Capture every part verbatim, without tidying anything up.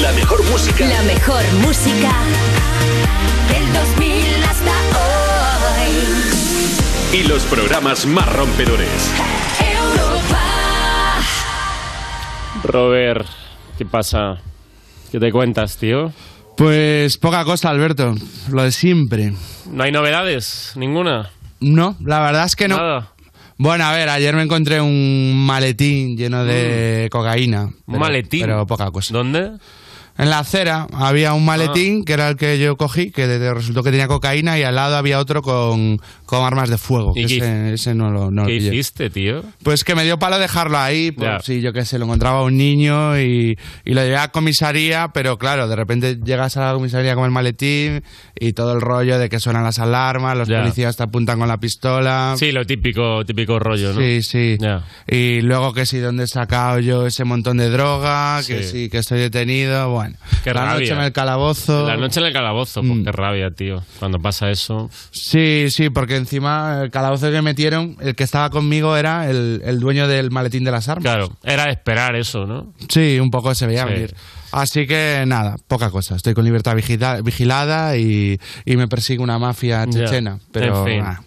La mejor música. La mejor música del dos mil hasta hoy. Y los programas más rompedores. Europa. Robert, ¿qué pasa? ¿Qué te cuentas, tío? Pues poca cosa, Alberto. Lo de siempre. ¿No hay novedades? ¿Ninguna? No, la verdad es que no. Nada. Bueno, a ver, ayer me encontré un maletín lleno de mm. cocaína. ¿Un pero, maletín? Pero poca cosa. ¿Dónde? En la acera había un maletín ah. que era el que yo cogí, que resultó que tenía cocaína, y al lado había otro con, con armas de fuego. ¿Y que ese, ese no lo, no ¿Qué lo hiciste, tío? Pues que me dio palo dejarlo ahí, pues, yeah. sí, yo qué sé, lo encontraba un niño y, y lo llevé a comisaría, pero claro, de repente llegas a la comisaría con el maletín y todo el rollo de que suenan las alarmas, los yeah. policías te apuntan con la pistola. Sí, lo típico, típico rollo, ¿no? Sí, sí. Yeah. Y luego que sí, ¿dónde he sacado yo ese montón de droga? Sí. Que sí, que estoy detenido, bueno. Bueno, qué la rabia. Noche en el calabozo. La noche en el calabozo, pues mm. qué rabia, tío. Cuando pasa eso. Sí, sí, porque encima el calabozo que metieron, el que estaba conmigo era el, el dueño del maletín de las armas. Claro, era de esperar eso, ¿no? Sí, un poco se veía sí. venir. Así que nada, poca cosa. Estoy con libertad vigila, vigilada y, y me persigue una mafia chechena. Yeah. Pero, en fin. Ah.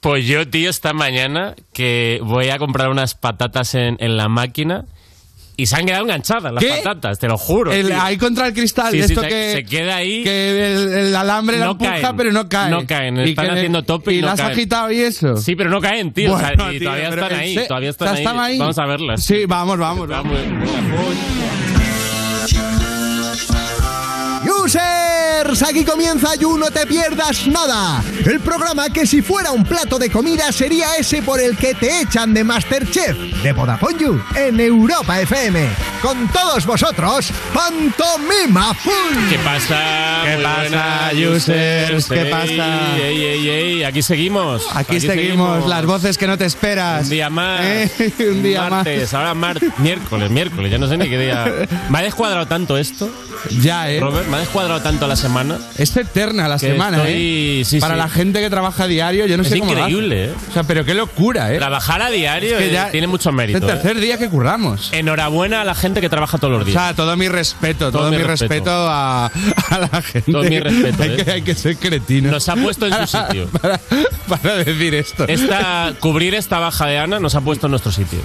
Pues yo, tío, esta mañana que voy a comprar unas patatas en, en la máquina. Y se han quedado enganchadas las ¿Qué? patatas, te lo juro. El, ahí contra el cristal, sí, esto sí, que se queda ahí. Que el, el alambre no la empuja, caen, pero no cae. No caen, y están que, haciendo tope y, y no las caen. ¿Has agitado y eso? Sí, pero no caen, tío. Bueno, o sea, y tío, todavía, están ahí, se, todavía están ahí, todavía están ahí. Vamos a verlas. Sí, vamos, vamos. vamos. Users, aquí comienza You No Te Pierdas Nada. El programa que si fuera un plato de comida sería ese por el que te echan de Masterchef de Vodafone You en Europa F M. Con todos vosotros, Pantomima Full. ¿Qué pasa? ¿Qué pasa, users? ¿Qué pasa? Ey, ey, ey, aquí seguimos. Aquí, aquí seguimos. seguimos, las voces que no te esperas. Un día más. ¿Eh? Un día Martes, más. Ahora mar... miércoles, miércoles, ya no sé ni qué día. ¿Me ha descuadrado tanto esto? Ya, eh. Robert, me ha descuadrado tanto la semana. Es eterna la semana, estoy... eh. Sí, Para sí. la gente que trabaja a diario, yo no es sé cómo es increíble, eh. O sea, pero qué locura, eh. Trabajar a diario es que ya tiene mucho mérito. Es el tercer eh. día que curramos. Enhorabuena a la gente que trabaja todos los días. O sea, todo mi respeto, todo, todo mi respeto, respeto a, a la gente. Todo mi respeto, hay, eh. que, hay que ser cretinos. Nos ha puesto en para, su sitio. Para, para decir esto. Esta, cubrir esta baja de Ana nos ha puesto en nuestro sitio.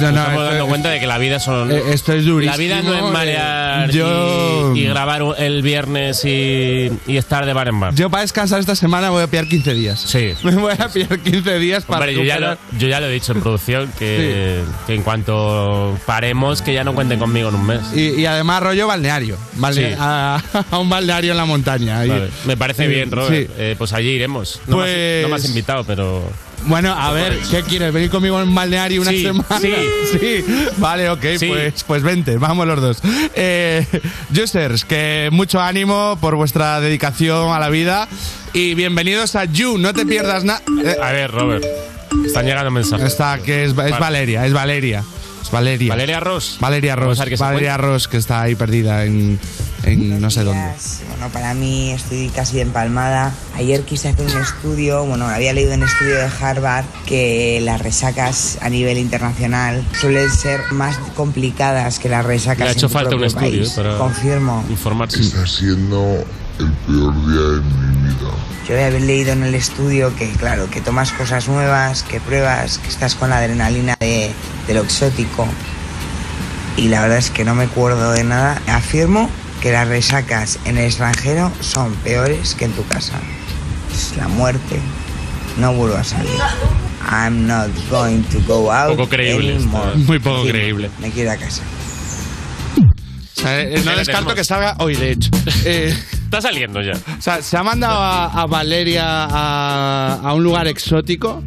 No, nos no, estamos esto, dando cuenta de que la vida son... Esto es durísimo. La vida no es marear yo... y, y grabar el viernes y, y estar de bar en bar. Yo para descansar esta semana voy a pillar quince días. Sí. Me voy a pillar quince días para... Hombre, yo ya, lo, yo ya lo he dicho en producción, que, sí. que en cuanto paremos, que ya no cuenten conmigo en un mes. Y, y además rollo balneario. balneario sí. a, a un balneario en la montaña. Vale. Y, me parece y, bien, Robert. Sí. Eh, pues allí iremos. No, pues... me has, no me has invitado, pero... Bueno, a ver, ¿qué quieres? ¿Venir conmigo en balneario una sí, semana? Sí, sí. Vale, ok, sí. pues, pues vente, vamos los dos. Eh, users, que mucho ánimo por vuestra dedicación a la vida y bienvenidos a You, no te pierdas nada. Eh, a ver, Robert, están llegando mensajes. Está, que es, es vale. Valeria, es Valeria. Es Valeria. Valeria Ross. Valeria Ross, Valeria Ross, que está ahí perdida en... en no sé dónde. Bueno, para mí estoy casi empalmada. Ayer quise hacer un estudio, bueno, había leído un estudio de Harvard que las resacas a nivel internacional suelen ser más complicadas que las resacas. Le ha hecho en tu falta un estudio país. Para confirmo. Informarse. Está siendo el peor día de mi vida. Yo había leído en el estudio que, claro, que tomas cosas nuevas, que pruebas, que estás con la adrenalina de, de lo exótico. Y la verdad es que no me acuerdo de nada. Afirmo que las resacas en el extranjero son peores que en tu casa. Es la muerte. No vuelvo a salir. I'm not going to go out. Poco creíble. Muy poco sí, creíble. Me quedo a casa. O sea, eh, no descarto que salga hoy, de hecho. Eh, Está saliendo ya. O sea, se ha mandado a, a Valeria a, a un lugar exótico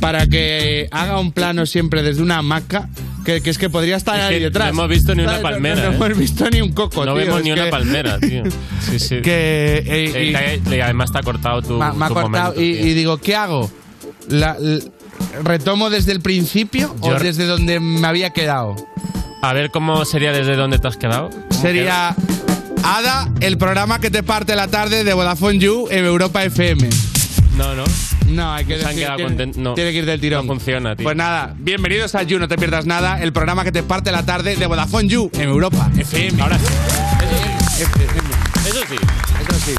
para que haga un plano siempre desde una hamaca. Que, que es que podría estar es ahí detrás. No hemos visto ni una palmera. No, no, no hemos eh. visto ni un coco, no tío. No vemos ni que... una palmera, tío. Sí, sí. Que, eh, eh, y, y, además te ha cortado tu, ma, me ha tu cortado momento. Y, y digo, ¿qué hago? La, la, ¿Retomo desde el principio Yo... o desde donde me había quedado? A ver, ¿cómo sería desde donde te has quedado? Sería queda? Ada, el programa que te parte la tarde de Vodafone You en Europa F M. No, no. No, hay que decir, han quedado tiene, no, tiene que ir del tirón. No funciona, tío. Pues nada, bienvenidos a You, no te pierdas nada, el programa que te parte la tarde de Vodafone You en Europa F M. Ahora sí. Eso sí, eso sí.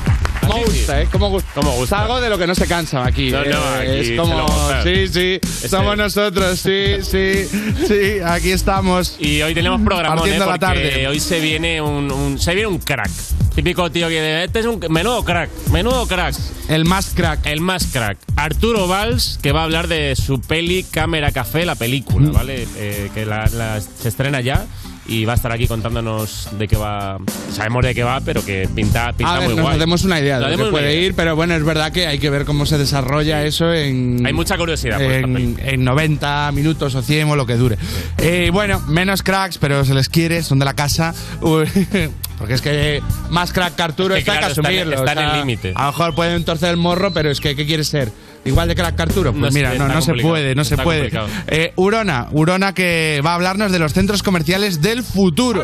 Como gusta, ¿eh? Como gusta. Como gusta. Salgo de lo que no se cansa aquí. No, no, aquí eh, es como, sí, sí, este. somos nosotros, sí, sí, sí, aquí estamos. Y hoy tenemos programón, partiendo eh, porque la tarde. Hoy se viene un, un, se viene un crack. Típico tío que este es un menudo crack, menudo crack. El más crack. El más crack. Arturo Valls, que va a hablar de su peli Camera Café, la película, ¿vale? Eh, que la, la, se estrena ya. Y va a estar aquí contándonos de qué va. Sabemos de qué va, pero que pinta, pinta a ver, muy nos guay. Nos demos una idea de lo que puede idea. ir, pero bueno, es verdad que hay que ver cómo se desarrolla sí. eso en... Hay mucha curiosidad. En, por en noventa minutos o cien o lo que dure. Sí. Eh, bueno, menos cracks, pero se les quiere, son de la casa. Porque es que más crack que Arturo es que, está claro, que asumirlo. Está en, está o sea, en el límite. A lo mejor pueden torcer el morro, pero es que ¿qué quieres ser? Igual de crack Arturo, pues no, mira, no, no se puede, no se puede. Eh, Hurona, Hurona que va a hablarnos de los centros comerciales del futuro.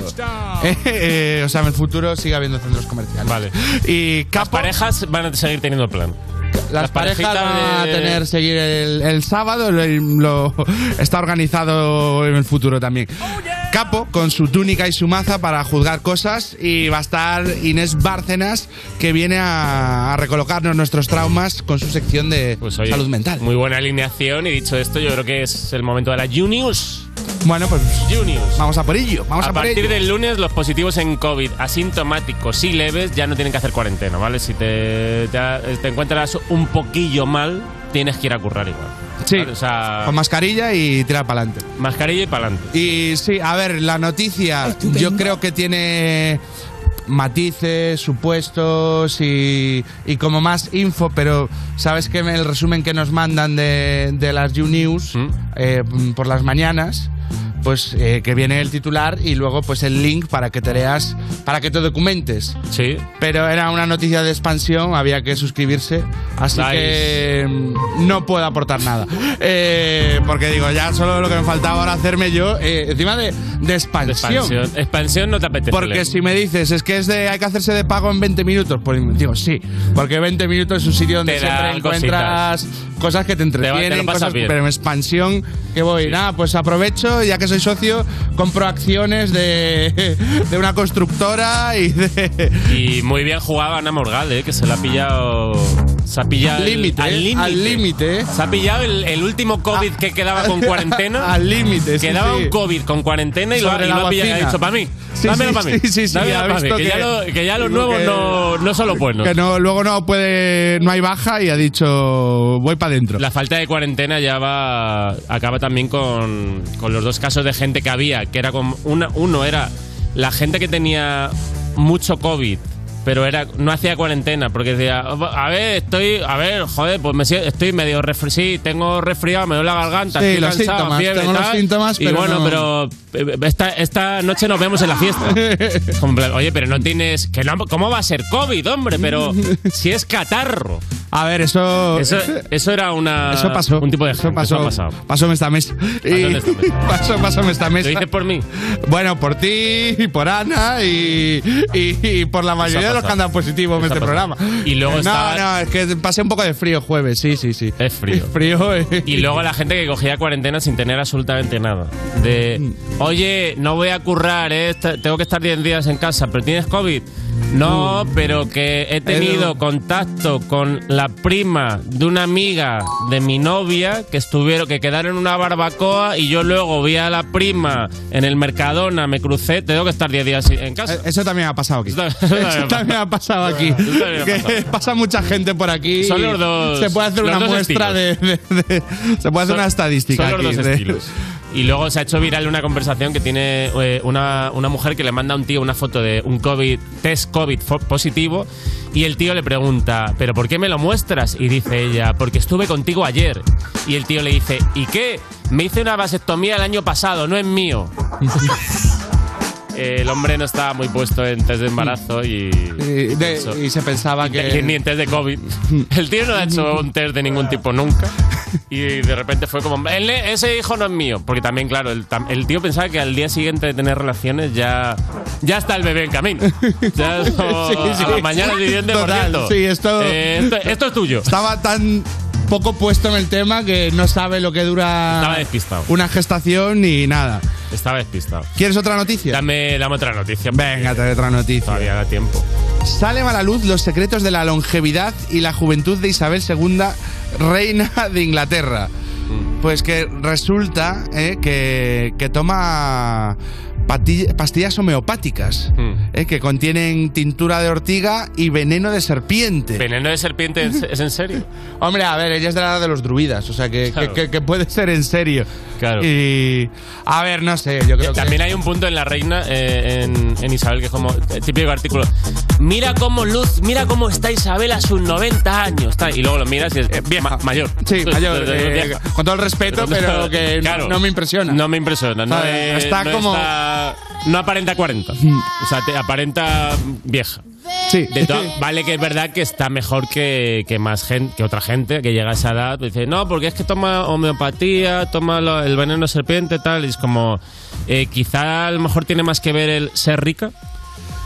Eh, eh, o sea, en el futuro sigue habiendo centros comerciales. Vale. Y Kapo, las parejas van a seguir teniendo el plan. Las, las parejas van de... a tener seguir el, el sábado, el, lo, está organizado en el futuro también. Oh, yeah. Capo, con su túnica y su maza para juzgar cosas, y va a estar Inés Bárcenas, que viene a, a recolocarnos nuestros traumas con su sección de pues, oye, salud mental. Muy buena alineación, y dicho esto, yo creo que es el momento de la Juniors. Bueno, pues Juniors. Vamos a por ello. Vamos a, a por partir ello. Del lunes, los positivos en COVID asintomáticos y leves ya no tienen que hacer cuarentena, ¿vale? Si te, te, te encuentras un poquillo mal, tienes que ir a currar igual. Sí, ¿vale? O sea, con mascarilla y tirar para adelante. Mascarilla y para adelante. Y sí, a ver, la noticia Estupendo. yo creo que tiene matices, supuestos y, y como más info, pero sabes que el resumen que nos mandan de, de las YouNews ¿Mm? eh, por las mañanas, pues eh, que viene el titular y luego pues el link para que te leas, para que te documentes. Sí. Pero era una noticia de expansión, había que suscribirse, así nice. que no puedo aportar nada. Eh, porque digo, ya solo lo que me faltaba ahora hacerme yo, eh, encima de, de expansión. De expansión. Expansión no te apetece. Porque leer. si me dices, es que es de, hay que hacerse de pago en veinte minutos, pues digo, sí, porque veinte minutos es un sitio donde siempre encuentras cositas. cosas que te entretienen, te va, te cosas, pero en expansión, que voy, sí. nada, pues aprovecho, ya que soy socio, compro acciones de, de una constructora y de... Y muy bien jugaba Ana Morgade, ¿eh? que se la ha pillado... Se ha pillado al límite. Al límite. Se ha pillado el, el último COVID ah, que quedaba con cuarentena. Al límite, sí. Quedaba sí. un COVID con cuarentena y Sobre lo, lo ha pillado. Y ha dicho, para mí. Sí, dámelo sí, para mí. Sí, sí, sí, dámelo para mí. Que, que, ya lo, que ya los nuevos que, no, no son los buenos. Que no, luego no puede, no hay baja y ha dicho, voy para adentro. La falta de cuarentena ya va, acaba también con, con los dos casos de gente que había. Que era con una, uno era la gente que tenía mucho COVID. Pero era no hacía cuarentena, porque decía, a ver, estoy, a ver, joder, pues me, estoy medio refri, sí, tengo resfriado, me duele la garganta, sí, estoy los cansado, síntomas, fiebre tengo y tal, los síntomas, pero y bueno, no. pero esta, esta noche nos vemos en la fiesta. Oye, pero no tienes, que no, ¿cómo va a ser COVID, hombre? Pero si es catarro. A ver, eso... Eso, eso era una... Eso pasó. Un tipo de... Gente, eso pasó. Eso ha pasado. Pasó en esta mesa. Pasó, pasó en esta mesa. ¿Lo dices por mí? Bueno, por ti, y por Ana, y, y, y por la mayoría de los que andan positivos en este programa. Y luego eh, está... No, no, es que pasé un poco de frío jueves, sí, sí, sí. Es frío. Es frío. Eh. Y luego la gente que cogía cuarentena sin tener absolutamente nada. De, oye, no voy a currar, ¿eh? Tengo que estar diez días en casa, pero ¿tienes COVID? No, pero que he tenido contacto con la prima de una amiga de mi novia que estuvieron, que quedaron en una barbacoa y yo luego vi a la prima en el Mercadona, me crucé, tengo que estar diez días en casa. Eso también ha pasado aquí. Eso también, eso también ha pasado aquí. Que pasado. Pasa mucha gente por aquí. Son los dos. Se puede hacer una muestra de, de, de. Se puede hacer son, una estadística. Son los aquí, dos de, estilos. Y luego se ha hecho viral una conversación que tiene eh, una, una mujer que le manda a un tío una foto de un COVID, test COVID positivo, y el tío le pregunta, ¿pero por qué me lo muestras? Y dice ella, porque estuve contigo ayer. Y el tío le dice, ¿y qué? Me hice una vasectomía el año pasado, no es mío. El hombre no estaba muy puesto en test de embarazo y... Y, de, y se pensaba que... Ni en test de COVID. El tío no ha hecho un test de ningún tipo nunca. Y de repente fue como... Ese hijo no es mío. Porque también, claro, el, el tío pensaba que al día siguiente de tener relaciones ya... Ya está el bebé en camino. Ya es como, sí, sí. A la mañana viviendo mordiendo. Sí, esto, eh, esto... Esto es tuyo. Estaba tan... poco puesto en el tema que no sabe lo que dura una gestación ni nada. Estaba despistado. ¿Quieres otra noticia? Dame, dame otra noticia. Venga, trae otra noticia. Todavía da tiempo. Salen a la luz los secretos de la longevidad y la juventud de Isabel segunda, reina de Inglaterra. Mm. Pues que resulta eh, que, que toma pastillas homeopáticas mm. eh, que contienen tintura de ortiga y veneno de serpiente. ¿Veneno de serpiente es, es en serio? Hombre, a ver, ella es de la edad de los druidas, o sea que, claro. que, que, que puede ser en serio. Claro. Y a ver, no sé, yo creo que también hay un punto en la reina, eh, en, en Isabel, que es como el típico artículo. Mira cómo luz, mira cómo está Isabel a sus noventa años. Tal, y luego lo miras y es eh, vieja, mayor. Sí, mayor. Eh, con todo el respeto, pero que claro, no, no me impresiona. No me impresiona. No, eh, está no como. Está, no aparenta cuarenta. O sea, te aparenta vieja. Sí. De todo, vale, que es verdad que está mejor que, que más gente, que otra gente que llega a esa edad, pues dice, no, porque es que toma homeopatía, toma lo, el veneno de serpiente, tal, y es como, eh, quizá a lo mejor tiene más que ver el ser rica.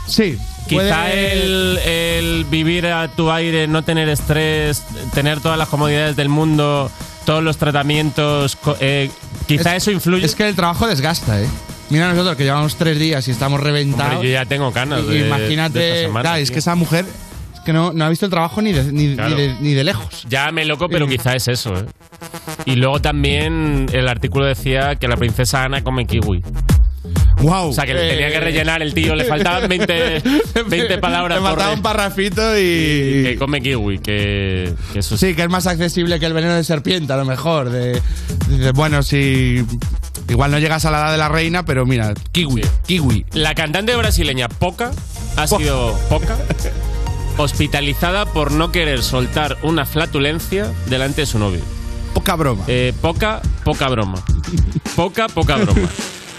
Sí. Quizá el, el vivir a tu aire, no tener estrés, tener todas las comodidades del mundo, todos los tratamientos, eh, quizá es, eso influye. Es que el trabajo desgasta, ¿eh? Mira nosotros que llevamos tres días y estamos reventados. Hombre, yo ya tengo ganas. De, imagínate, de esta semana, claro, es que esa mujer es que no, no ha visto el trabajo ni de, ni, claro. ni, de, ni de lejos. Ya me loco, pero quizá es eso, ¿eh? Y luego también el artículo decía que la princesa Ana come kiwi. Wow. O sea, que le eh, tenía que rellenar el tío, le faltaban veinte, veinte palabras. Le faltaba un parrafito y... y que come kiwi, que, que eso sí, que es más accesible que el veneno de serpiente, a lo mejor. De, de, bueno, si... Igual no llegas a la edad de la reina, pero mira, kiwi, kiwi. La cantante brasileña Pocah ha Pocah. sido Pocah, hospitalizada por no querer soltar una flatulencia delante de su novio. Poca broma. Eh, Pocah, poca broma. Pocah, poca broma.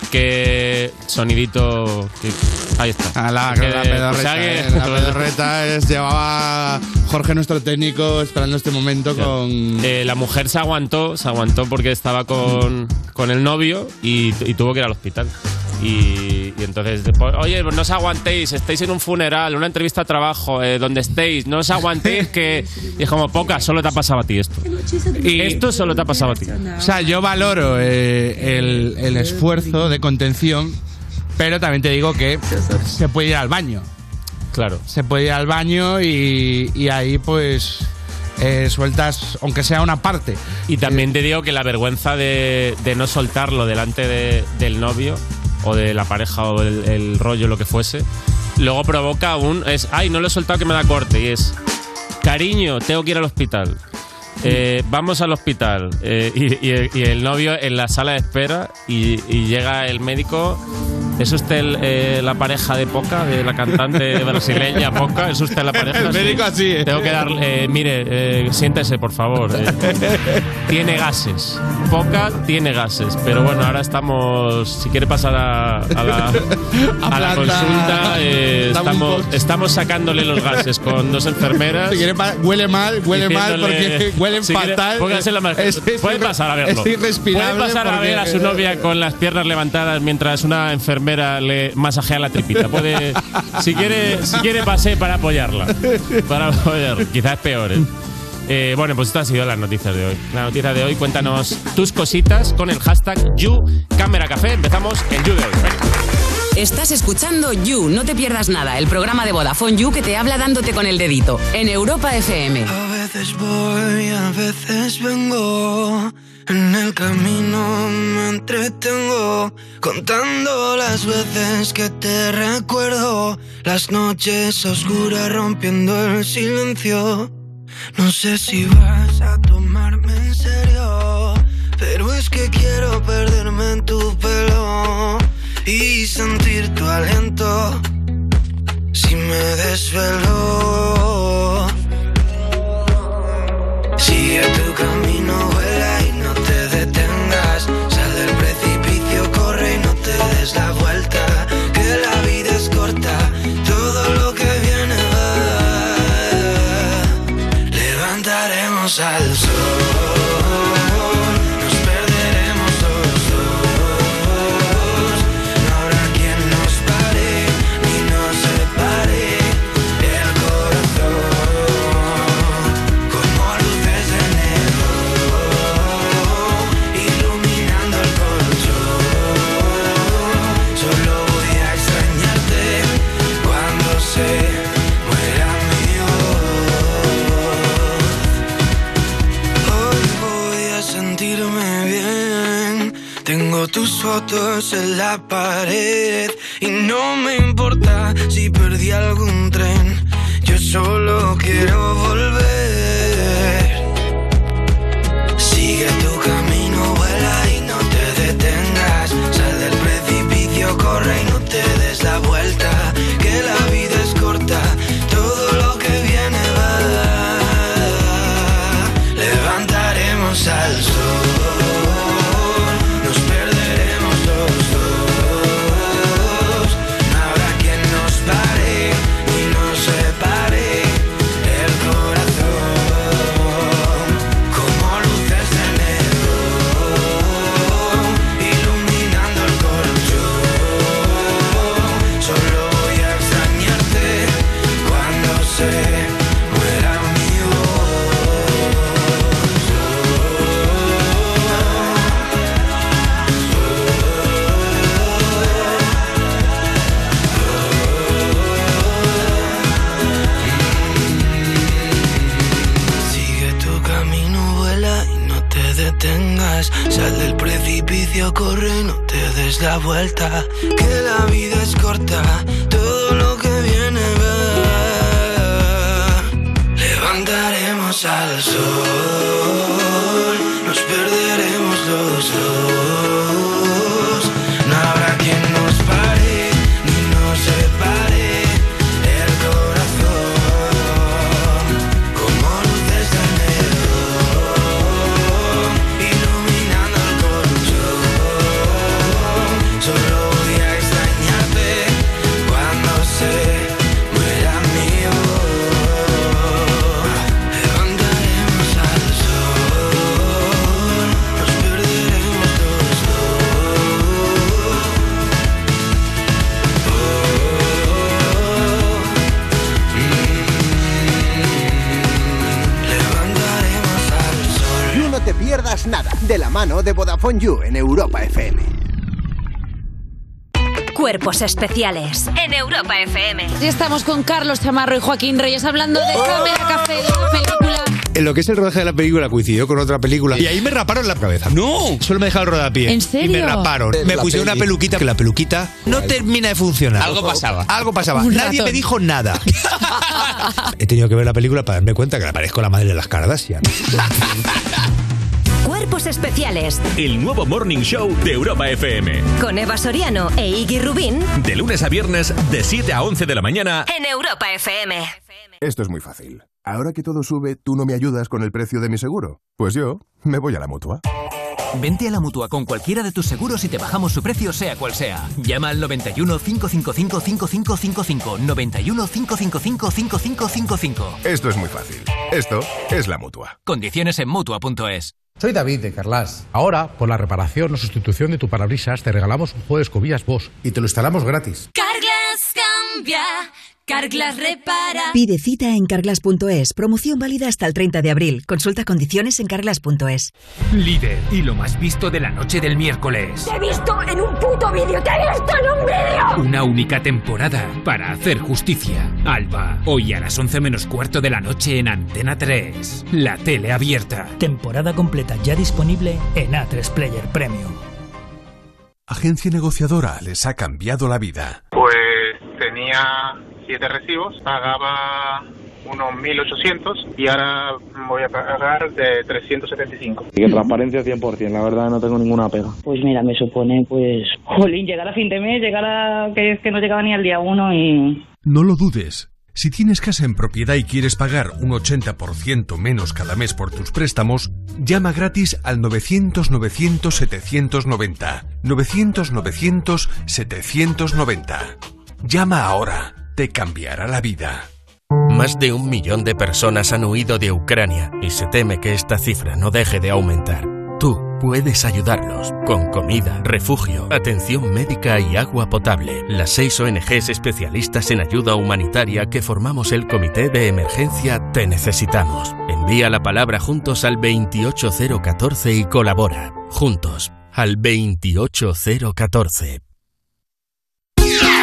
Que sonidito. Que, ahí está. A la, que, la pedorreta, pues, eh, la pedorreta es, llevaba Jorge, nuestro técnico, esperando este momento ya. con. Eh, la mujer se aguantó, se aguantó porque estaba con, con el novio y, y tuvo que ir al hospital. Y, y entonces, después, oye, no os aguantéis, estáis en un funeral, una entrevista a trabajo, eh, donde estéis, no os aguantéis que... Y es como, Pocah, solo te ha pasado a ti esto. Y esto solo te ha pasado a ti. O sea, yo valoro eh, el, el esfuerzo de contención, pero también te digo que se puede ir al baño. Claro. Se puede ir al baño y, y ahí pues... Eh, sueltas, aunque sea una parte. Y también eh, te digo que la vergüenza de, de no soltarlo delante de, del novio... o de la pareja o el, el rollo, lo que fuese, luego provoca un... es ay, no lo he soltado que me da corte, y es cariño, tengo que ir al hospital, eh, vamos al hospital, eh, y, y, y el novio en la sala de espera y, y llega el médico. ¿Es usted el, eh, la pareja de Pocah, de la cantante brasileña Pocah? ¿Es usted la pareja? El médico así, así. Tengo que darle... Eh, mire, eh, siéntese, por favor. Eh, tiene gases. Pocah tiene gases. Pero bueno, ahora estamos... Si quiere pasar a, a la, a la consulta, eh, estamos, estamos sacándole los gases con dos enfermeras. Si quiere, huele mal, huele mal, porque huele si fatal. Quiere, la es, es puede pasar a verlo. Puede pasar a ver a su novia con las piernas levantadas mientras una enfermera le masajea la tripita. Puede, si quiere, si quiere pase para apoyarla. Para apoyarla. Quizás peores. Eh, bueno, pues estas han sido las noticias de hoy. La noticia de hoy, cuéntanos tus cositas con el hashtag YouCameraCafé. Empezamos el You de hoy. Ven. Estás escuchando You, no te pierdas nada. El programa de Vodafone You que te habla dándote con el dedito. En Europa F M. A veces voy, a veces vengo. En el camino me entretengo contando las veces que te recuerdo. Las noches oscuras rompiendo el silencio. No sé si vas a tomarme en serio, pero es que quiero perderme en tu pelo y sentir tu aliento si me desvelo. Sigue tu camino, vuela y no te detengas. Sal del precipicio, corre y no te des la vuelta. Que la vida es corta, todo lo que viene va. Levantaremos al sol, nos perderemos todos. fotos en la pared y no me importa si perdí algún tren. Yo solo quiero volver. Sigue tu camino, vuela y no te detengas. Sal del precipicio, corre y no te des la vuelta. Que la vida es corta, todo lo que viene va. Levantaremos al sol. Sal del precipicio, corre, no te des la vuelta. Que la vida es corta, todo lo que viene va. Levantaremos al sol, nos perderemos los dos. No habrá quien nos pare, ni nos separe. Pierdas nada de la mano de Vodafone You en Europa F M. Cuerpos especiales en Europa F M. Ya estamos con Carlos Chamarro y Joaquín Reyes hablando de ¡oh! Camera Café, la película. En lo que es el rodaje de la película coincidió con otra película y ahí me raparon la cabeza. No, solo me dejaron el rodapié. ¿En serio? Y me raparon. Me puse una peluquita que la peluquita no termina de funcionar. Algo pasaba. Algo pasaba. Un Nadie ratón. Me dijo nada. He tenido que ver la película para darme cuenta que le parezco la madre de las Kardashian. Cuerpos especiales. El nuevo Morning Show de Europa F M. Con Eva Soriano e Iggy Rubín. De lunes a viernes, de siete a once de la mañana. En Europa F M. Esto es muy fácil. Ahora que todo sube, ¿tú no me ayudas con el precio de mi seguro? Pues yo me voy a la Mutua. Vente a la Mutua con cualquiera de tus seguros y te bajamos su precio sea cual sea. Llama al noventa y uno, cinco cinco cinco, cinco cinco cinco cinco. noventa y uno, cinco cinco cinco, cinco cinco cinco cinco. Esto es muy fácil. Esto es la Mutua. Condiciones en mutua punto es. Soy David de Carglass. Ahora, por la reparación o sustitución de tu parabrisas, te regalamos un juego de escobillas Bosch y te lo instalamos gratis. Carglass cambia, Carglass repara. Pide cita en carglass punto es. Promoción válida hasta el treinta de abril. Consulta condiciones en carglass punto es. Líder y lo más visto de la noche del miércoles. ¡Te he visto en un puto vídeo! ¡Te he visto en un vídeo! Una única temporada para hacer justicia. Alba, hoy a las once menos cuarto de la noche en Antena tres. La tele abierta. Temporada completa ya disponible en A tres Player Premium. Agencia Negociadora les ha cambiado la vida. Pues tenía siete recibos, pagaba unos mil ochocientos y ahora voy a pagar de trescientos setenta y cinco. Y transparencia cien por ciento, la verdad no tengo ninguna pega. Pues mira, me supone pues... jolín, llegar a fin de mes, llegar a... que es que no llegaba ni al día uno y... No lo dudes. Si tienes casa en propiedad y quieres pagar un ochenta por ciento menos cada mes por tus préstamos, llama gratis al novecientos, novecientos, setecientos noventa. novecientos, novecientos, setecientos noventa. Llama ahora. Te cambiará la vida. Más de un millón de personas han huido de Ucrania y se teme que esta cifra no deje de aumentar. Tú puedes ayudarlos con comida, refugio, atención médica y agua potable. Las seis O N Ges especialistas en ayuda humanitaria que formamos el Comité de Emergencia te necesitamos. Envía la palabra juntos al veintiocho cero catorce y colabora. Juntos al veintiocho cero catorce.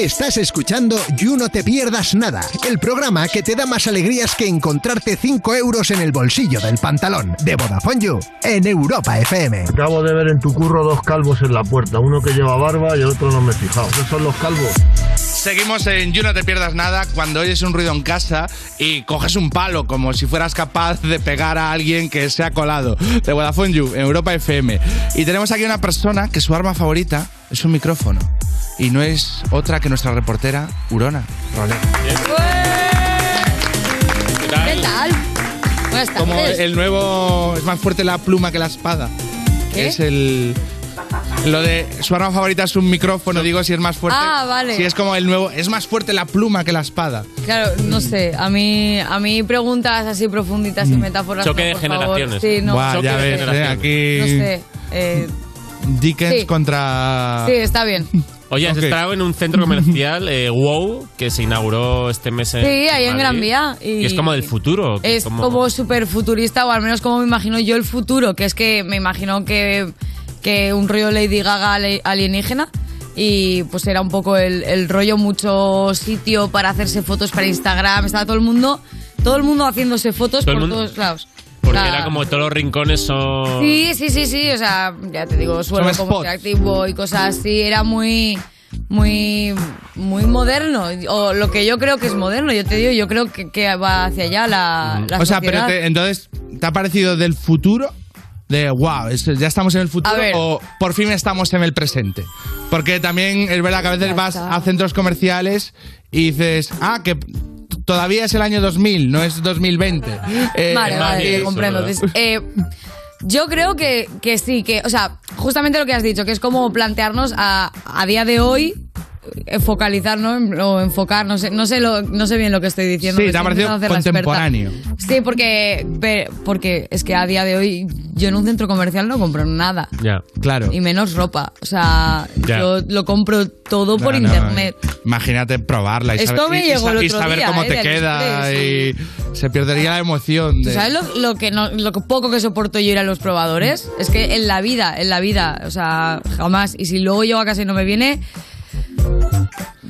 Estás escuchando You No Te Pierdas Nada, el programa que te da más alegrías que encontrarte cinco euros en el bolsillo del pantalón, de Vodafone You, en Europa F M. Acabo de ver en tu curro dos calvos en la puerta, uno que lleva barba y el otro no me he fijado. ¿Qué son los calvos? Seguimos en You No Te Pierdas Nada. Cuando oyes un ruido en casa y coges un palo como si fueras capaz de pegar a alguien que se ha colado, de Vodafone You, en Europa F M. Y tenemos aquí una persona que su arma favorita es un micrófono. Y no es otra que nuestra reportera, Hurona Rolera. ¿Qué tal? ¿Qué tal? Buenas tardes. Como el nuevo... Es más fuerte la pluma que la espada. ¿Qué? Es el... Lo de su arma favorita es un micrófono, digo, si es más fuerte. Ah, vale. Si es como el nuevo... Es más fuerte la pluma que la espada. Claro, no sé. A mí, a mí preguntas así profunditas y metáforas... Choque de generaciones. Sí, no. Buah, ya ves, eh, aquí... No sé. Eh... Dickens sí. contra... Sí, está bien. Oye, has okay. estado en un centro comercial, eh, WOW, que se inauguró este mes en Sí, ahí Madrid, en Gran Vía. Y que es como del futuro. Que es como, como súper futurista, o al menos como me imagino yo el futuro, que es que me imagino que, que un rollo Lady Gaga alienígena, y pues era un poco el, el rollo, mucho sitio para hacerse fotos para Instagram, estaba todo el mundo, todo el mundo haciéndose fotos ¿Todo por el mundo? todos lados. Porque o sea, era como todos los rincones son... Sí, sí, sí, sí, o sea, ya te digo, suelo como interactivo y cosas así, era muy, muy, muy moderno, o lo que yo creo que es moderno, yo te digo, yo creo que, que va hacia allá la, la O sea, sociedad. Pero te, entonces, ¿te ha parecido del futuro? De wow, ya estamos en el futuro o por fin estamos en el presente. Porque también es verdad que a veces vas a centros comerciales y dices, ah, que... Todavía es el año dos mil, no es dos mil veinte. Eh, vale, vale, eso, comprendo. Eh, yo creo que, que sí, que, o sea, justamente lo que has dicho, que es como plantearnos a, a día de hoy, focalizarnos o enfocar, no sé, no sé, lo, no sé bien lo que estoy diciendo. Sí, te ha parecido contemporáneo. Sí, porque, porque es que a día de hoy yo en un centro comercial no compro nada. Ya, yeah, claro. Y menos ropa. O sea, yeah. yo lo compro todo no, por no, internet. No. Imagínate probarla y Esto saber, me y, llegó y, el otro y saber día, cómo eh, te queda y se perdería la emoción. De... ¿Sabes lo, lo, que no, lo poco que soporto yo ir a los probadores? Es que en la vida, en la vida, o sea, jamás. Y si luego yo a casa y no me viene...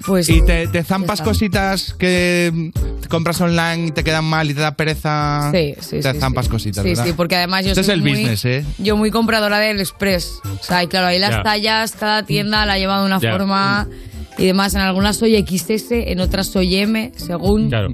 Pues, y te, te zampas cositas que compras online y te quedan mal y te da pereza. Sí, sí, Te sí, zampas sí. cositas, Sí, ¿verdad? sí, porque además yo este soy es el muy, business, ¿eh? Yo muy compradora del Express. O sea, y claro, ahí las yeah. tallas, cada tienda la lleva de una yeah. forma y demás. En algunas soy equis ese, en otras soy eme, según... Claro.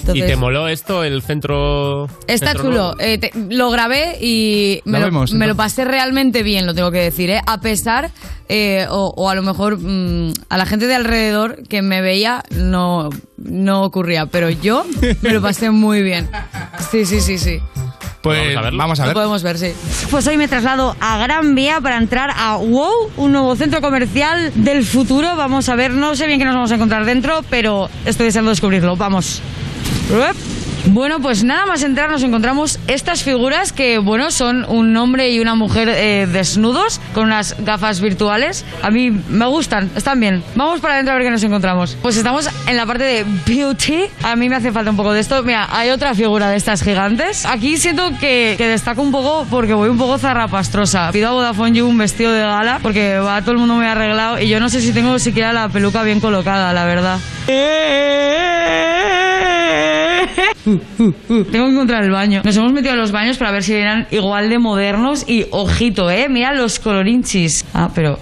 Entonces, ¿y te moló esto, el centro...? Está centro chulo. Eh, te, lo grabé y me, lo, vemos, me lo pasé realmente bien, lo tengo que decir, ¿eh? A pesar, eh, o, o a lo mejor mmm, a la gente de alrededor que me veía no, no ocurría, pero yo me lo pasé muy bien. Sí, sí, sí, sí. Pues vamos a, vamos a ver. Lo podemos ver, sí. Pues hoy me traslado a Gran Vía para entrar a WOW, un nuevo centro comercial del futuro. Vamos a ver, no sé bien qué nos vamos a encontrar dentro, pero estoy deseando descubrirlo. Vamos. Bueno, pues nada más entrar nos encontramos estas figuras que, bueno, son un hombre y una mujer eh, desnudos con unas gafas virtuales. A mí me gustan, están bien. Vamos para adentro a ver qué nos encontramos. Pues estamos en la parte de beauty. A mí me hace falta un poco de esto. Mira, hay otra figura de estas gigantes. Aquí siento que, que destaco un poco porque voy un poco zarrapastrosa. Pido a Vodafone You un vestido de gala porque va todo el mundo muy arreglado y yo no sé si tengo siquiera la peluca bien colocada, la verdad. Uh, uh, uh. Tengo que encontrar el baño. Nos hemos metido a los baños para ver si eran igual de modernos. Y ojito, eh, mira los colorinchis. Ah, pero...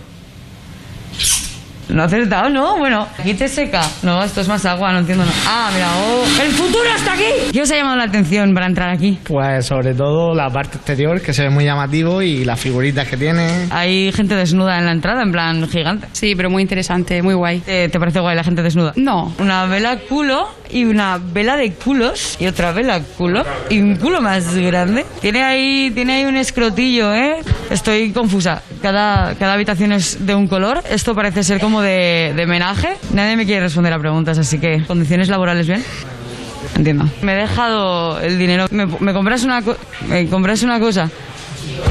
No ha acertado, ¿no? Bueno, aquí te seca. No, esto es más agua, no entiendo nada. Ah, mira, oh. ¡El futuro está aquí! ¿Qué os ha llamado la atención para entrar aquí? Pues sobre todo la parte exterior, que se ve muy llamativo, y las figuritas que tiene. Hay gente desnuda en la entrada, en plan gigante. Sí, pero muy interesante, muy guay. ¿Te, te parece guay la gente desnuda? No. Una vela culo y una vela de culos y otra vela culo y un culo más grande. Tiene ahí, tiene ahí un escrotillo, ¿eh? Estoy confusa. Cada, cada habitación es de un color. Esto parece ser como de, de homenaje. Nadie me quiere responder a preguntas, así que ¿condiciones laborales bien? Entiendo. Me he dejado el dinero. ¿Me, me compras una, co- me compras una cosa?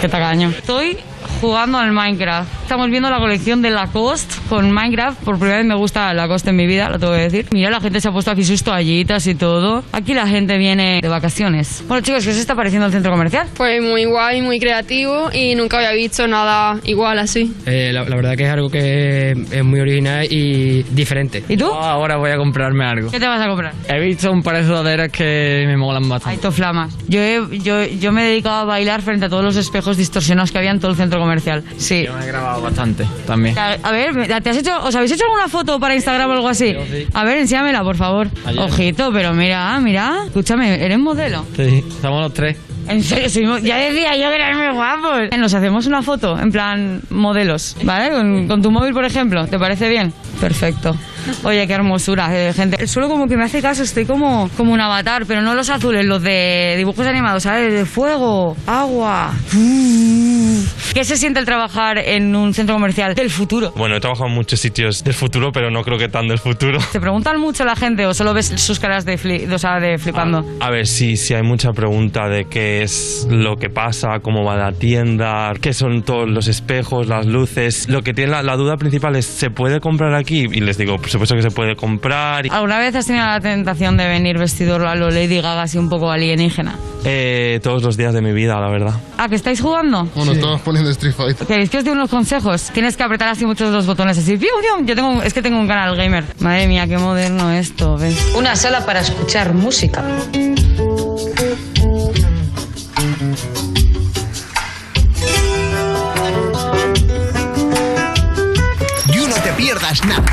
Qué tacaño. Estoy jugando al Minecraft. Estamos viendo la colección de Lacoste con Minecraft. Por primera vez me gusta Lacoste en mi vida, lo tengo que decir. Mira, la gente se ha puesto aquí sus toallitas y todo. Aquí la gente viene de vacaciones. Bueno, chicos, ¿qué os está pareciendo el centro comercial? Pues muy guay, muy creativo y nunca había visto nada igual así. Eh, la, la verdad que es algo que es muy original y diferente. ¿Y tú? Yo ahora voy a comprarme algo. ¿Qué te vas a comprar? He visto un par de sudaderas que me molan bastante. Ay, toflamas. Yo, he, yo, yo me he dedicado a bailar frente a todos los espejos distorsionados que había en todo el centro comercial. Sí. Yo me he grabado bastante también. A, a ver, ¿te has hecho, ¿os habéis hecho alguna foto para Instagram o algo así? Yo, sí. A ver, enséñamela, por favor. Ayer. Ojito, pero mira, mira. Escúchame, ¿eres modelo? Sí, estamos los tres. En serio, soy, ya decía yo que eran muy guapos. Nos hacemos una foto, en plan modelos, ¿vale? Con, con tu móvil, por ejemplo. ¿Te parece bien? Perfecto. Oye, qué hermosura, eh, gente. El suelo como que me hace caso, estoy como, como un avatar, pero no los azules, los de dibujos animados, ¿sabes? De fuego, agua. ¿Qué se siente el trabajar en un centro comercial del futuro? Bueno, he trabajado en muchos sitios del futuro, pero no creo que tan del futuro. ¿Te preguntan mucho la gente o solo ves sus caras de, fli- o sea, de flipando? Ah, a ver, sí, sí hay mucha pregunta de qué es lo que pasa, cómo va la tienda, qué son todos los espejos, las luces. Lo que tiene la, la duda principal es, ¿se puede comprar aquí? Y les digo, pues, por supuesto que se puede comprar. ¿Alguna vez has tenido la tentación de venir vestido a lo Lady Gaga, así un poco alienígena? Eh, todos los días de mi vida, la verdad. ¿A que estáis jugando? Bueno, sí. Estamos poniendo Street Fighter. ¿Queréis que os dé unos consejos? Tienes que apretar así muchos de los botones, así. Yo tengo, es que tengo un canal gamer. Madre mía, qué moderno esto, ¿ves? Una sala para escuchar música. Y no te pierdas nada.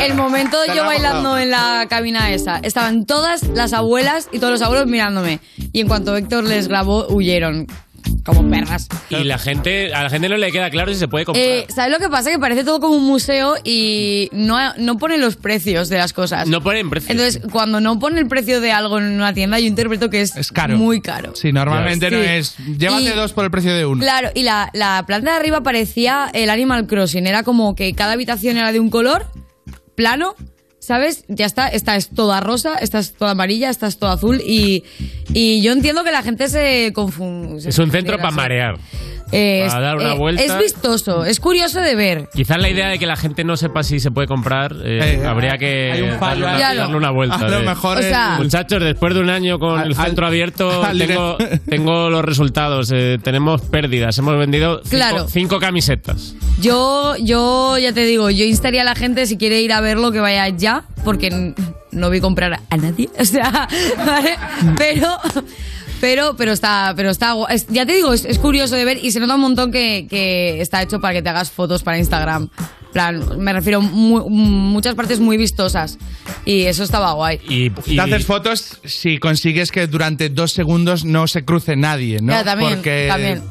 El momento yo bailando en la cabina esa. Estaban todas las abuelas y todos los abuelos mirándome. Y en cuanto Héctor les grabó, huyeron. Como perras. Y la gente, a la gente no le queda claro si se puede comprar. Eh, ¿Sabes lo que pasa? Que parece todo como un museo y no, no ponen los precios de las cosas. No ponen precios. Entonces, cuando no pone el precio de algo en una tienda, yo interpreto que es, es caro. Muy caro. Sí, normalmente sí. No es... Llévate y, dos por el precio de uno. Claro, y la, la planta de arriba parecía el Animal Crossing. Era como que cada habitación era de un color... plano, ¿sabes? Ya está, esta es toda rosa, esta es toda amarilla, esta es toda azul y, y yo entiendo que la gente se confunde. Es un centro para marear. Eh, para dar una eh, vuelta. Es vistoso, es curioso de ver. Quizás la idea de que la gente no sepa si se puede comprar, eh, eh, habría que un fallo, darle, una, darle una vuelta. A lo mejor, de, o sea, muchachos, después de un año con al, el centro al, abierto, al tengo, tengo los resultados. Eh, tenemos pérdidas, hemos vendido cinco, claro. cinco camisetas. Yo, yo ya te digo, yo instaría a la gente si quiere ir a verlo que vaya ya, porque no voy a comprar a nadie, o sea, ¿vale? Pero... Pero, pero está, pero está es, ya te digo, es, es curioso de ver y se nota un montón que, que está hecho para que te hagas fotos para Instagram. Plan, me refiero a mu- muchas partes muy vistosas y eso estaba guay. Y, y... te haces fotos si consigues que durante dos segundos no se cruce nadie, ¿no? Ya, también, porque... también.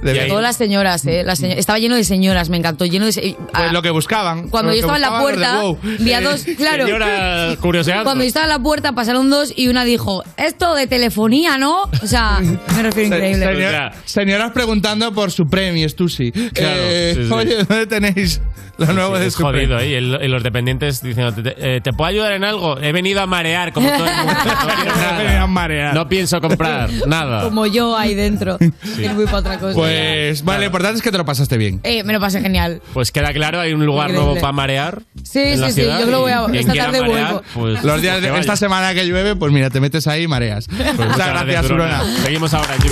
Sobre todo las señoras, ¿eh? Las señor... Estaba lleno de señoras, me encantó. Lleno de se... ah, pues lo que buscaban. Cuando yo estaba en la puerta, wow. vi a dos, claro. Señora curioseando. Cuando yo estaba en la puerta pasaron dos y una dijo, esto de telefonía, ¿no? O sea, me refiero se- increíble. Señor, claro. Señoras preguntando por su premio, tú sí. Claro, eh, sí, sí. Oye, ¿dónde tenéis...? Lo nuevo sí, es jodido ahí. Y los dependientes diciendo, ¿te, ¿te puedo ayudar en algo? He venido a marear, como todo el mundo. No, he venido a marear. No pienso comprar nada. Como yo ahí dentro. Sí. Y voy para otra cosa. Pues, vale, lo importante es que te lo pasaste bien. Eh, me lo pasé genial. Pues queda claro, hay un lugar nuevo para marear. Sí, sí, sí. Yo lo voy a. Esta tarde marear, vuelvo. Pues, los días de esta semana que llueve, pues mira, te metes ahí y mareas. Pues muchas, muchas gracias, Hurona. Seguimos ahora, Yu.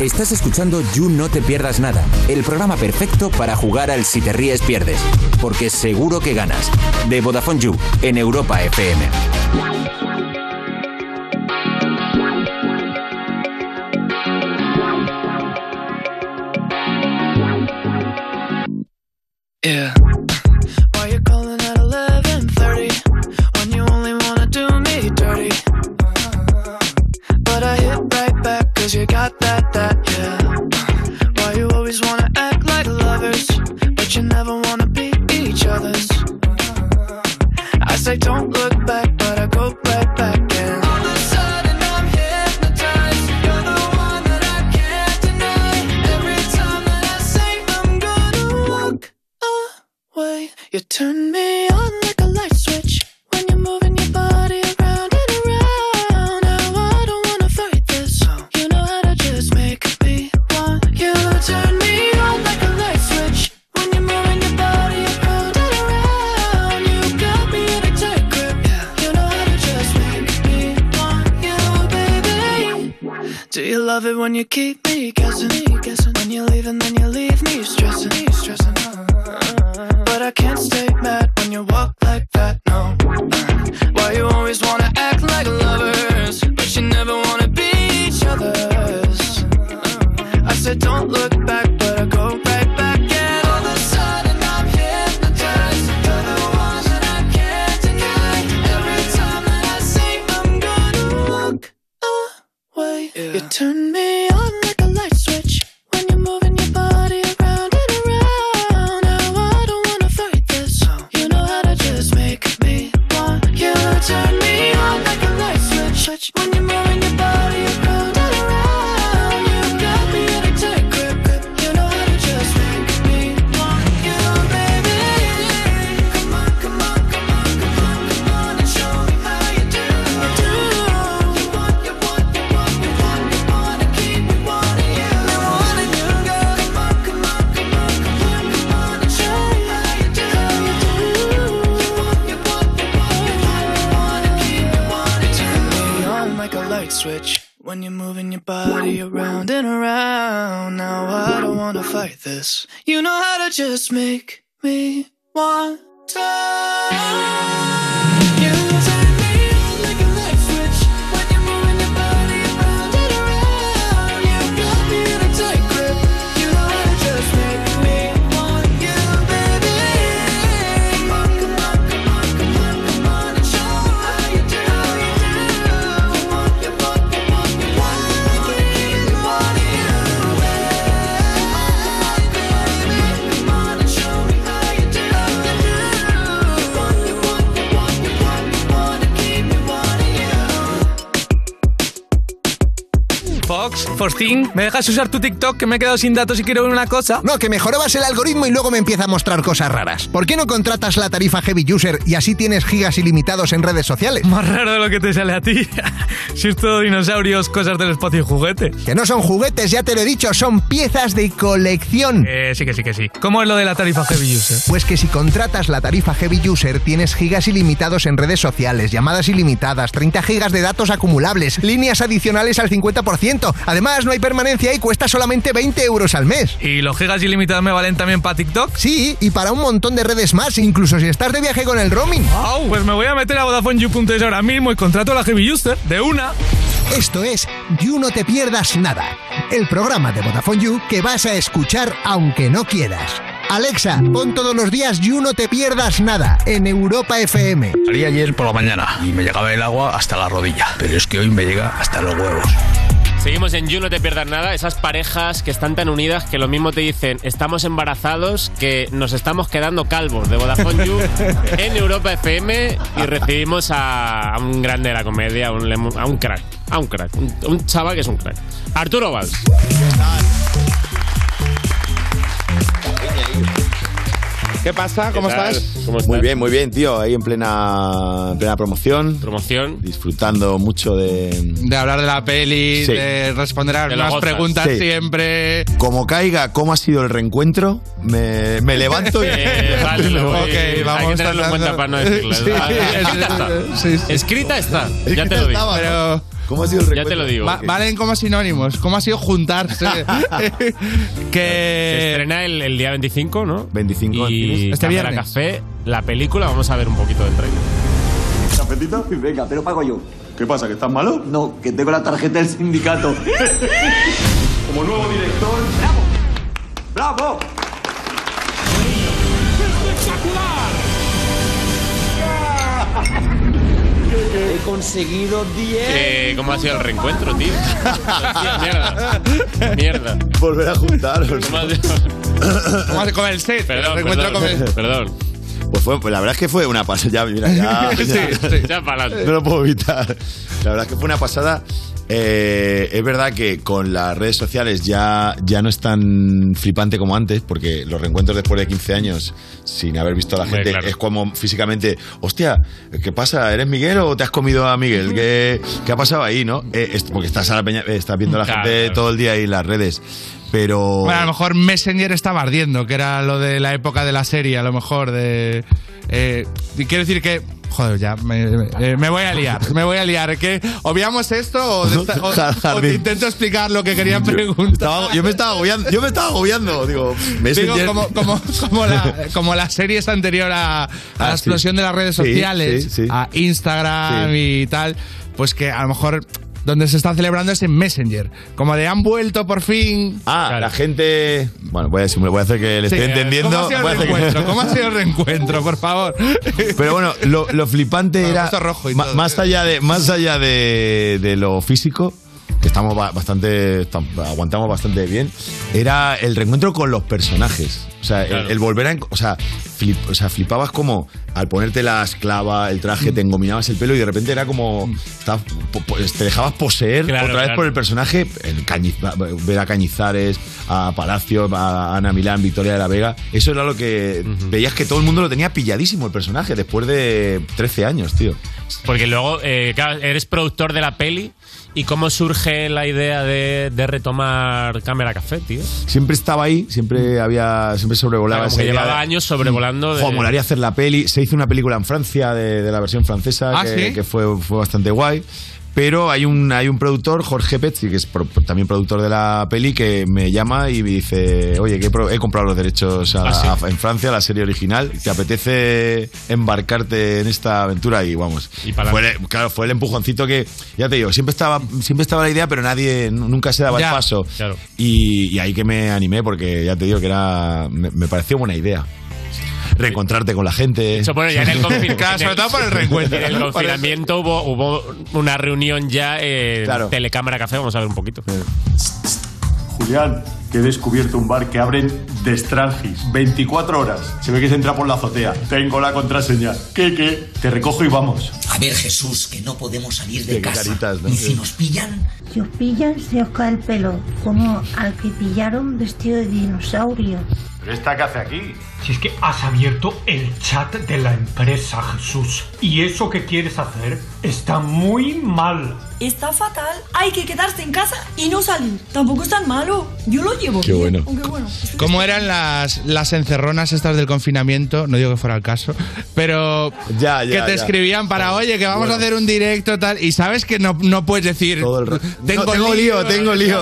Estás escuchando You No Te Pierdas Nada, el programa perfecto para jugar al Si Te Ríes Pierdes, porque seguro que ganas. De Vodafone You, en Europa F M. Yeah. Cause you got that, that, yeah. Why you always wanna act like lovers, but you never wanna be each other's. I say don't look back, but I go right back in. All of a sudden I'm hypnotized. You're the one that I can't deny. Every time that I say I'm gonna walk away, you turn me on like a light switch. When you're moving your body around and around, now I don't wanna fight this. You Do you love it when you keep me guessing? When you leave and then you leave me stressing, stressing. But I can't stay mad when you walk like that, no. Why you always wanna act like lovers, but you never wanna be each other's? I said don't look back, but I go right back. And all of a sudden I'm hypnotized. You're the one that I can't deny. Every time that I say I'm gonna walk away, yeah. You turn me on like a light switch when you're moving your body around and around. Now I don't wanna fight this. You know how to just make me want you. Turn me on like a light switch when you're moving your body around and around. You got me in a tight grip. You know how to just make me want you, baby. Come on, come on, come on, come on, come on and show me how you do. You want, you want, you want, you want, you want to keep me wanting you. I wanna do, girl. Come on, come on, come on, come on, come on and show me how you do. You want, you want, you want, you want, you want to keep me wanting you. Turn me on like a light switch. When you're moving your body around and around, now I don't wanna fight this. You know how to just make me want to. You turn me on like a light switch when you're moving your body around and around. You got me in a tight grip. You know how to just make me want you, baby. Come on, come on, come on, come on, come on and show me how you do. You want, you want, you want, you want to keep me wanting you, baby. Come on and show me how you do. You want, you want, you want, you want, you want to keep me wanting you. Fox, Fostín, ¿me dejas usar tu TikTok que me he quedado sin datos y quiero ver una cosa? No, que mejorabas el algoritmo y luego me empieza a mostrar cosas raras. ¿Por qué no contratas la tarifa Heavy User y así tienes gigas ilimitados en redes sociales? Más raro de lo que te sale a ti. Si es todo dinosaurios, cosas del espacio y juguetes. Que no son juguetes, ya te lo he dicho, son piezas de colección. Eh, sí que sí que sí. ¿Cómo es lo de la tarifa Heavy User? Pues que si contratas la tarifa Heavy User tienes gigas ilimitados en redes sociales, llamadas ilimitadas, treinta gigas de datos acumulables, líneas adicionales al cincuenta por ciento. Además, no hay permanencia y cuesta solamente veinte euros al mes. ¿Y los gigas ilimitados me valen también para TikTok? Sí, y para un montón de redes más, incluso si estás de viaje con el roaming. ¡Au! Pues me voy a meter a Vodafone You punto es ahora mismo y contrato a la Heavy User de una. Esto es You No Te Pierdas Nada, el programa de Vodafone You que vas a escuchar aunque no quieras. Alexa, pon todos los días You No Te Pierdas Nada en Europa F M. Salí ayer por la mañana y me llegaba el agua hasta la rodilla, pero es que hoy me llega hasta los huevos. Seguimos en You, no te pierdas nada. Esas parejas que están tan unidas que lo mismo te dicen estamos embarazados que nos estamos quedando calvos. De Vodafone You en Europa F M. Y recibimos a, a un grande de la comedia, a un, a un crack, a un crack, un, un chaval que es un crack. Arturo Valls. ¿Qué pasa? ¿Cómo, ¿Qué estás? ¿Cómo estás? Muy bien, muy bien, tío. Ahí en plena, en plena promoción. Promoción. Disfrutando mucho de... De hablar de la peli, sí. de responder a algunas preguntas sí. siempre. Como caiga, ¿cómo ha sido el reencuentro? Me, me levanto y... Eh, vale, no, ok, eh, vamos. Hay que tenerlo en cuenta para no decirlo. Sí, sí, sí, sí. Escrita está. Escrita ya te lo digo. Estaba, pero... ¿no? ¿Cómo ha sido el recuerdo? Ya te lo digo. Va, valen como sinónimos. ¿Cómo ha sido juntarse? que... Se estrena el, el día veinticinco, ¿no? veinticinco. Y este viernes. Camera Café, la película, vamos a ver un poquito del trailer. ¿Cafetito? Venga, te lo pago yo. ¿Qué pasa, que estás malo? No, que tengo la tarjeta del sindicato. Como nuevo director... ¡Bravo! ¡Bravo! ¡Espectacular! He conseguido diez. Eh, ¿Cómo ha sido el reencuentro, tío? Mierda. Mierda. Volver a juntaros. ¿Cómo ha sido con el set? Perdón, el reencuentro perdón, con el... perdón. Pues, fue, pues la verdad es que fue una pasada. Ya, mira, ya. ya, sí, sí, ya para adelante. No lo puedo evitar. La verdad es que fue una pasada. Eh, es verdad que con las redes sociales ya, ya no es tan flipante como antes, porque los reencuentros después de quince años sin haber visto a la gente, sí, claro. Es como físicamente, hostia, ¿qué pasa? ¿Eres Miguel o te has comido a Miguel? ¿Qué, qué ha pasado ahí, no? Eh, es, porque estás, a la peña, estás viendo a la claro. gente todo el día ahí en las redes. Pero... Bueno, a lo mejor Messenger estaba ardiendo, que era lo de la época de la serie, a lo mejor de... Eh, quiero decir que... Joder, ya me, eh, me voy a liar, me voy a liar. ¿Qué? ¿Obviamos esto o, esta, o, o te intento explicar lo que quería preguntar? Estaba, yo me estaba agobiando, yo me estaba agobiando. Digo, me Digo como, como, como, la, como la serie es anterior a, a ah, la explosión sí. de las redes sociales, sí, sí, sí. a Instagram sí. y tal, pues que a lo mejor... Donde se está celebrando es en Messenger. Como de han vuelto por fin. Ah, claro. La gente. Bueno, voy a, decir, voy a hacer que le sí, esté entendiendo. ¿Cómo ha sido el reencuentro? Que... ¿Cómo ha sido el reencuentro, por favor? Pero bueno, lo, lo flipante bueno, era. Rojo y todo. Más allá de, más allá de, de lo físico, que estamos bastante. Aguantamos bastante bien. Era el reencuentro con los personajes. O sea, claro. el, el volver a. O sea, flip, o sea, flipabas como. Al ponerte la esclava, el traje, te engominabas el pelo y de repente era como... Te dejabas poseer claro, otra vez claro. por el personaje. El Cañiz, ver a Cañizares, a Palacio, a Ana Milán, Victoria de la Vega. Eso era lo que... Uh-huh. Veías que todo el mundo lo tenía pilladísimo el personaje después de trece años, tío. Porque luego, eh, claro, eres productor de la peli y cómo surge la idea de, de retomar Camera Café, tío. Siempre estaba ahí, siempre había... Siempre sobrevolaba. O sea, como que llevaba años sobrevolando. De... Jo, molaría hacer la peli... Hizo una película en Francia de, de la versión francesa ¿Ah, que, sí? que fue, fue bastante guay. Pero hay un, hay un productor, Jorge Pezzi, que es pro, también productor de la peli, que me llama y me dice: oye, que he, he comprado los derechos a, ¿Ah, sí? a, en Francia, a la serie original. ¿Te apetece embarcarte en esta aventura? Y vamos. ¿Y fue el, claro, fue el empujoncito que, ya te digo, siempre estaba, siempre estaba la idea, pero nadie, nunca se daba ya, el paso. Claro. Y, y ahí que me animé, porque ya te digo que era, me, me pareció buena idea. Reencontrarte con la gente. Eso, bueno, ya en el confinamiento. En el confinamiento hubo, hubo una reunión ya en claro. Telecámara Café. Vamos a ver un poquito. Julián, que he descubierto un bar que abren de Strangis veinticuatro horas. Se ve que se entra por la azotea. Tengo la contraseña. ¿Qué, qué? Te recojo y vamos. A ver, Jesús, que no podemos salir de, de casa. Caritas, ¿no? Y si nos pillan... Si os pillan, se os cae el pelo. Como al que pillaron vestido de dinosaurio. ¿Pero esta qué hace aquí? Si es que has abierto el chat de la empresa, Jesús. Y eso que quieres hacer está muy mal. Está fatal. Hay que quedarse en casa y no salir. Tampoco es tan malo. Yo lo llevo. Qué bueno. Aunque bueno. ¿Cómo eran las, las encerronas estas del confinamiento? No digo que fuera el caso, pero ya, ya, que te ya. escribían para, oye, que vamos bueno. a hacer un directo tal. Y sabes que no, no puedes decir... Todo el rato. Tengo, no, tengo lío, lío, tengo lío.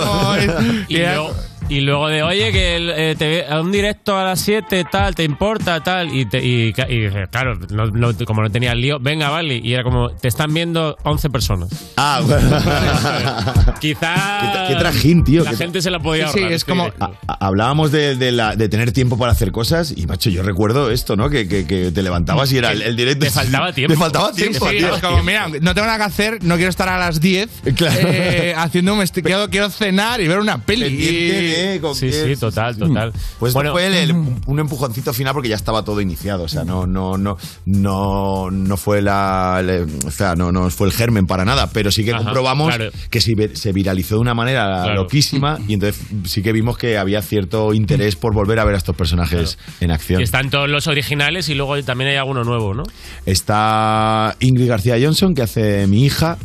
Y luego... Y luego de, oye, que eh, te, a un directo a las siete, tal, ¿te importa? Tal Y, te, y, y claro, no, no, como no tenía el lío, venga, vale. Y era como, te están viendo once personas. Ah, bueno. Quizás... Qué trajín, tío. La gente se la podía ahorrar. Sí, sí, es como... A, hablábamos de, de, la, de tener tiempo para hacer cosas. Y, macho, yo recuerdo esto, ¿no? Que, que, que te levantabas y era el, el directo. Te faltaba tiempo. Te faltaba tiempo, sí, sí, tío. Como, mira, no tengo nada que hacer, no quiero estar a las diez claro. eh, haciendo un... Quiero, quiero cenar y ver una peli. Sí, sí, total, total. Pues bueno, fue el, el, un empujoncito final porque ya estaba todo iniciado. O sea, no, no, no, no, no fue la, la o sea, no, no fue el germen para nada. Pero sí que Ajá, comprobamos claro. que se, se viralizó de una manera claro. loquísima. Y entonces sí que vimos que había cierto interés por volver a ver a estos personajes claro. en acción. Y están todos los originales y luego también hay alguno nuevo, ¿no? Está Ingrid García Johnson, que hace mi hija,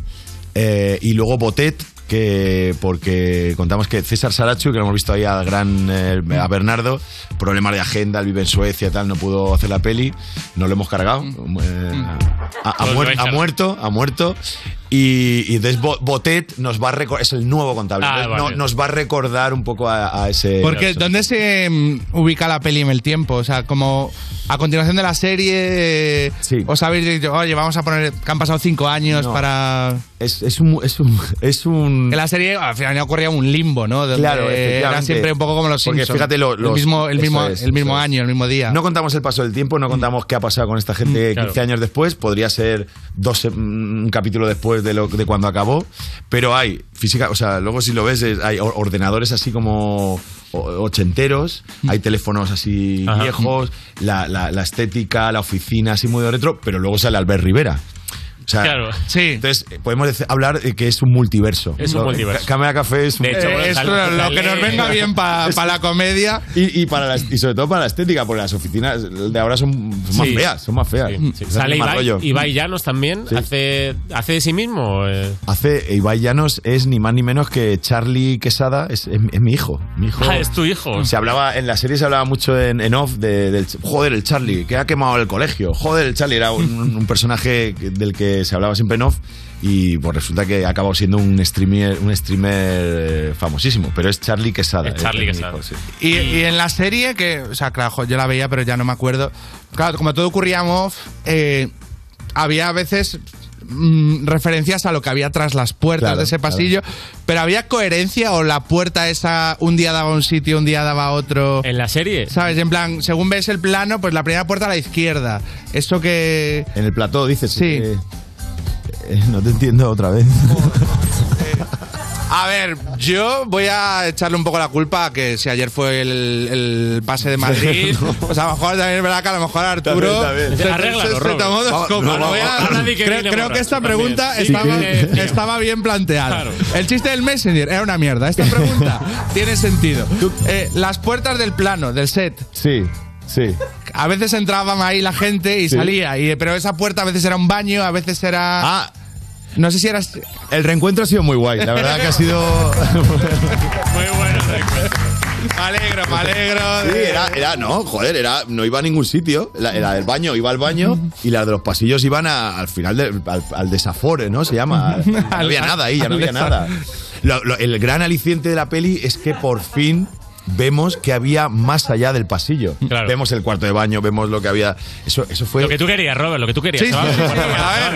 eh, y luego Botet. Que porque contamos que César Sarachu, que lo hemos visto ahí al gran eh, a Bernardo, problemas de agenda, él vive en Suecia, tal, no pudo hacer la peli, no lo hemos cargado, eh, ha, ha, muer, ha muerto, ha muerto. Y, y entonces Botet nos va a recordar, es el nuevo contable, ah, vale. no, nos va a recordar un poco a, a ese... Porque universo. ¿Dónde se um, ubica la peli en el tiempo? O sea, como a continuación de la serie, sí. os habéis dicho, oye, vamos a poner que han pasado cinco años no, para... Es, es, un, es, un, es un... Que la serie al final ocurría un limbo, ¿no? Donde claro, era siempre un poco como los Simpsons. Porque fíjate, los, los, el mismo, el mismo, es, el mismo año, el mismo día. No contamos el paso del tiempo, no contamos mm. qué ha pasado con esta gente mm, claro. quince años después, podría ser dos, un capítulo después de, lo, de cuando acabó, pero hay física, o sea, luego si lo ves hay ordenadores así como ochenteros, hay teléfonos así Ajá. viejos, la, la, la estética, la oficina así muy de retro, pero luego sale Albert Rivera. O sea, claro, sí. Entonces, podemos decir, hablar de que es un multiverso. Es un multiverso. Camera Café es un multiverso. Eh, es lo, lo que nos venga bien para pa la comedia. Y, y, para la, y sobre todo para la estética, porque las oficinas de ahora son, son más sí. feas. Son más feas. Sí, sí. Sale Ibai, Ibai Llanos también. Sí. Hace, ¿Hace de sí mismo? Eh. Hace Ibai Llanos es ni más ni menos que Charlie Quesada. Es, es, es mi hijo. Mi hijo. Ah, es tu hijo. Se hablaba, en la serie se hablaba mucho en, en off de, del... Joder, el Charlie, que ha quemado el colegio. Joder, el Charlie era un, un personaje del que se hablaba siempre en off, y pues resulta que ha acabado siendo un streamer un streamer famosísimo, pero es Charlie Quesada. Es Charlie Quesada. Hijo, sí. y, y en la serie, que, o sea, claro, yo la veía, pero ya no me acuerdo. Claro, como todo ocurría en off, eh, había a veces mm, referencias a lo que había tras las puertas, claro, de ese pasillo, claro. Pero había coherencia, o la puerta esa un día daba un sitio, un día daba otro. En la serie, ¿sabes? En plan, según ves el plano, pues la primera puerta a la izquierda. Eso que... En el plató, dices. Sí. Que... No te entiendo otra vez. A ver, yo voy a echarle un poco la culpa a que si ayer fue el, el pase de Madrid, sí, no. Pues a lo mejor también es verdad que a lo mejor Arturo arréglalo, Robert. Creo que esta pregunta sí, estaba, sí. estaba bien planteada. Claro. El chiste del Messenger era una mierda. Esta pregunta tiene sentido. Eh, las puertas del plano, del set. Sí, sí. A veces entraban ahí la gente y sí. salía, y, pero esa puerta a veces era un baño, a veces era... Ah, no sé si era... El reencuentro ha sido muy guay, la verdad que ha sido... Muy bueno el reencuentro. Me alegro, me alegro. De... Sí, era, era, no, joder, era, no iba a ningún sitio. La, la del baño iba al baño y la de los pasillos iban a, al final, de, al, al desafore, ¿no? Se llama. No había nada ahí, ya no había nada. Lo, lo, el gran aliciente de la peli es que por fin... vemos que había más allá del pasillo. Claro. Vemos el cuarto de baño, vemos lo que había. Eso, eso fue. Lo que tú querías, Robert, lo que tú querías. Sí, chaval, sí, sí, sí. A ver,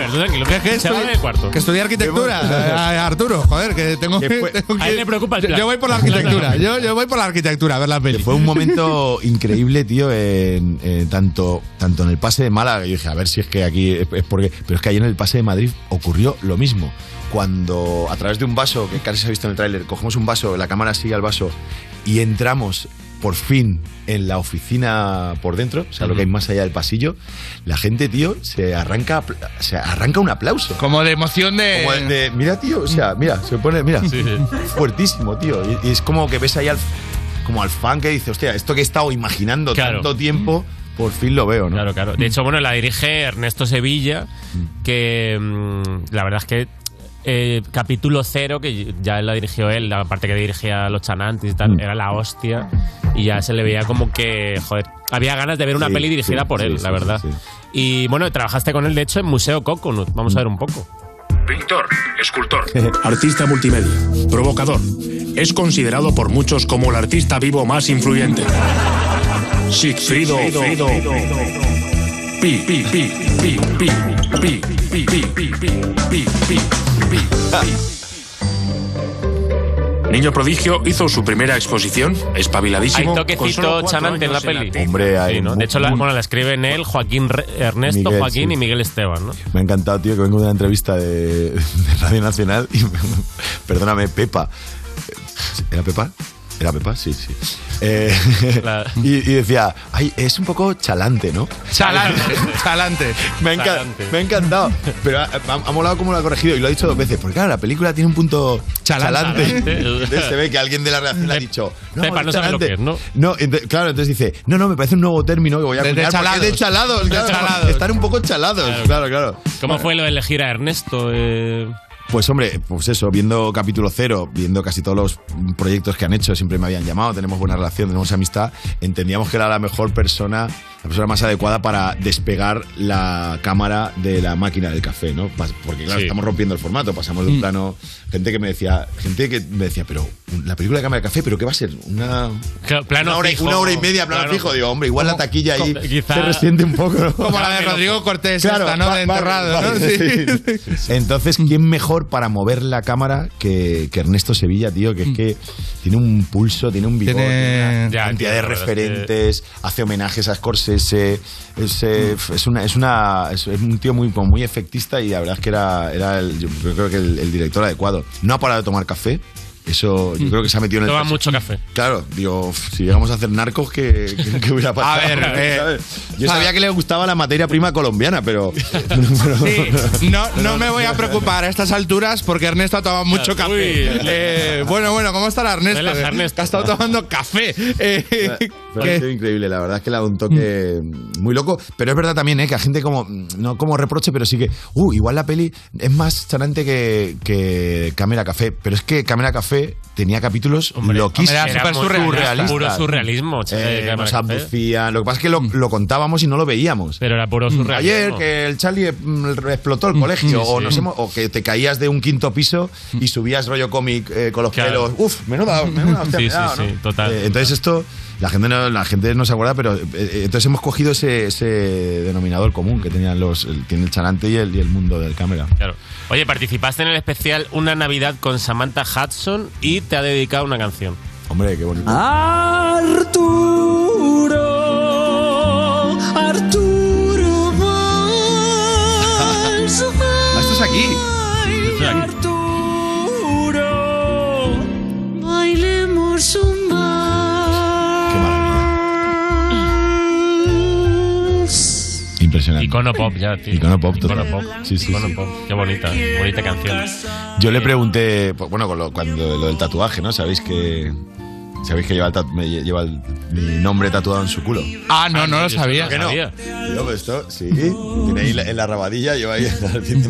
¿qué estudié? Que estudié arquitectura, Arturo, joder, que tengo que. Fue, tengo que... A él le preocupa el plan. Yo voy por la arquitectura, yo, yo voy por la arquitectura a ver la peli. Fue un momento increíble, tío, en, en, tanto, tanto en el pase de Málaga, yo dije, a ver si es que aquí es porque. Pero es que ayer en el pase de Madrid ocurrió lo mismo. Cuando a través de un vaso, que casi se ha visto en el tráiler, cogemos un vaso, la cámara sigue al vaso y entramos por fin en la oficina por dentro, o sea, lo que hay más allá del pasillo, la gente, tío, se arranca se arranca un aplauso. Como de emoción de... Como de, de mira, tío, o sea, mira, se pone, mira, sí, sí. Fuertísimo, tío. Y, y es como que ves ahí al, como al fan que dice, hostia, esto que he estado imaginando claro. tanto tiempo... Por fin lo veo, ¿no? Claro, claro. De hecho, bueno, la dirige Ernesto Sevilla, que mmm, la verdad es que eh, capítulo cero, que ya la dirigió él, la parte que dirigía los chanantes y tal, mm. era la hostia. Y ya se le veía como que, joder, había ganas de ver una sí, peli dirigida sí, por él, sí, la verdad. Sí, sí, sí. Y bueno, trabajaste con él, de hecho, en Museo Coconut. Vamos mm. a ver un poco. Pintor, escultor, artista multimedia, provocador. Es considerado por muchos como el artista vivo más influyente. Sigfrido, Sigfrido, pi, pi, pi, pi, pi, pi, pi, pi, pi, pi, pi, pi. Niño prodigio hizo su primera exposición, espabiladísimo. Hay toquecito chanante en la peli. Hombre, ahí, sí, ¿no? De hecho, la, bueno, la escriben él, Joaquín Re Ernesto, Miguel, Joaquín sí. y Miguel Esteban, ¿no? Me ha encantado, tío, que vengo de una entrevista de, de Radio Nacional y, perdóname, Pepa. ¿Era Pepa? Era Pepa, sí, sí. Eh, claro. y, y decía, ay, es un poco chalante, ¿no? Chalante, chalante. Me, enca chalante. me ha encantado. Pero ha, ha, ha molado como lo ha corregido y lo ha dicho dos veces. Porque claro, la película tiene un punto chalante. chalante. Se ve que alguien de la redacción le ha dicho, no, Pepa, no sabe lo que es, ¿no? No, ent claro, entonces dice, no, no, me parece un nuevo término que voy a poner. Chalados. De chalados, claro, chalados. Estar un poco chalados, claro, claro. claro. ¿Cómo bueno. fue lo de elegir a Ernesto? Eh... Pues hombre, pues eso, viendo capítulo cero, viendo casi todos los proyectos que han hecho, siempre me habían llamado, tenemos buena relación, tenemos amistad, entendíamos que era la mejor persona, la persona más adecuada para despegar la cámara de la máquina del café, ¿no? Porque claro, sí. estamos rompiendo el formato, pasamos de un plano, gente que me decía, gente que me decía, pero la película de cámara de café, pero ¿qué va a ser? Una, claro, plano una, hora, fijo, una hora y media, plano claro, fijo, digo, hombre, igual como, la taquilla ahí quizá, se resiente un poco, ¿no? Como la de Rodrigo Cortés, claro, esta, ¿no? Va, de enterrado, va, va, ¿no? Sí. Sí, sí, sí. Entonces, ¿quién mejor para mover la cámara que, que Ernesto Sevilla, tío, que es que tiene un pulso, tiene un vigor, tiene una cantidad de referentes, hace homenajes a Scorsese, es, es, una, es, una, es un tío muy, muy efectista y la verdad es que era, era el, yo creo que el, el director adecuado. No ha parado de tomar café, Eso yo creo que se ha metido en el... Toma mucho café. Claro, digo, si llegamos a hacer Narcos, ¿qué, qué, qué hubiera pasado? A ver, eh, yo sabía que le gustaba la materia prima colombiana, pero... pero sí, no, no me voy a preocupar a estas alturas porque Ernesto ha tomado mucho café. Uy, eh, bueno, bueno, ¿cómo estará Ernesto? Ernesto ha estado tomando café. Eh, pero ha sido increíble, la verdad es que le ha dado un toque muy loco. Pero es verdad también, eh, que a gente como... No como reproche, pero sí que... Uh, igual la peli es más chanante que, que Camera Café. Pero es que Cámara Café tenía capítulos Hombre, loquísimos, era surrealista, puro surrealismo, che, eh, nos abducían. Lo que pasa es que lo, lo contábamos y no lo veíamos, pero era puro surrealismo. Ayer que el Charlie explotó el colegio, sí, o, sí. Nos hemos, o que te caías de un quinto piso y subías rollo cómic, eh, con los claro. pelos. Uf, menuda, menuda hostia, sí, mirado, sí, ¿no? Sí, total, eh, entonces esto la gente no, la gente no se acuerda, pero eh, entonces hemos cogido ese, ese denominador común que tenían los el, tiene el charante y el, y el mundo del cámara. Claro. Oye, participaste en el especial Una Navidad con Samantha Hudson y te ha dedicado una canción. Hombre, qué bonito. Arturo, Arturo Valls. Esto es aquí. Esto es aquí. Arturo, bailemos un vals. Qué maravilla. Impresionante. Icono pop ya, tío. Icono pop, Icono pop. Sí, sí, Icono sí. pop. Qué bonita, bonita canción. Yo le pregunté, pues, bueno, con lo, cuando lo del tatuaje, ¿no? Sabéis que sabéis que lleva el, me lleva el, mi nombre tatuado en su culo. Ah, no, no lo sabía. ¿Qué no? Sabía. Yo, pues, esto, sí. Tiene ahí la, en la rabadilla, yo ahí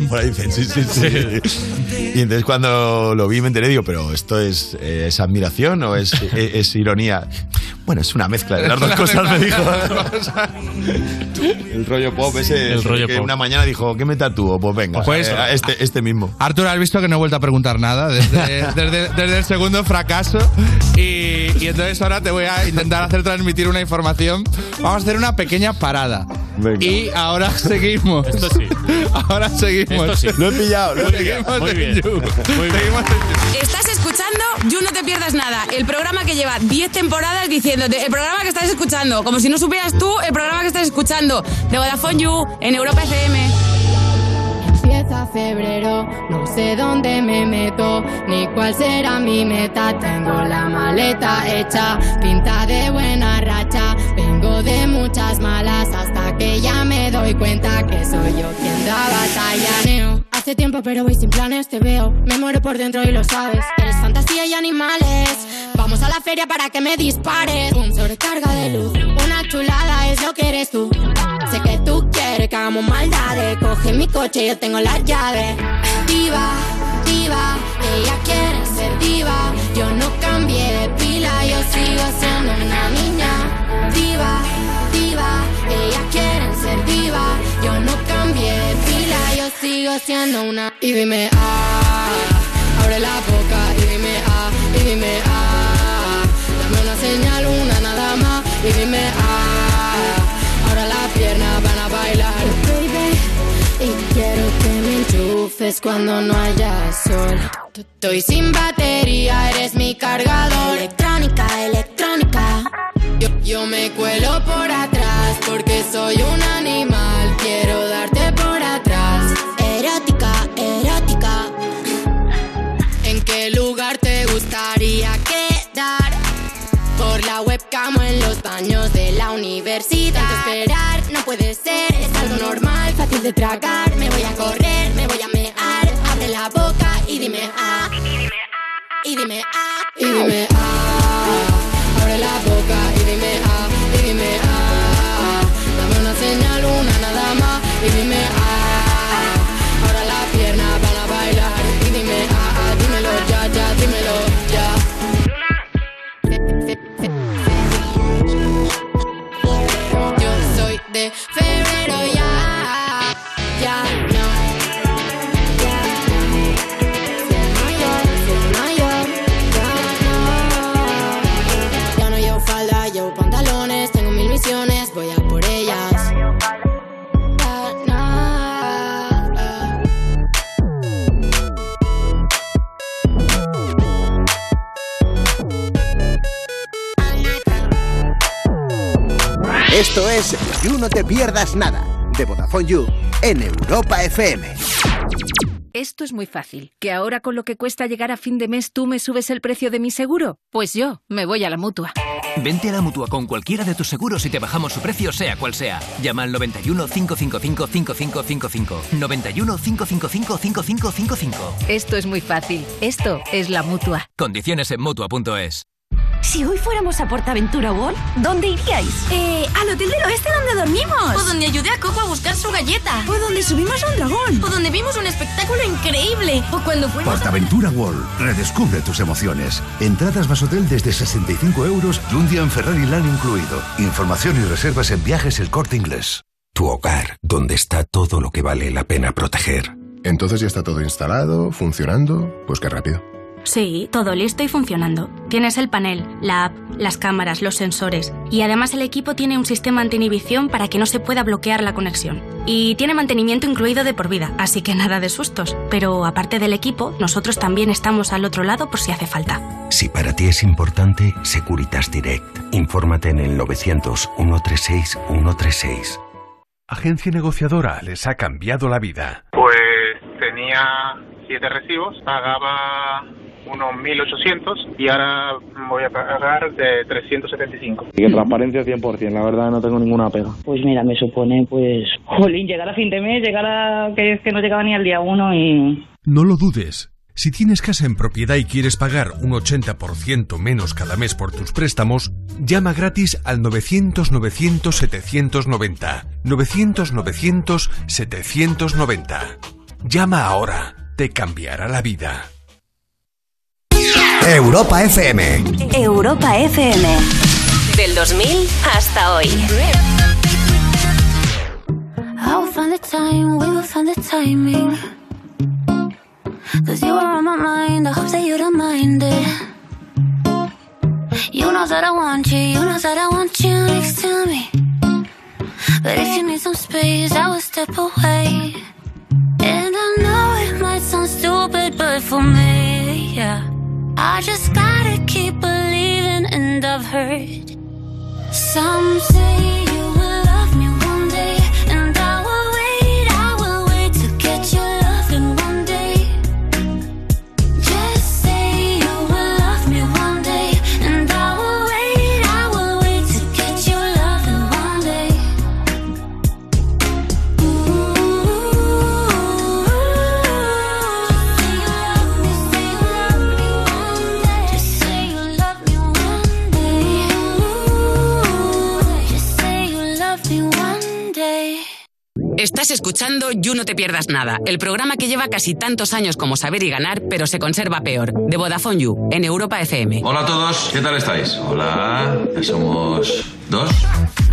por ahí, dicen, sí, sí, sí, sí. Y entonces cuando lo vi me enteré, digo, pero esto es, eh, ¿es admiración o es, es, es ironía? Bueno, es una mezcla de las dos cosas, me dijo. El rollo pop ese, el rollo que pop. Una mañana dijo, ¿qué me tatúo? Pues venga, pues, eh, este, este mismo. Arturo, has visto que no he vuelto a preguntar nada desde, desde, desde el segundo fracaso. Y, y entonces ahora te voy a intentar hacer transmitir una información. Vamos a hacer una pequeña parada. Venga. Y ahora seguimos. Esto sí. Ahora seguimos. Esto sí. Lo he pillado. Lo he pillado. Muy bien. Muy bien. Estás escuchando You No Te Pierdas Nada, el programa que lleva diez temporadas diciéndote, el programa que estás escuchando, como si no supieras tú el programa que estás escuchando, de Vodafone You en Europa F M. Empieza febrero, no sé dónde me meto, ni cuál será mi meta, tengo la maleta hecha, pinta de buena racha, vengo de muchas malas, hasta que ya me doy cuenta que soy yo quien da batalla. Hace tiempo pero voy sin planes, te veo, me muero por dentro y lo sabes, eres fantasía y animales, vamos a la feria para que me dispares, boom, sobrecarga de luz, una chulada es lo que eres tú, sé que tú quieres que hagamos maldades, coge mi coche, yo tengo las llaves, diva, diva, ella quiere ser diva, yo no cambié de pila, yo sigo siendo una niña, diva, diva, ella quiere ser diva, yo no cambié de pila, yo sigo siendo una. Y dime ah, abre la boca y dime ah, y dime ah, dame una señal, una nada más. Y dime ah, ahora las piernas van a bailar, baby. Y quiero que me enchufes cuando no haya sol. Estoy sin batería, eres mi cargador. Electrónica, electrónica. Yo, yo me cuelo por atrás porque soy un animal. Quiero darte por atrás. Erótica, erótica. ¿En qué lugar te gustaría quedar? Por la webcam o en los baños de la universidad. Tanto esperar no puede ser, es algo normal, fácil de tragar. Me voy a correr, me voy a mear. Abre la boca y dime ah, y dime ah, y dime ah. Abre la boca y dime ah, y dime ah. Dame una señal, una nada más. Y dime ah, ahora las piernas van a bailar. Y dime ah, ah, dímelo ya, ya, dímelo ya. Yo soy de febrero ya, ya no. Soy mayor, soy mayor, ya no. Ya no llevo falda, llevo pantalones, tengo mil misiones, voy a por ellas. Esto es You No Te Pierdas Nada, de Vodafone You, en Europa F M. Esto es muy fácil. ¿Que ahora con lo que cuesta llegar a fin de mes tú me subes el precio de mi seguro? Pues yo me voy a la Mutua. Vente a la Mutua con cualquiera de tus seguros y te bajamos su precio sea cual sea. Llama al noventa y uno, cinco cinco cinco, cinco cinco cinco cinco. noventa y uno, cinco cinco cinco, cinco cinco cinco cinco. Esto es muy fácil. Esto es la Mutua. Condiciones en Mutua punto es. Si hoy fuéramos a PortAventura World, ¿dónde iríais? Eh, al hotel del oeste donde dormimos. O donde ayudé a Coco a buscar su galleta. O donde subimos a un dragón. O donde vimos un espectáculo increíble. O cuando fuimos PortAventura a... World. Redescubre tus emociones. Entradas más hotel desde sesenta y cinco euros y un día en Ferrari Land incluido. Información y reservas en Viajes El Corte Inglés. Tu hogar, donde está todo lo que vale la pena proteger. Entonces ya está todo instalado, funcionando. Pues qué rápido. Sí, todo listo y funcionando. Tienes el panel, la app, las cámaras, los sensores. Y además el equipo tiene un sistema anti-inhibición para que no se pueda bloquear la conexión. Y tiene mantenimiento incluido de por vida, así que nada de sustos. Pero aparte del equipo, nosotros también estamos al otro lado por si hace falta. Si para ti es importante, Securitas Direct. Infórmate en el novecientos, uno tres seis, uno tres seis. Agencia Negociadora les ha cambiado la vida. Pues tenía siete recibos, pagaba unos mil ochocientos y ahora voy a pagar de trescientos setenta y cinco. Y en transparencia cien por ciento, la verdad no tengo ninguna pega. Pues mira, me supone pues... jolín, llegar a fin de mes, llegar a... que es que no llegaba ni al día uno y... No lo dudes. Si tienes casa en propiedad y quieres pagar un ochenta por ciento menos cada mes por tus préstamos, llama gratis al novecientos, novecientos, setecientos noventa. novecientos, novecientos, setecientos noventa. Llama ahora. Te cambiará la vida. Europa F M. Europa F M. Del dos mil hasta hoy. I will find the time, we will find the timing. Cause you are on my mind, I hope that you don't mind it. You know that I want you, you know that I want you next to me. But if you need some space, I will step away. And I know it might sound stupid, but for me, yeah. I just gotta keep believing, and I've heard some say you will love me one day, and I will wait, I will wait to get your love in one day. Just say you will love me one day, and I will wait, I will wait to get your love in one day. Ooh. Say you love me, say you love me. Say you love me one day. Ooh, just say you love me one day. Estás escuchando You No Te Pierdas Nada, el programa que lleva casi tantos años como Saber y Ganar, pero se conserva peor, de Vodafone You, en Europa F M. Hola a todos, ¿qué tal estáis? Hola, ya somos dos.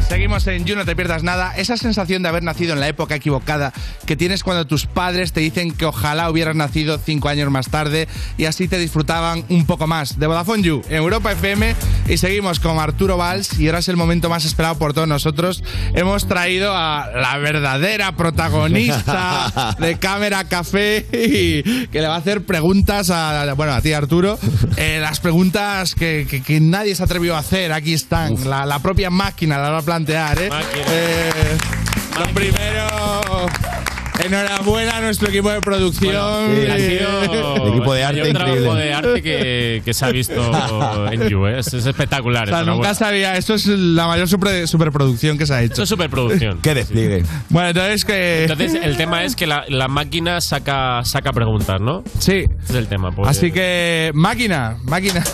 Seguimos en You No Te Pierdas Nada. Esa sensación de haber nacido en la época equivocada que tienes cuando tus padres te dicen que ojalá hubieras nacido cinco años más tarde y así te disfrutaban un poco más. De Vodafone You, en Europa F M, y seguimos con Arturo Valls, y ahora es el momento más esperado por todos nosotros. Hemos traído a la verdadera protagonista de Camera Café, que le va a hacer preguntas a, bueno, a ti, Arturo. Eh, las preguntas que, que, que nadie se atrevió a hacer. Aquí están, la, la propia máquina la va a plantear. ¿Eh? Eh, lo primero, enhorabuena a nuestro equipo de producción. Bueno, sí, ha sido el equipo de arte, un increíble trabajo de arte que, que se ha visto en You, ¿eh? Es, es espectacular. O sea, nunca sabía, esto es la mayor super, superproducción que se ha hecho. Esto es superproducción. Qué despliegue. Sí. Bueno, entonces que... Entonces el tema es que la, la máquina saca, saca preguntas, ¿no? Sí. Este es el tema. Porque... Así que, máquina, máquina.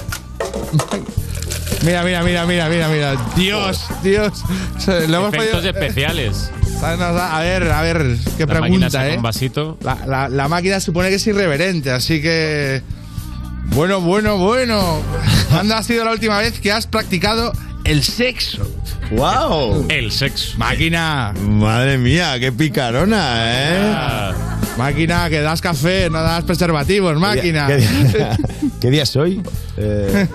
Mira, mira, mira, mira, mira, mira. Dios, Dios. Lo hemos efectos podido... especiales. A ver, a ver, qué la pregunta, saca ¿eh? Un vasito. La, la, la máquina supone que es irreverente, así que... Bueno, bueno, bueno. ¿Cuándo ha sido la última vez que has practicado el sexo? ¡Wow! El sexo. Máquina. Madre mía, qué picarona, ¿eh? Ah. Máquina, que das café, no das preservativos, máquina. ¿Qué día, qué día es hoy? Eh...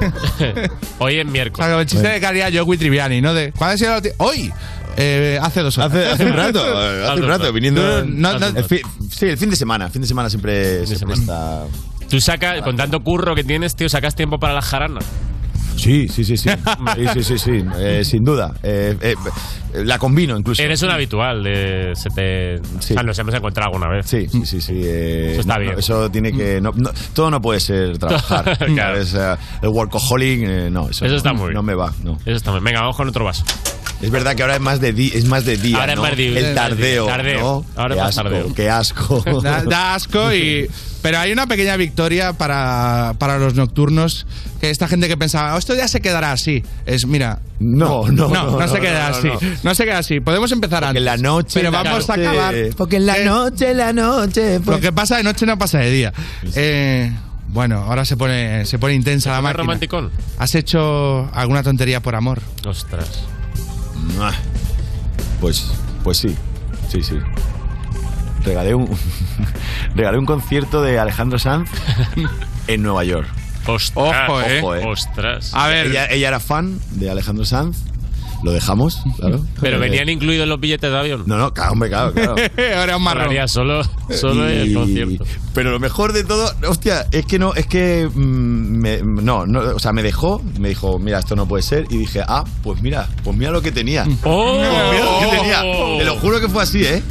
Hoy es miércoles. Claro, el chiste de calidad yo, Joey Triviani, ¿no? De, ¿cuándo ha sido la última? ¡Hoy! Eh, hace dos horas. Hace, hace un rato, hace un rato, viniendo... No, no, el fi, sí, el fin de semana, fin de semana siempre, siempre semana. Está... Tú sacas, con tanto curro que tienes, tío, sacas tiempo para la jarana. Sí, sí, sí, sí. Sí, sí, sí, sí. Eh, sin duda. Eh, eh, la combino incluso. Eres un habitual. Eh, se te... sí. O sea, nos hemos encontrado alguna vez. Sí, sí, sí. sí eh, eso está no, bien. No, eso tiene que. No, no, todo no puede ser trabajar. Claro. Es, uh, el workaholic, eh, no. Eso, eso está no, muy bien. No me va. No. Eso está muy bien. Venga, vamos con otro vaso. Es verdad que ahora es más de, di es más de día, ahora ¿no? es más de, el tardeo, tardeo. ¿no? Ahora qué es más asco, tardeo. Qué asco. Da, da asco y... Pero hay una pequeña victoria para, para los nocturnos. Que esta gente que pensaba, oh, esto ya se quedará así. Es, mira... No, no, no. No, no, no, no se queda no, así. No, no. no se queda así. Podemos empezar porque antes. La noche, pero vamos la noche. a acabar. Porque en la eh, noche, la noche... Pues. Lo que pasa de noche no pasa de día. Sí. Eh... Bueno, ahora se pone, se pone intensa se la máquina. Romanticón. ¿Has hecho alguna tontería por amor? Ostras. Pues, pues sí, sí, sí. Regalé un, regalé un concierto de Alejandro Sanz en Nueva York. Ostras, ojo, eh. Ojo, eh. Ostras. A ver, ella, ella era fan de Alejandro Sanz. Lo dejamos, claro. Pero venían incluidos los billetes de avión. No, no, claro, hombre, claro, claro. Ahora es marrón. Solo, solo y... el concierto. Pero lo mejor de todo, hostia, es que no, es que me, no, no, o sea, me dejó, me dijo, mira, esto no puede ser. Y dije, ah, pues mira, pues mira lo que tenía. Oh, pues mira lo que tenía. Te lo juro que fue así, ¿eh?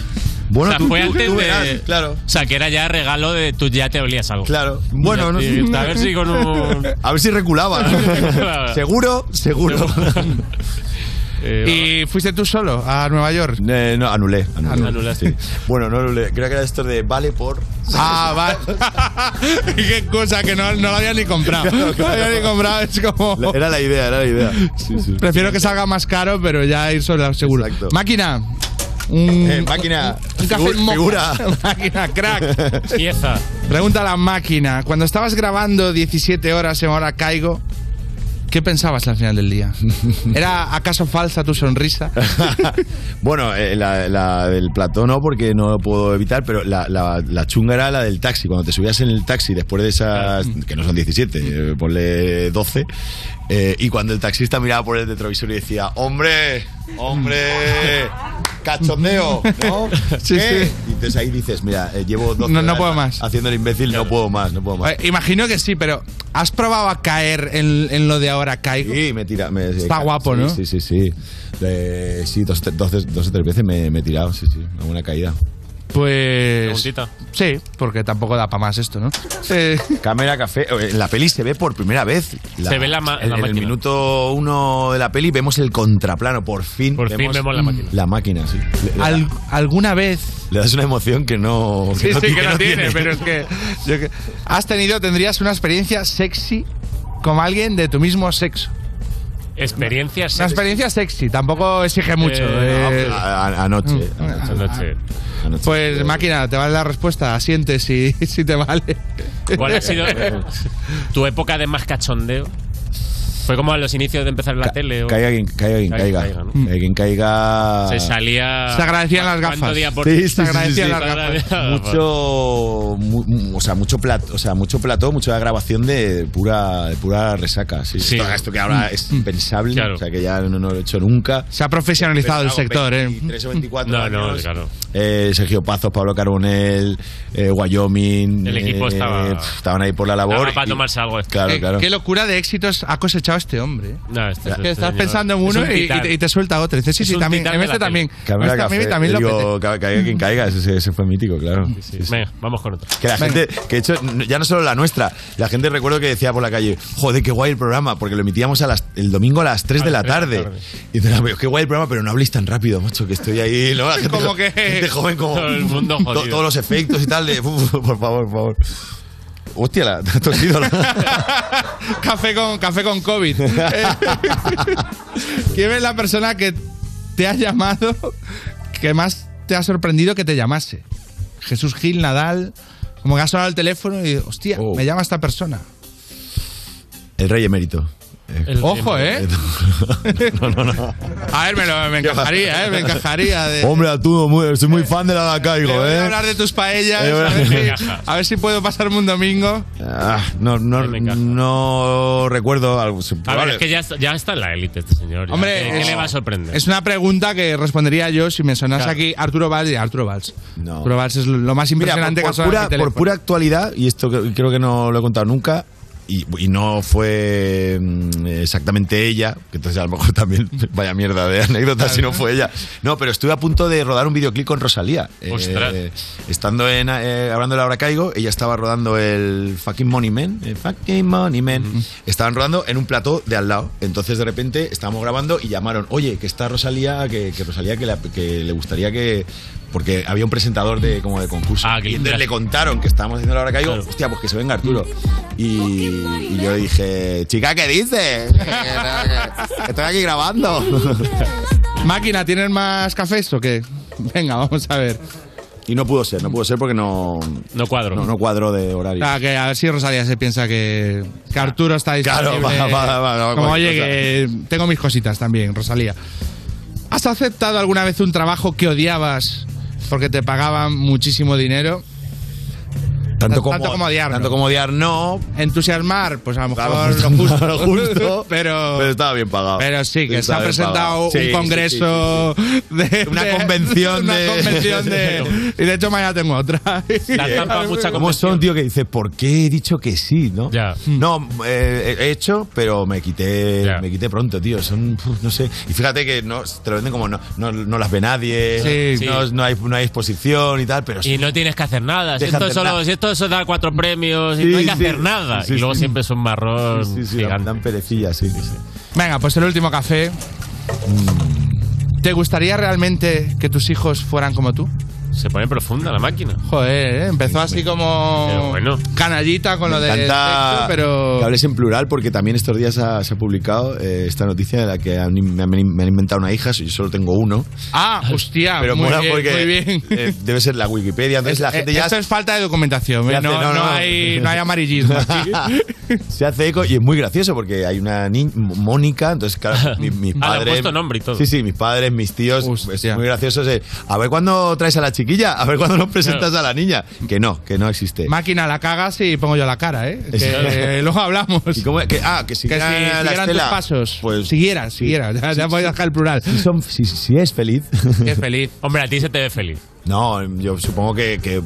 Bueno, o sea, tú, fue tú, antes tú verás, de... claro. O sea, que era ya regalo de tú ya te olías algo. Claro. Bueno, no sé. A ver si con un... A ver si reculaba. Seguro, seguro. Eh, ¿Y fuiste tú solo a Nueva York? Eh, no, anulé. Anulé. anulé. Sí. Bueno, no anulé. Creo que era esto de vale por... Ah, vale. Qué cosa, que no, no lo había ni comprado. Claro, claro. No lo había ni comprado, es como... Era la idea, era la idea. Sí, sí. Prefiero que salga más caro, pero ya ir solo, seguro. Exacto. Máquina. Mm, eh, máquina. Un café figur, figura. Máquina, crack. Pieza. Pregunta a la máquina. Cuando estabas grabando diecisiete horas en Ahora Caigo... ¿Qué pensabas al final del día? ¿Era acaso falsa tu sonrisa? Bueno, eh, la, la del plató no, porque no lo puedo evitar, pero la, la, la chunga era la del taxi. Cuando te subías en el taxi después de esas, que no son diecisiete, eh, ponle doce, eh, y cuando el taxista miraba por el retrovisor y decía, ¡hombre! ¡Hombre! ¡Cachondeo! ¿No? Sí, ¿qué? Sí. Y entonces ahí dices, mira, eh, llevo doce no, no puedo más. Haciendo el imbécil, no puedo más, no puedo más. Oye, imagino que sí, pero ¿has probado a caer en, en lo de Ahora Caigo? Sí, me tira. Me, Está ca- guapo, sí, ¿no? Sí, sí, sí. Eh, sí, dos, dos, dos, dos o tres veces me, me he tirado, sí, sí. Alguna caída. Pues... ¿Preguntita? Sí, porque tampoco da para más esto, ¿no? Eh. Camera Café. En la peli se ve por primera vez. La, se ve la, ma- la en, máquina. En el minuto uno de la peli vemos el contraplano. Por fin, por vemos, fin vemos la máquina. La máquina, sí. Le, Al, la, ¿Alguna vez? Le das una emoción que no... Que sí, no sí, tiene, que no tiene, tiene, pero es que, yo que... ¿Has tenido, tendrías una experiencia sexy con alguien de tu mismo sexo? Experiencia sexy. Una experiencia sexy, tampoco exige mucho. Eh, eh. Anoche, anoche, anoche. Anoche. Pues máquina, te vale la respuesta, asiente si, si te vale. ¿Cuál ha sido tu época de más cachondeo? Fue como a los inicios de empezar la Ca- tele. ¿O? Caiga quien caiga. Quien caiga, caiga, ¿no? Caiga, quien caiga. Se salía. Se agradecían las gafas. Por... Sí, sí, se agradecían sí, sí, las sí, gafas. Mucho. Mu, o sea, mucho plato. O sea, mucho plato, mucha grabación de pura, de pura resaca. Sí. Sí. Esto, esto que ahora es impensable. Claro. O sea, que ya no, no lo he hecho nunca. Se ha profesionalizado el sector, ¿eh? veintitrés o veinticuatro No, años. No, claro. Eh, Sergio Pazos, Pablo Carbonell, eh, Wyoming. El equipo eh, estaba. Pf, estaban ahí por la labor. Estaba para y, tomarse algo. Claro, eh, claro. Qué locura de éxitos ha cosechado este hombre. No, este, este, estás este pensando en uno y, y te suelta otro. Dices, sí, sí, también. En este también. Camera Café, también lo digo, caiga quien caiga. Ese, ese fue mítico, claro. Sí, sí, sí. Venga, vamos con otro. Que la Venga. gente, que de hecho, ya no solo la nuestra, la gente recuerdo que decía por la calle, joder, qué guay el programa, porque lo emitíamos a las, el domingo a las tres, a de, la tres de la tarde. Y dicen, qué guay el programa, pero no habléis tan rápido, macho, que estoy ahí. ¿No? La gente, como que... Gente joven, como... Todo el mundo jodido. To, todos los efectos y tal. De, por favor, por favor. Hostia, la has tosido. Café con, café con COVID. ¿Quién es la persona que te ha llamado, que más te ha sorprendido que te llamase? Jesús Gil, Nadal, como que ha sonado el teléfono y, hostia, oh. me llama esta persona. El rey emérito. El Ojo, ¿eh? No, no, no. A ver, me, lo, me encajaría, ¿eh? Me encajaría. De... Hombre, Arturo, soy muy fan de la Caigo, ¿eh? Voy a hablar de tus paellas. Eh, a, ver si, a ver si puedo pasarme un domingo. Ah, no, no, no recuerdo algo. A ver, es que ya, ya está en la élite este señor. Hombre, ¿qué es, le va a sorprender? Es una pregunta que respondería yo si me sonase claro. aquí Arturo Valls y Arturo Valls. No. Arturo Valls es lo más impresionante. Mira, por, por, que ha sonado. Por pura actualidad, y esto creo que no lo he contado nunca. y, y no fue exactamente ella, que entonces a lo mejor también vaya mierda de anécdota, claro, si no fue ella. No, pero estuve a punto de rodar un videoclip con Rosalía. Ostras. Eh, estando en, eh, hablando de Ahora Caigo, ella estaba rodando el Fucking Money Man, el Fucking Money Man. Mm-hmm. Estaban rodando en un plató de al lado. Entonces de repente estábamos grabando y llamaron, oye, que está Rosalía, que, que Rosalía que, la, que le gustaría que... Porque había un presentador de como de concurso. Ah, y entonces le contaron que estábamos haciendo la Hora Caigo. Claro. Hostia, pues que se venga Arturo. Y, y yo dije, chica, ¿qué dices? Estoy aquí grabando. Máquina, ¿tienes más cafés o qué? Venga, vamos a ver. Y no pudo ser, no pudo ser porque no... No cuadro. No, no cuadro de horario. Claro, que a ver si Rosalía se piensa que, que Arturo está disponible. Claro, va, va, va, va, como, oye, cosa. Que tengo mis cositas también, Rosalía. ¿Has aceptado alguna vez un trabajo que odiabas porque te pagaban muchísimo dinero? Tanto como, tanto como odiar. Tanto como odiar, no. Entusiasmar, pues a lo mejor lo justo. Lo justo pero, pero estaba bien pagado. Pero sí, que se ha presentado un sí, congreso sí, sí, sí. De, de. Una convención de. Una convención de. Y de hecho mañana tengo otra. La trampa, mucha ¿Cómo son, tío, que dices, ¿por qué he dicho que sí, no? Ya. No, eh, he hecho, pero me quité ya. me quité pronto, tío. Son. No sé. Y fíjate que no, te lo venden como no, no, no las ve nadie. Sí, no, sí. No, hay, no hay exposición y tal, pero. Y sí, no tienes que hacer nada. Si esto solo. Si esto eso da cuatro premios sí, y no hay que sí, hacer nada. Sí, y luego sí, siempre es un marrón. Sí, sí, sí, dan perecillas, sí, sí, sí. Venga, pues el último café. Mm. ¿Te gustaría realmente que tus hijos fueran como tú? Se pone profunda la máquina. Joder, ¿eh? Empezó así como bueno. canallita con me lo de texto, pero... Que hables en plural porque también estos días ha, se ha publicado eh, esta noticia de la que han, me, han, me han inventado una hija, yo solo tengo uno. Ah, hostia, pero muy mola bien, porque muy bien. Eh, debe ser la Wikipedia, entonces es, la gente eh, ya... Esto es falta de documentación, no, hace, no, no, no, hay, no hay amarillismo. Se hace eco y es muy gracioso porque hay una niña, Mónica, entonces claro, mis mi padres... Ah, le he puesto nombre y todo. Sí, sí, mis padres, mis tíos, hostia. Es muy gracioso. Eh. A ver, ¿cuándo traes a la chica? A ver cuándo nos presentas claro. a la niña. Que no, que no existe. Máquina, la cagas y pongo yo la cara, ¿eh? Que, eh luego hablamos. ¿Y cómo, que, ah, que, siga que si la siguieran Estela, tus pasos. Pues, siguieran, siguieran. Sí, ya sí, voy a dejar el plural. Si, son, si, si es feliz. Si es feliz. Hombre, a ti se te ve feliz. No, yo supongo que, que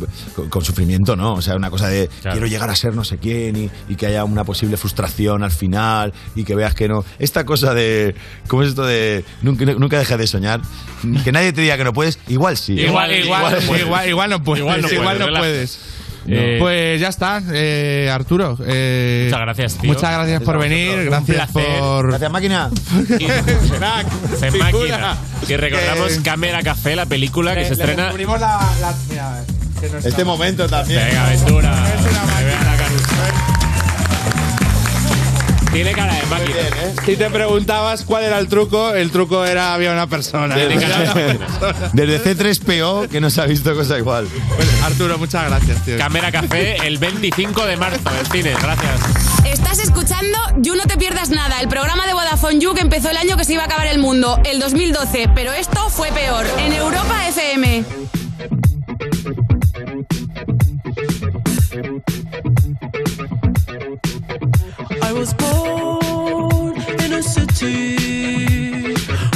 con sufrimiento no. O sea, una cosa de claro. quiero llegar a ser no sé quién y, y que haya una posible frustración al final y que veas que no. Esta cosa de... ¿Cómo es esto de nunca, nunca dejes de soñar? Que nadie te diga que no puedes. Igual sí. Igual, igual, igual, igual, igual no puedes. Igual no puedes. Igual no puedes. Igual no puedes. No. Eh, pues ya está, eh, Arturo. Eh, muchas gracias, tío. Muchas gracias por venir. Gracias por. Gracias, máquina. Crack. Sin máquina. Que recordamos eh, Camera Café, la película le, que se estrena. Descubrimos la. la mira, que no este momento también. Venga, aventura. Tiene cara de máquina. Bien, ¿eh? Si te preguntabas cuál era el truco, el truco era había una persona. Desde, Desde C tres P O que no se ha visto cosa igual. Bueno, Arturo, muchas gracias, tío. Camera Café el veinticinco de marzo en cines. Gracias. Estás escuchando You No Te Pierdas Nada, el programa de Vodafone You que empezó el año que se iba a acabar el mundo, el dos mil doce. Pero esto fue peor. En Europa F M. I was born in a city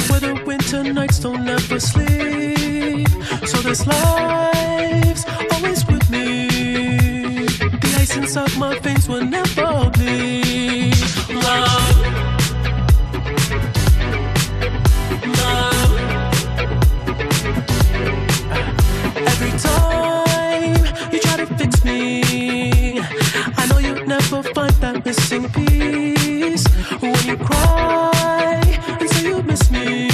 where the winter nights don't ever sleep. So this life's always with me. The ice inside my veins will never bleed. Love, love. Every time you try to fix me, I know you'll never find that missing piece. When you cry and say you miss me,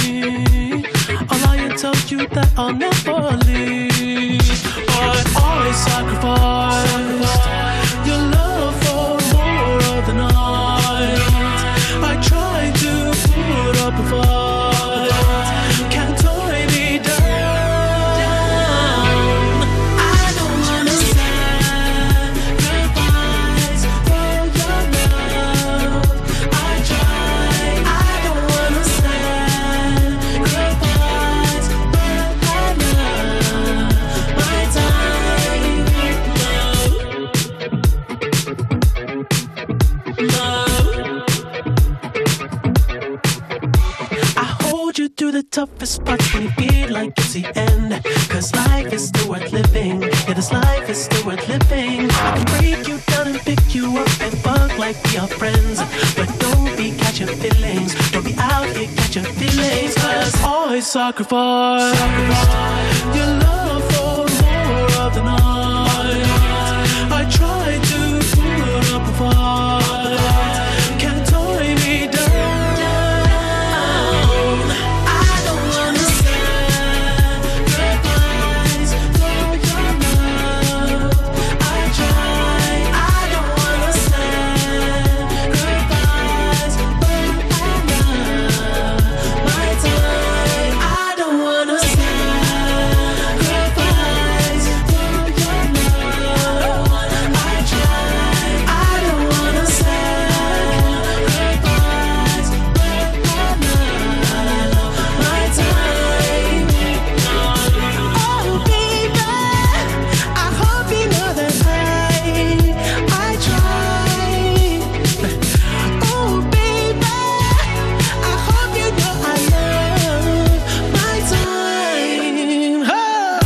I'll lie and tell you that I'll never leave. But always sacrificed your love for more of the night. I tried to put up a fight, can't tie me down. I don't wanna say goodbyes for your love. I tried. I don't wanna say goodbyes for your love. My time, love, love. I hold you through the toughest parts when you feel like it's the end. Cause life is still worth living. Yeah, this life is still worth living. I can break you down and pick you up and fuck like might be our friends, but don't be catching feelings. Don't be out here catching feelings, cause always sacrifice your love for more of the night. I try to put up a fight, can't tie me down. I don't wanna sacrifice for your love. I try. I don't wanna sacrifice for your love. My time. I don't wanna sacrifice for your love. I try. I don't wanna sacrifice for your love. My time. Oh baby, I hope you know that I, I try. Oh baby, I hope you know I love my time. I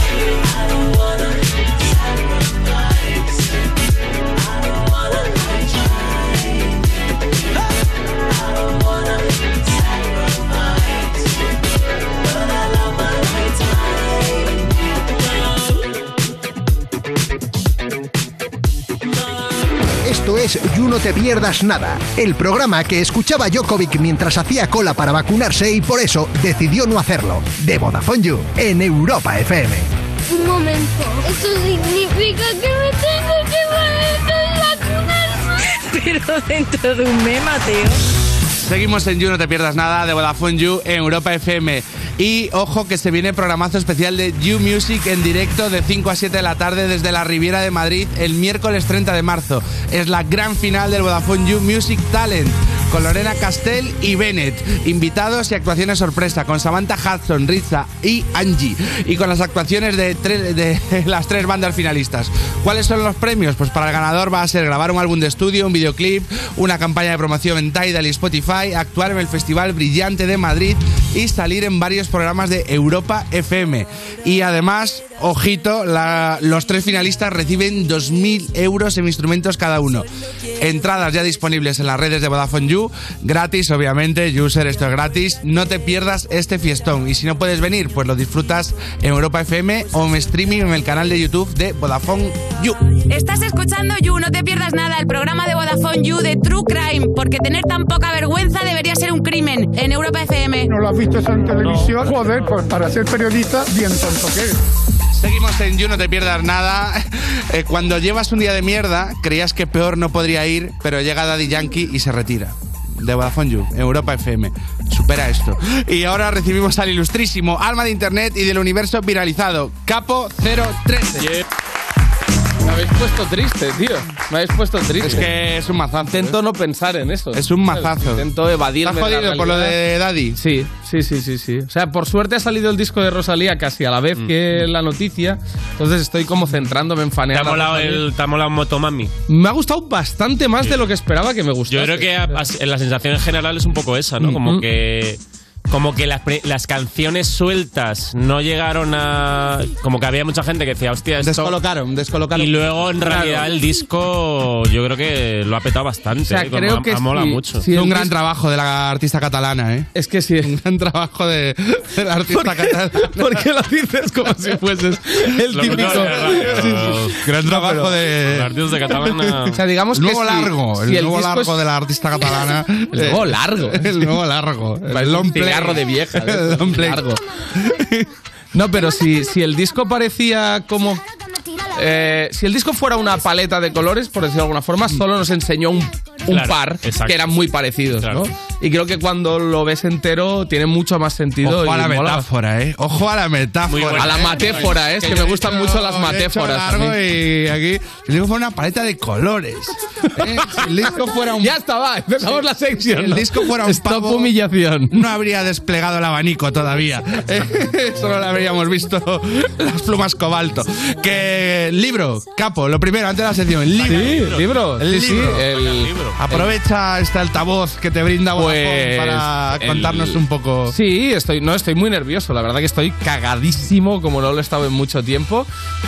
don't wanna sacrifice. I don't wanna try. I don't wanna sacrifice, but I love my time. Esto es You No Te Pierdas Nada, el programa que escuchaba Jokovic mientras hacía cola para vacunarse y por eso decidió no hacerlo. De Vodafone You, en Europa F M. Un momento. Eso significa que me tengo que volver a vacunar. Pero dentro de un mes, Mateo. Seguimos en You, no te pierdas nada, de Vodafone You en Europa F M. Y ojo que se viene programazo especial de You Music en directo de cinco a siete de la tarde desde la Riviera de Madrid el miércoles treinta de marzo. Es la gran final del Vodafone You Music Talent con Lorena Castell y Bennett. Invitados y actuaciones sorpresa con Samantha Hudson, Ritza y Angie. Y con las actuaciones de, tre- de las tres bandas finalistas. ¿Cuáles son los premios? Pues para el ganador va a ser grabar un álbum de estudio, un videoclip, una campaña de promoción en Tidal y Spotify, actuar en el Festival Brillante de Madrid y salir en varios programas de Europa F M. Y además, ojito, la, los tres finalistas reciben dos mil euros en instrumentos cada uno. Entradas ya disponibles en las redes de Vodafone You, gratis obviamente, user, esto es gratis. No te pierdas este fiestón y si no puedes venir, pues lo disfrutas en Europa F M o en streaming en el canal de YouTube de Vodafone You. Estás escuchando You, no te pierdas nada, el programa de Vodafone You de True Crime, porque tener tan poca vergüenza debería ser un crimen, en Europa F M. ¿No lo has visto eso en televisión? Joder, pues para ser periodista, bien tonto que eres. Seguimos en You, no te pierdas nada. Eh, cuando llevas un día de mierda, creías que peor no podría ir, pero llega Daddy Yankee y se retira. De Vodafone You, Europa F M. Supera esto. Y ahora recibimos al ilustrísimo alma de internet y del universo viralizado, Kapo cero trece. Me habéis puesto triste, tío. Me habéis puesto triste. Es que es un mazazo. Intento no pensar en eso. Es un mazazo. Intento evadirme. ¿Estás jodido por lo de Daddy? Sí, sí, sí, sí, sí. O sea, por suerte ha salido el disco de Rosalía casi a la vez mm. que la noticia. Entonces estoy como centrándome en fanear. ¿Te ha molado el te ha molado Motomami? Me ha gustado bastante más sí. de lo que esperaba que me gustase. Yo creo que en la sensación en general es un poco esa, ¿no? Mm-hmm. Como que... Como que las, las canciones sueltas no llegaron a... Como que había mucha gente que decía, hostia, esto... Descolocaron, descolocaron. Y luego, en realidad, claro. el disco yo creo que lo ha petado bastante. O sea, ¿eh? creo Como, que... A, sí, mola mucho. Sí, es un gran disco... trabajo de la artista catalana, ¿eh? Es que sí. Un gran trabajo de, de la artista ¿Por catalana. ¿Por qué lo dices como si fueses el típico? Pero... Sí, sí. Gran trabajo no, pero... de... La artista catalana... O sea, digamos luego que largo, si, el, si el nuevo largo es... de la artista catalana. El nuevo largo. El nuevo largo. El long play. De vieja, de largo. No, pero si, si el disco parecía como... Eh, si el disco fuera una paleta de colores, por decirlo de alguna forma, solo nos enseñó un, un claro, par exacto. que eran muy parecidos, claro. ¿no? Y creo que cuando lo ves entero tiene mucho más sentido. Ojo y a la mola. metáfora, ¿eh? Ojo a la metáfora. Buena, a la matéfora, ¿eh? Es que, que me he gustan hecho, mucho las matéforas. He y aquí, si el disco fuera una paleta de colores. ¿eh? Si el disco fuera un... Ya está, va, empezamos sí. la sección. Si el disco fuera un Stop pavo, humillación. No habría desplegado el abanico todavía. ¿eh? Solo le habríamos visto las plumas cobalto. Que... Libro, Kapo, lo primero, antes de la sección. Libro. Sí, libro. El libro. Sí, sí, el... el libro. Claro. Aprovecha eh. este altavoz que te brinda pues para el... contarnos un poco. Sí, estoy, no, estoy muy nervioso. La verdad que estoy cagadísimo, como no lo he estado en mucho tiempo,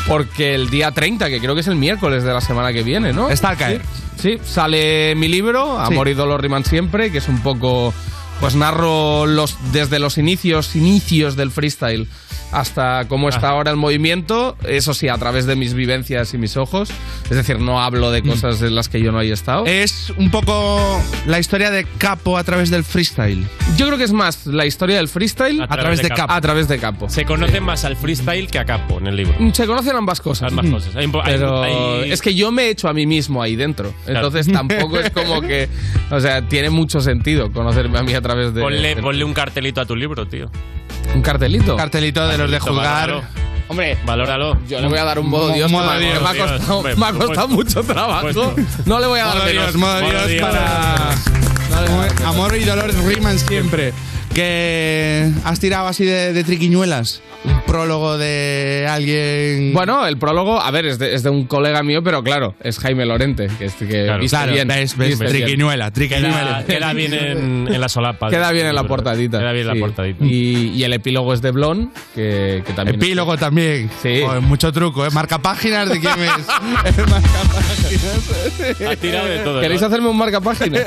porque el día treinta, que creo que es el miércoles de la semana que viene, ¿no? Está al caer. Sí, sí. Sale mi libro, Amor sí. y Dolor Riman Siempre, que es un poco... Pues narro los, desde los inicios, inicios del freestyle hasta cómo está ahora el movimiento, eso sí, a través de mis vivencias y mis ojos. Es decir, no hablo de cosas en las que yo no haya estado. Es un poco la historia de Kapo a través del freestyle. Yo creo que es más la historia del freestyle a través, a través de, de Kapo. Kapo. A través de Kapo. Se conocen sí. más al freestyle que a Kapo en el libro. Se conocen ambas cosas. Ambas cosas. Hay, Pero hay... es que yo me he hecho a mí mismo ahí dentro. Claro. Entonces tampoco es como que... O sea, tiene mucho sentido conocerme a mí a través De, ponle, de... ponle un cartelito a tu libro, tío. ¿Un cartelito? Un cartelito de cartelito, los de juzgar. Valóralo. Hombre, valóralo. Yo le voy a dar un modo Dios. Modo Dios, Dios me ha costado, hombre, me ha costado mucho trabajo. No le voy a dar menos. Modo Dios para... Amor y dolor riman siempre. Que has tirado así de, de triquiñuelas. Un prólogo de alguien... Bueno, el prólogo, a ver, es de, es de un colega mío, pero claro, es Jaime Lorente, que, es, que claro, viste claro, bien. Ves, ves, viste triquiñuela, bien. triquiñuela. Queda, queda bien en, en la solapa. Queda bien en la portadita. Queda bien en sí. la portadita. Y, y el epílogo es de Blon, que, que también... Epílogo es, también. Sí. Joder, mucho truco, ¿eh? Marca páginas de quién es. Marca páginas. Ha tirado de todo. ¿Queréis ¿no? hacerme un marca páginas?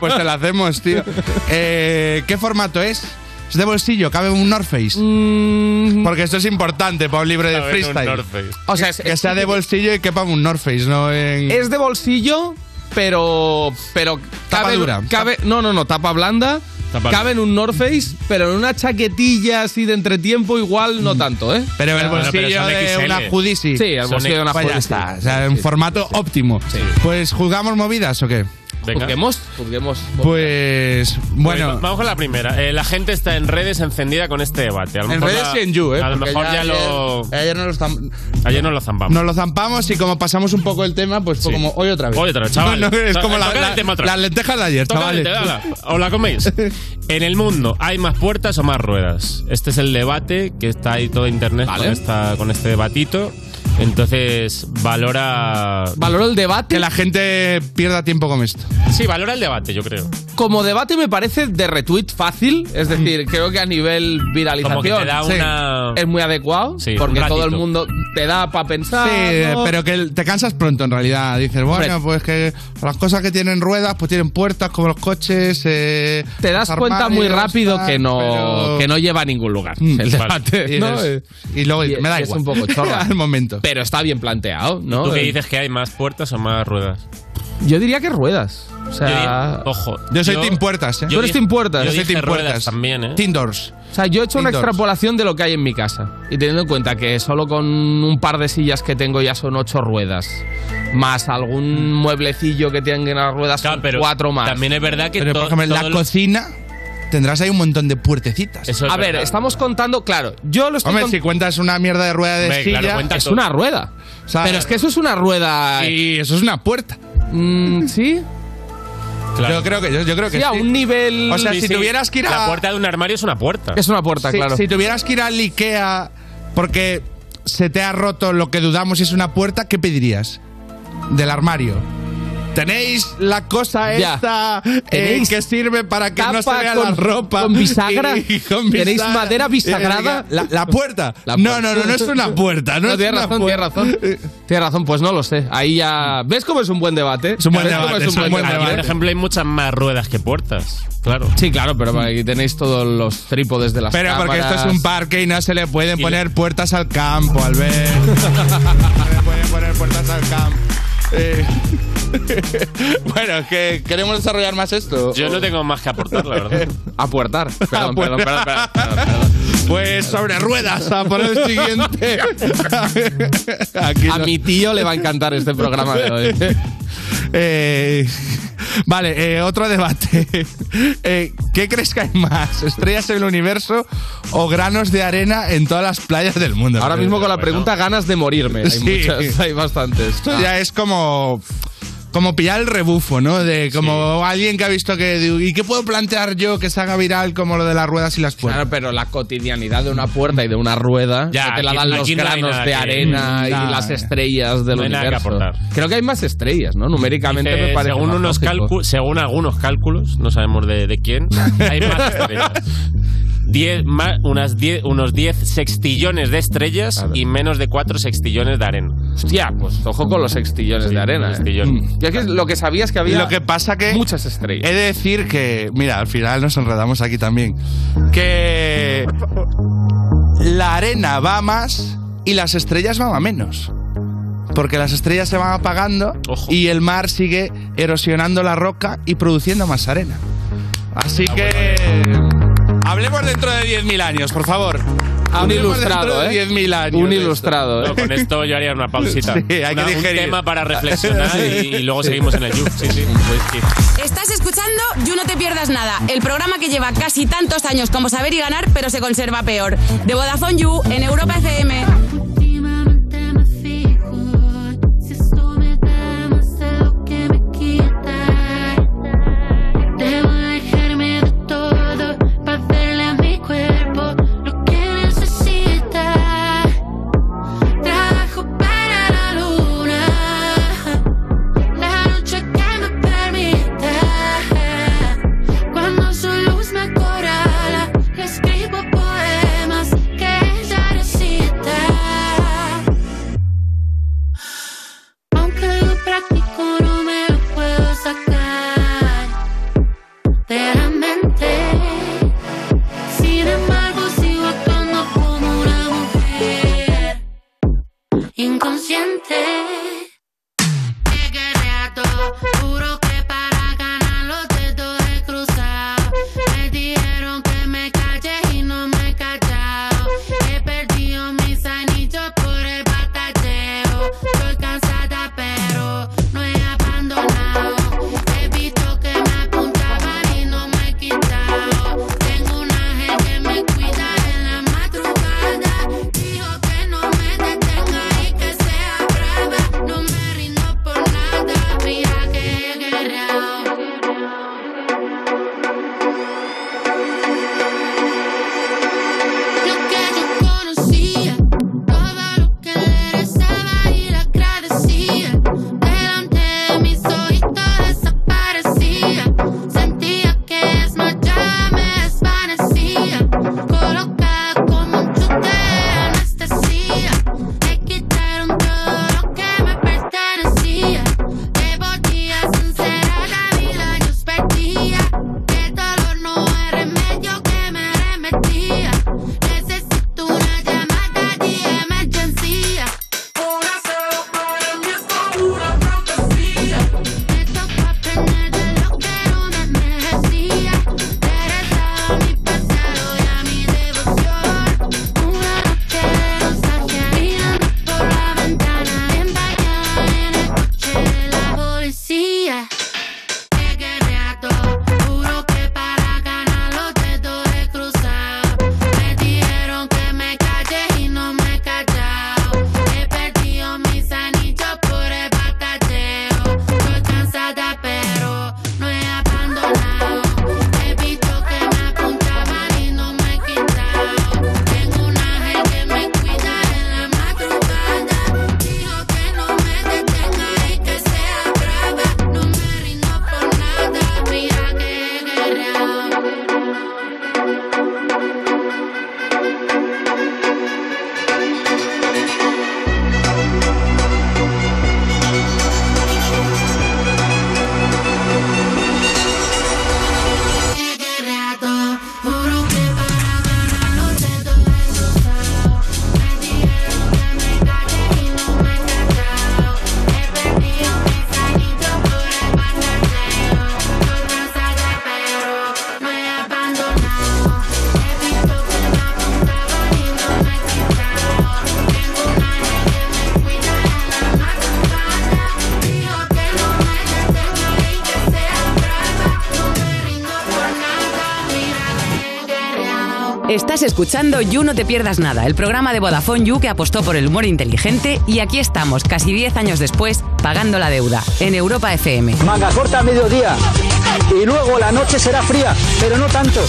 Pues te la hacemos, tío. Eh, ¿Qué formato es? ¿Es de bolsillo? ¿Cabe un North Face? Mm. Porque esto es importante para un libro de freestyle. O sea, es, es, que sea de bolsillo y quepa un North Face, ¿no? En... Es de bolsillo, pero... pero tapa cabe, dura. Cabe, no, no, no, tapa blanda. Tapa cabe en un North Face, pero en una chaquetilla así de entretiempo igual no tanto, ¿eh? Pero el bolsillo bueno, pero de una Judici. Sí, el bolsillo de una Judici. Ya está, o sea, en sí, formato sí, óptimo. Sí. Pues, ¿juzgamos movidas o qué? Juzguemos, juzguemos. Pues, bueno. Pues, vamos con la primera. Eh, la gente está en redes encendida con este debate. A lo en mejor redes la, y en You, ¿eh? A lo mejor ya, ya ayer, lo... Ayer no lo, zamp... ayer no lo zampamos. Nos lo zampamos y como pasamos un poco el tema, pues fue sí. como hoy otra vez. Hoy otra vez, chaval. No, no, es como la, la, la, las lentejas de ayer, chavales. La, ¿O la coméis? ¿En el mundo hay más puertas o más ruedas? Este es el debate que está ahí todo internet vale. con, esta, con este debatito. Entonces, valora... ¿Valora el debate? Que la gente pierda tiempo con esto. Sí, valora el debate, yo creo. Como debate me parece de retweet fácil. Es decir, creo que a nivel viralización Como que te da una... es muy adecuado. Sí, porque todo el mundo te da para pensar. Sí, ¿no? Pero que te cansas pronto, en realidad. Dices, bueno, pues que las cosas que tienen ruedas, pues tienen puertas, como los coches... Eh, te das armarios, cuenta muy rápido tal, que, no, pero... que no lleva a ningún lugar mm, el debate. Vale. ¿no? Y, es, y luego y, me da y igual. Es un poco chorra. Al momento. Pero está bien planteado, ¿no? ¿Tú qué dices que hay más puertas o más ruedas? Yo diría que ruedas. O sea, yo diría, ojo. Yo soy yo, team puertas, ¿eh? Yo Tú eres team puertas. Yo soy team puertas también, ¿eh? Team doors. O sea, yo he hecho team una doors. extrapolación de lo que hay en mi casa. Y teniendo en cuenta que solo con un par de sillas que tengo ya son ocho ruedas. Más algún mueblecillo que tengan las ruedas claro, son pero cuatro más. También es verdad que... Pero, por ejemplo, en la cocina... Tendrás ahí un montón de puertecitas. Eso es a verdad. ver, estamos contando, claro, yo lo estoy Hombre, si cuentas una mierda de rueda de Hombre, silla, claro, es todo. una rueda. O sea, pero es que eso es una rueda. Y eso es una puerta. Mm, ¿Sí? Claro. Yo creo que, yo, yo creo que sí, sí. a un nivel... O sea, sí, si sí. tuvieras que ir a... La puerta de un armario es una puerta. Es una puerta, sí, claro. Si tuvieras que ir al IKEA porque se te ha roto lo que dudamos es una puerta, ¿qué pedirías del armario? Tenéis la cosa esta eh, que sirve para que no se vea con, la ropa. Con bisagra. Y, y con bisagra. Tenéis madera bisagrada. La, la, puerta. la puerta. No, no, no, no es una puerta. No, no tienes razón, tienes razón. Tienes razón, pues no lo sé. Ahí ya. ¿Ves cómo es un buen debate? Es un buen debate. Es un buen debate. Por ejemplo, hay muchas más ruedas que puertas. Claro. Sí, claro, pero aquí tenéis todos los trípodes de las Pero cámaras. Porque esto es un parque y no se le pueden poner puertas al campo, Albert. No se le pueden poner puertas al campo. Eh. Bueno, que queremos desarrollar más esto. Yo no tengo más que aportar, la verdad. Aportar. Perdón, perdón, perdón, perdón, perdón, perdón. Pues sobre ruedas, a por el siguiente. Aquí a no. mi tío le va a encantar este programa de hoy. Eh, vale, eh, otro debate. Eh, ¿Qué crees que hay más? ¿Estrellas en el universo o granos de arena en todas las playas del mundo? Ahora mismo con la pregunta ganas de morirme. Hay sí. muchas, hay bastantes. Esto ya es como... como pillar el rebufo, ¿no? De como sí. alguien que ha visto que... ¿Y qué puedo plantear yo que se haga viral como lo de las ruedas y las puertas? Claro, pero la cotidianidad de una puerta y de una rueda, ya, te la dan los granos no de arena que... y no, las estrellas del no universo. Que creo que hay más estrellas, ¿no? Numéricamente dice, me parece según unos cálculos, según algunos cálculos, no sabemos de, de quién, hay más estrellas. Diez, más, unas diez, unos diez sextillones de estrellas y menos de cuatro sextillones de arena. Hostia, pues ojo con los sextillones sí, de arena. Sextillones. Eh. Y es que lo que sabías es que había lo que pasa que muchas estrellas. He de decir que, mira, al final nos enredamos aquí también. Que la arena va más y las estrellas van a menos. Porque las estrellas se van apagando ojo. Y el mar sigue erosionando la roca y produciendo más arena. Así ah, que... Bueno. Hablemos dentro de diez mil años, por favor. Un ilustrado, ¿eh? diez mil años. Un ilustrado, ¿eh? No, con esto yo haría una pausita. Sí, hay una, que un tema para reflexionar sí. y, y luego seguimos en el You. Sí, sí. Estás escuchando You No Te Pierdas Nada, el programa que lleva casi tantos años como Saber y Ganar, pero se conserva peor. De Vodafone You, en Europa F M. Escribo poemas que ya recitas. Estás escuchando You No Te Pierdas Nada, el programa de Vodafone You que apostó por el humor inteligente, y aquí estamos, casi diez años después, pagando la deuda, en Europa F M. Manga corta a mediodía, y luego la noche será fría, pero no tanto.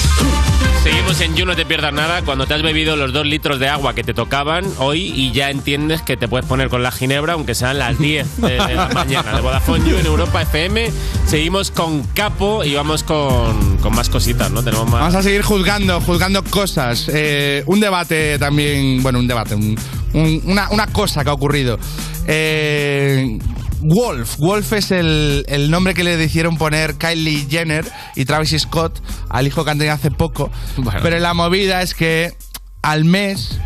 Seguimos en You No Te Pierdas Nada, cuando te has bebido los dos litros de agua que te tocaban hoy y ya entiendes que te puedes poner con la ginebra, aunque sean las diez de, de la mañana. De Vodafone You en Europa F M, seguimos con Kapo y vamos con, con más cositas, ¿no? Tenemos más. Vamos a seguir juzgando, juzgando cosas. Eh, un debate también, bueno, un debate, un, un, una, una cosa que ha ocurrido. Eh... Wolf. Wolf es el, el nombre que le decidieron poner Kylie Jenner y Travis Scott al hijo que han tenido hace poco. Bueno. Pero la movida es que al mes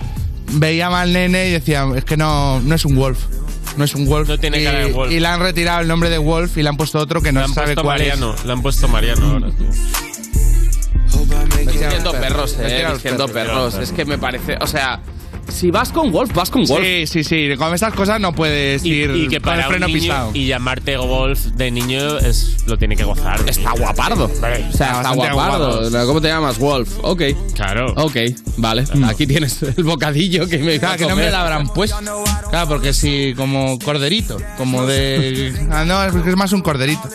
veían al nene y decían, es que no, no es un Wolf. No es un Wolf. No tiene y, cara de Wolf. Y le han retirado el nombre de Wolf y le han puesto otro que no se sabe cuál Mariano, es. Le han puesto Mariano ahora, tío. Diciendo perros, eh. Diciendo perros. Es que me parece, o sea... Si vas con Wolf, vas con Wolf. Sí, sí, sí. Con estas cosas no puedes ir y, y que para con el freno niño, pisado. Y llamarte Wolf de niño es, lo tiene que gozar. Está guapardo. Vale. O sea, está guapardo. Guapo. ¿Cómo te llamas? Wolf. Ok. Claro. Ok, vale. No. Aquí tienes el bocadillo que me claro, que no me lo habrán puesto. Claro, porque si como corderito. Como de... Ah, no, es, es más un corderito.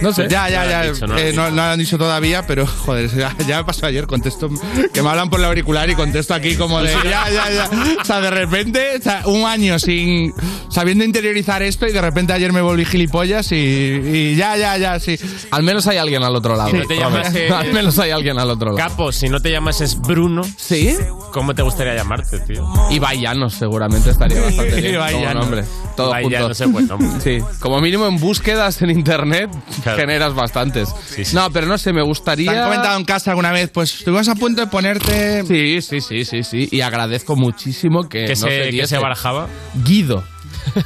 No sé. Ya, ya, ya. No lo han dicho, no lo eh, no, no lo han dicho todavía, pero joder, ya, ya me pasó ayer. Contesto... Que me hablan por el auricular y contesto aquí como de... Ya, ya, ya. O sea, de repente, o sea, un año sin sabiendo interiorizar esto y de repente ayer me volví gilipollas y, y ya, ya, ya, sí. Al menos hay alguien al otro lado. Si no te llamas, eh, al menos hay alguien al otro lado. Kapo, si no te llamas es Bruno, ¿sí? ¿Cómo te gustaría llamarte, tío? Ibai Llanos seguramente estaría bastante bien como nombre. Todo Ibai Llanos es buen nombre. Sí. Como mínimo en búsquedas en internet claro. Generas bastantes. Sí, sí. No, pero no sé, me gustaría... ¿Te han comentado en casa alguna vez? Pues estuvimos a punto de ponerte... Sí, sí, sí, sí, sí. Y agradezco Agradezco muchísimo que, que, no se, que se barajaba. Guido.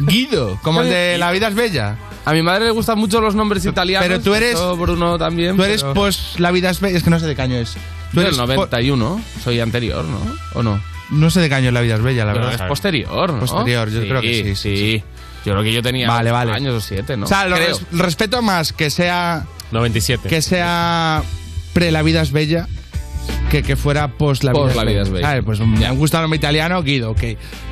Guido, como el de La vida es bella. A mi madre le gustan mucho los nombres italianos. Pero tú eres... Bruno también. Tú eres pero... pues La vida es bella. Es que no sé de qué año es. Tú eres noventa y uno. Po- soy anterior, ¿no? ¿O no? No sé de qué año es La vida es bella, la pero verdad. Es posterior, ¿no? Posterior, yo sí, creo que sí sí, sí, sí. Yo creo que yo tenía vale, vale. años o siete, ¿no? O sea, lo res- respeto más que sea... noventa y siete. Que sea pre La vida es bella... Que, que fuera post La vida, post la vida es bella. Ah, pues me han gustado el nombre italiano, Guido, ok.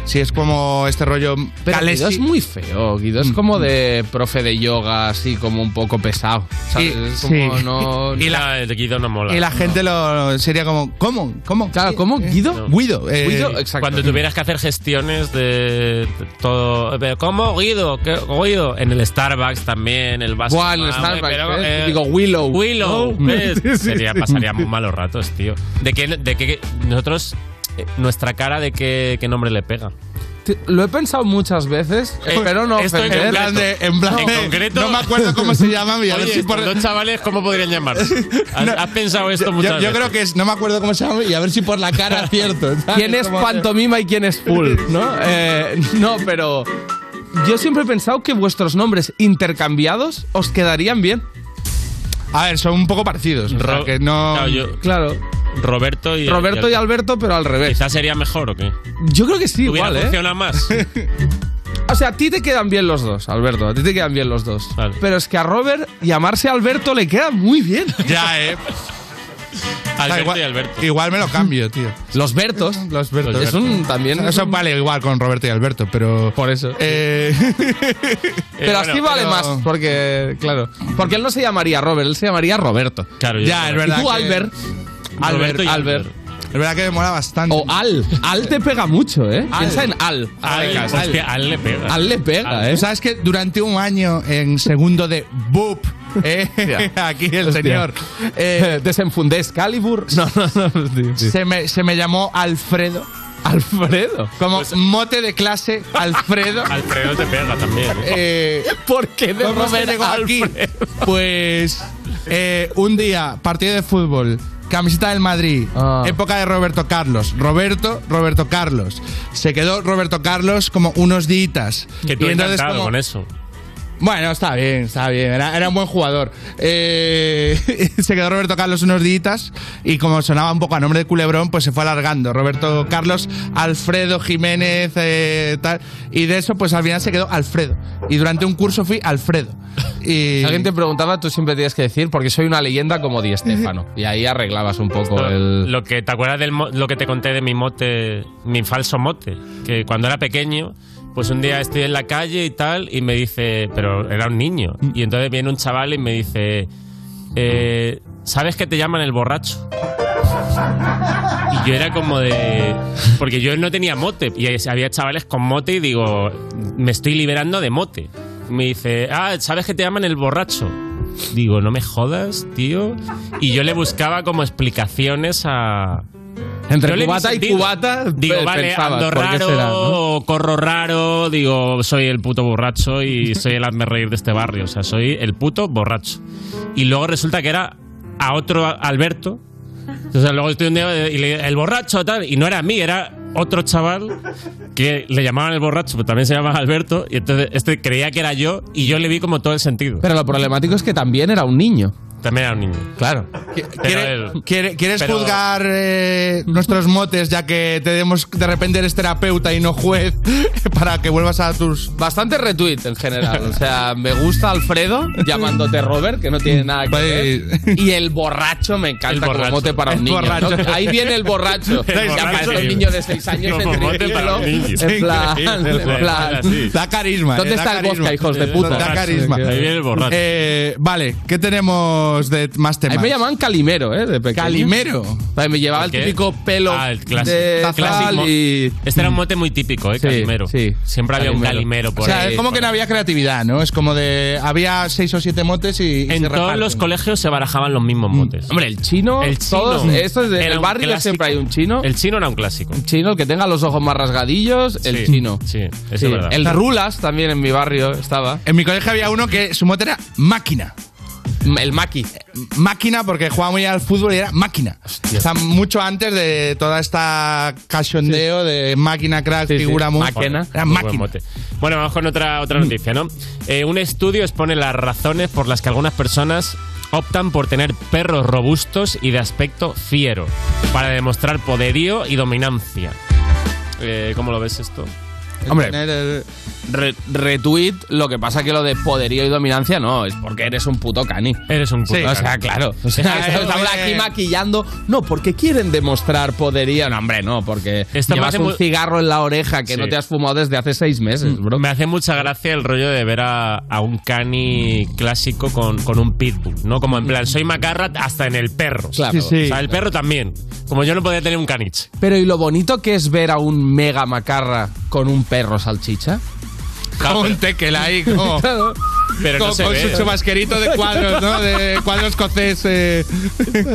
Si es como este rollo... Pero Calesi. Guido es muy feo, Guido es como de profe de yoga, así como un poco pesado. ¿Sabes? Y, es como sí. no, no... Y la, el Guido no mola. Y la gente no. lo sería como... ¿Cómo? ¿Cómo? Claro, ¿cómo? ¿Guido? No. Guido, eh, Guido, exacto. Cuando tuvieras que hacer gestiones de todo... ¿Cómo? Guido, ¿qué? Guido. En el Starbucks también, el vaso... Buah, en el Starbucks, pero, eh, digo Willow. Willow, ¿no? ¿Ves? Sí, sería, pasaría muy malos ratos, tío. De que, de que nosotros, nuestra cara, de qué, qué nombre le pega. Lo he pensado muchas veces, eh, pero no. Esto en, en plan de, en plan no, de, en concreto. No me acuerdo cómo se llama. Mira, oye, a ver si por... Los chavales, ¿cómo podrían llamarse? ¿Has, no, has pensado esto yo, muchas yo veces? Yo creo que es, no me acuerdo cómo se llama y a ver si por la cara acierto. ¿Quién es pantomima y quién es full? ¿No? Eh, no, pero yo siempre he pensado que vuestros nombres intercambiados os quedarían bien. A ver, son un poco parecidos. Ro- o sea, que no... Claro, yo... claro. Roberto y Roberto y Alberto, pero al revés. ¿Quizás sería mejor o qué? Yo creo que sí, igual, ¿eh? Funciona más. O sea, a ti te quedan bien los dos, Alberto. A ti te quedan bien los dos. Vale. Pero es que a Robert llamarse Alberto le queda muy bien. Ya, ¿eh? Alberto o sea, igual, y Alberto. Igual me lo cambio, tío. Los Bertos. Los Bertos. Los es un, también. Eso vale igual con Roberto y Alberto, pero. Por eso. Eh... eh, pero así bueno, vale pero... más. Porque, claro. Porque él no se llamaría Robert, él se llamaría Roberto. Claro, ya, es verdad. Y tú, que... Albert. Albert, Albert. Albert. Es verdad que me mola bastante. O Al. Al te pega mucho, ¿eh? Al. Piensa en Al. Al, al, al. Hostia, Al le pega. Al le pega, al. ¿eh? ¿Sabes que durante un año en segundo de Boop, ¿eh? Aquí el hostia. Señor. Eh, Desenfundé Excalibur. No, no, no. Tío, tío. Se, me, se me llamó Alfredo. Alfredo. Como pues, mote de clase, Alfredo. Alfredo te pega también. Eh, ¿Por qué de Robert aquí? Pues eh, un día, partido de fútbol. Camiseta del Madrid, ah. época de Roberto Carlos. Roberto, Roberto Carlos. Se quedó Roberto Carlos como unos días. Que tú encantado como, con eso. Bueno, está bien, está bien. Era, era un buen jugador. Eh, se quedó Roberto Carlos unos días y como sonaba un poco a nombre de culebrón, pues se fue alargando. Roberto Carlos, Alfredo Jiménez, eh, tal. Y de eso, pues al final se quedó Alfredo. Y durante un curso fui Alfredo. Y... Si alguien te preguntaba, tú siempre tenías que decir, porque soy una leyenda como Di Stéfano. Y ahí arreglabas un poco lo, el... Lo que, ¿te acuerdas de lo que te conté de mi mote, mi falso mote? Que cuando era pequeño, pues un día estoy en la calle y tal, y me dice... Pero era un niño. Y entonces viene un chaval y me dice... Eh, ¿sabes que te llaman el borracho? Y yo era como de... Porque yo no tenía mote. Y había chavales con mote y digo... Me estoy liberando de mote. Me dice, ah, ¿sabes que te llaman el borracho? Digo, no me jodas, tío. Y yo le buscaba como explicaciones a... Entre cubata y cubata, digo, vale, ando raro, será, ¿no? Corro raro, digo, soy el puto borracho y soy el hazme reír de este barrio. O sea, soy el puto borracho. Y luego resulta que era a otro Alberto. Entonces luego estoy un día y le, el borracho, tal. Y no era a mí, era otro chaval que le llamaban el borracho, pero también se llamaba Alberto. Y entonces este creía que era yo y yo le vi como todo el sentido. Pero lo problemático es que también era un niño. También era un niño. Claro. ¿Quieres, el, ¿quiere, ¿quieres pero... juzgar eh, nuestros motes, ya que te demos, de repente eres terapeuta y no juez, para que vuelvas a tus... Bastante retweet en general. O sea, me gusta Alfredo llamándote Robert, que no tiene nada que ver. Y el borracho me encanta el borracho. Como mote para un niño. ¿No? Ahí viene el borracho. El borracho. Ya parece un niño de seis años. Como en mote para un niño. En plan, en plan. Da carisma. ¿Dónde eh, está el vodka, hijos de puta? Da carisma. Ahí viene el borracho. Eh, vale, ¿qué tenemos? De más temas. A mí me llamaban Calimero, ¿eh? De pequeño. Calimero. O sea, me llevaba el típico pelo ah, el de tazal y... Este era un mote muy típico, ¿eh? Sí, Calimero. Sí. Siempre había Calimero. un Calimero por ahí. O sea, ahí, es como que no había creatividad, ¿no? Es como de... Había seis o siete motes y... y en se todos reparten. Los colegios se barajaban los mismos motes. Mm. Hombre, el chino... El chino. Todos, esto es de, en el barrio clásico. Siempre hay un chino. El chino era un clásico. Un chino, el que tenga los ojos más rasgadillos, sí. El chino. Sí, eso sí. Es verdad. El Rulas también en mi barrio estaba. En mi colegio había uno que su mote era Máquina. El Maki. Máquina, porque jugaba muy al fútbol y era Máquina. Hostia. Está mucho antes de toda esta cachondeo sí. de máquina, crack, sí, figura, sí. Muy Máquina. Era Máquina. Bueno, vamos con otra, otra noticia, ¿no? Eh, un estudio expone las razones por las que algunas personas optan por tener perros robustos y de aspecto fiero para demostrar poderío y dominancia. Eh, ¿Cómo lo ves esto? El Hombre, el... re, retweet, lo que pasa que lo de poderío y dominancia no, es porque eres un puto cani. Eres un puto sí, cani. O sea, claro. O sea, estamos aquí maquillando. No, porque quieren demostrar poderío. No, hombre, no, porque esto llevas un muy... cigarro en la oreja que sí. no te has fumado desde hace seis meses, bro. Me hace mucha gracia el rollo de ver a, a un cani clásico con, con un pitbull, ¿no? Como en plan, soy macarra hasta en el perro. Claro. Sí, sí. O sea, el perro también. Como yo no podía tener un caniche. Pero y lo bonito que es ver a un mega macarra con un perro salchicha. Claro, un tequel ahí, como, claro. Pero no con, se con ve, su chubasquerito ¿no? de cuadros, ¿no? De cuadros escocés. Eh.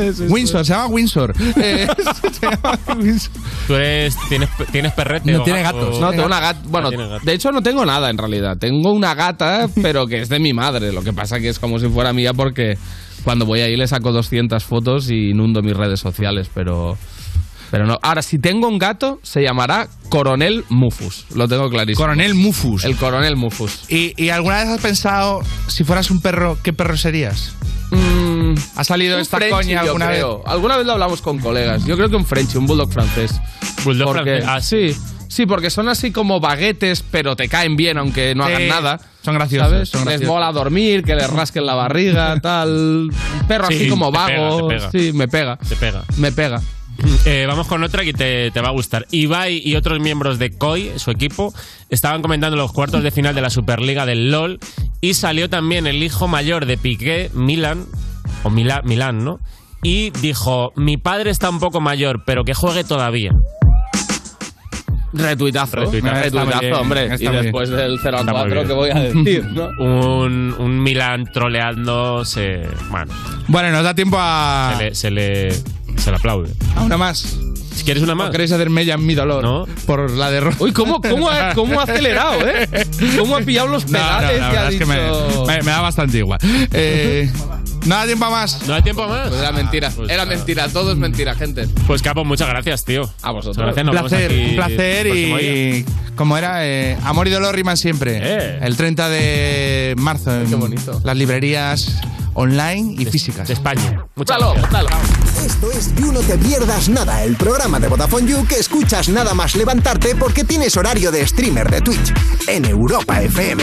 Es Windsor, se llama Windsor. Eh, se llama Windsor. ¿Tú eres, tienes, tienes perrete? No, tiene gatos. No, tengo una gata. Bueno, no gato. De hecho no tengo nada en realidad. Tengo una gata, pero que es de mi madre. Lo que pasa que es como si fuera mía porque cuando voy ahí le saco doscientas fotos y inundo mis redes sociales, pero... Pero no. Ahora, si tengo un gato, se llamará Coronel Mufus. Lo tengo clarísimo. Coronel Mufus. El Coronel Mufus. ¿Y, y alguna vez has pensado, si fueras un perro, qué perro serías? Mm, ¿Ha salido esta Frenchie, coña alguna vez? Alguna vez lo hablamos con colegas. Yo creo que un Frenchie, un bulldog francés. ¿Bulldog porque, francés? Ah, sí. Sí, porque son así como baguetes, pero te caen bien, aunque no hagan eh, nada. Son graciosos, ¿sabes? Son graciosos. Les mola dormir, que les rasquen la barriga, tal. Perro sí, así como vago. Pega, sí, me pega. Te pega. Me pega. Eh, vamos con otra que te, te va a gustar. Ibai y otros miembros de C O I, su equipo, estaban comentando los cuartos de final de la Superliga del LOL y salió también el hijo mayor de Piqué, Milan, o Mila, Milán, ¿no? Y dijo, mi padre está un poco mayor, pero que juegue todavía. Retuitazo, retuitazo, retuitazo hombre. Y después del cero a cuatro, ¿qué voy a decir? ¿No? Un, un Milan troleando, se... Bueno. Bueno, nos da tiempo a... Se le... Se le... Se la aplaude. Ah, una más. Si quieres una más. No queréis hacer mella en mi dolor. ¿No? Por la derrota. Uy, ¿cómo, cómo, ha, cómo ha acelerado, ¿eh? ¿Cómo ha pillado los pedales no, no, la que ha dicho? Es que me, me, me da bastante igual. Eh... No da tiempo más. No da tiempo más. Pues era mentira. Pues era claro. mentira. Todo es mentira, gente. Pues Kapo, muchas gracias, tío. A vosotros. Gracias, un placer, un placer y como era, eh, amor y dolor riman siempre. Eh. El treinta de marzo. Qué en bonito. Las librerías online y de, físicas. De España. Muchas Bravo, gracias. Dalo. Esto es You No Te Pierdas Nada, el programa de Vodafone You que escuchas nada más levantarte porque tienes horario de streamer de Twitch en Europa F M.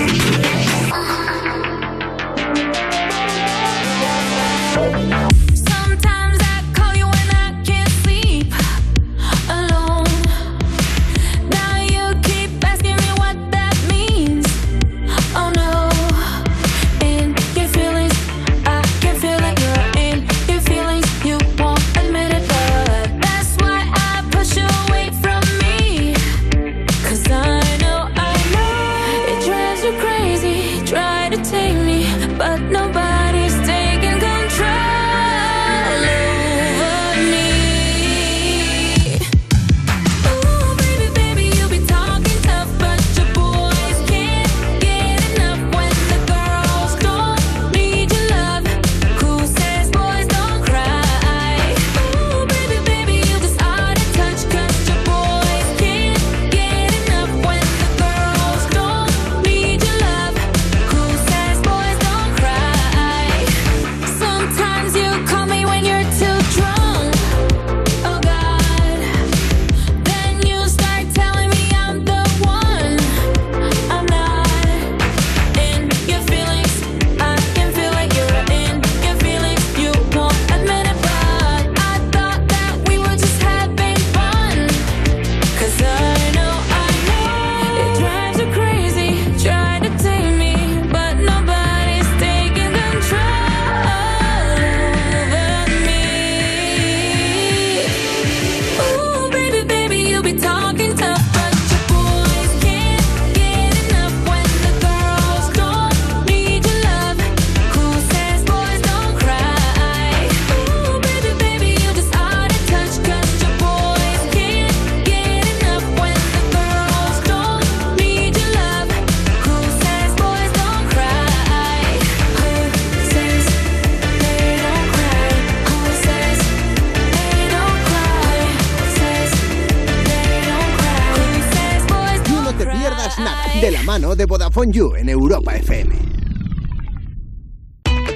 De Vodafone You en Europa F M.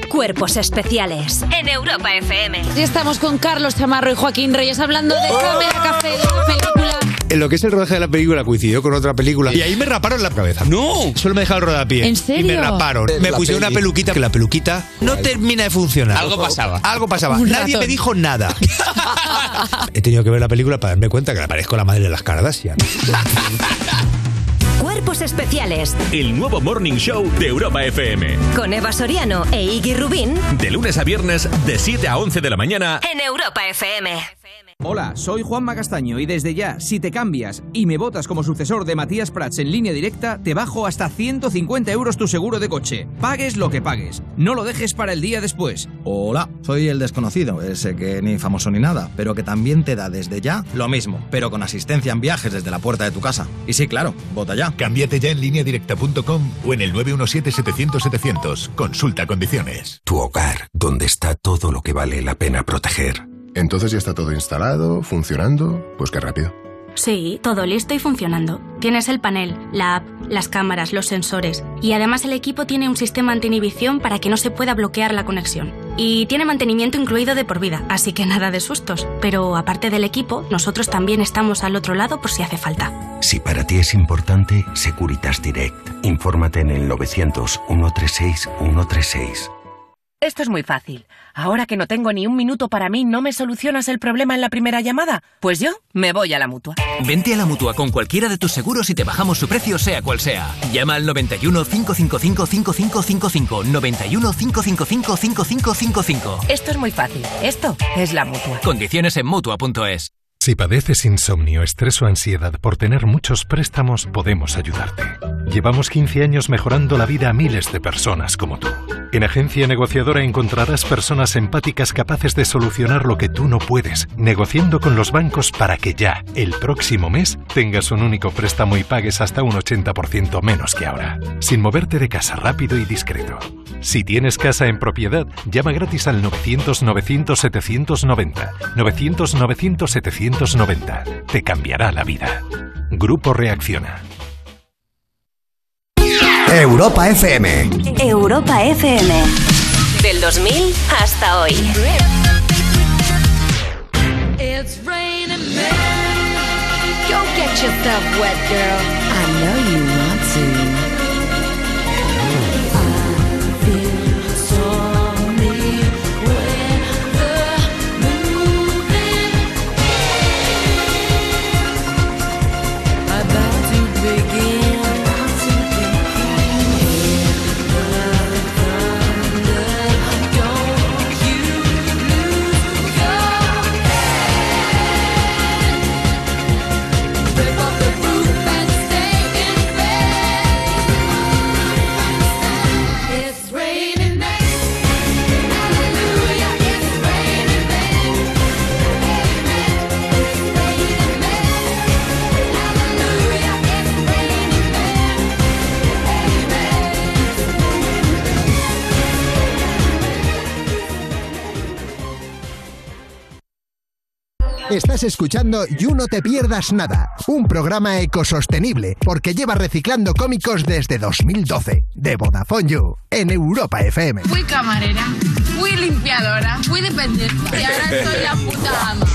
Cuerpos Especiales en Europa F M. Ya estamos con Carlos Chamarro y Joaquín Reyes hablando de ¡oh! Camera Café, de la película. En lo que es el rodaje de la película coincidió con otra película y ahí me raparon la cabeza. ¡No! Solo me dejaron rodapié. ¿En serio? Y me raparon. Me pusieron una peluquita que la peluquita no termina de funcionar. Algo pasaba. Algo pasaba. Un Nadie ratón. Me dijo nada. He tenido que ver la película para darme cuenta que le parezco la madre de las Kardashian. Cuerpos Especiales. El nuevo Morning Show de Europa F M. Con Eva Soriano e Iggy Rubín. De lunes a viernes, de siete a once de la mañana. En Europa F M. Hola, soy Juanma Castaño y desde ya, si te cambias y me votas como sucesor de Matías Prats en Línea Directa, te bajo hasta ciento cincuenta euros tu seguro de coche. Pagues lo que pagues. No lo dejes para el día después. Hola, soy el desconocido, ese que ni famoso ni nada, pero que también te da desde ya lo mismo, pero con asistencia en viajes desde la puerta de tu casa. Y sí, claro, vota ya. Cámbiate ya en línea directa punto com o en el nueve uno siete, setecientos, setecientos. Consulta condiciones. Tu hogar, donde está todo lo que vale la pena proteger. Entonces ya está todo instalado, funcionando, pues qué rápido. Sí, todo listo y funcionando. Tienes el panel, la app, las cámaras, los sensores y además el equipo tiene un sistema anti-inhibición para que no se pueda bloquear la conexión. Y tiene mantenimiento incluido de por vida, así que nada de sustos. Pero aparte del equipo, nosotros también estamos al otro lado por si hace falta. Si para ti es importante, Securitas Direct. Infórmate en el nueve cero cero, uno tres seis, uno tres seis. Esto es muy fácil. Ahora que no tengo ni un minuto para mí, ¿no me solucionas el problema en la primera llamada? Pues yo me voy a la Mutua. Vente a la Mutua con cualquiera de tus seguros y te bajamos su precio sea cual sea. Llama al noventa y uno, cinco cinco cinco, cinco cinco cinco cinco, noventa y uno, cinco cinco cinco, cinco cinco cinco cinco. Esto es muy fácil. Esto es la Mutua. Condiciones en mutua punto es. Si padeces insomnio, estrés o ansiedad por tener muchos préstamos, podemos ayudarte. Llevamos quince años mejorando la vida a miles de personas como tú. En Agencia Negociadora encontrarás personas empáticas capaces de solucionar lo que tú no puedes, negociando con los bancos para que ya, el próximo mes, tengas un único préstamo y pagues hasta un ochenta por ciento menos que ahora. Sin moverte de casa, rápido y discreto. Si tienes casa en propiedad, llama gratis al novecientos novecientos setecientos noventa. novecientos novecientos setecientos noventa. Te cambiará la vida. Grupo Reacciona. Europa F M. Europa F M. Del dos mil hasta hoy. It's raining men. Go get yourself wet, girl. I know you want to. I feel so me when the moon is about to begin. Estás escuchando You No Te Pierdas Nada, un programa ecosostenible porque lleva reciclando cómicos desde dos mil doce, de Vodafone You, en Europa F M. Fui camarera, fui limpiadora, fui dependiente y ahora soy la puta ama.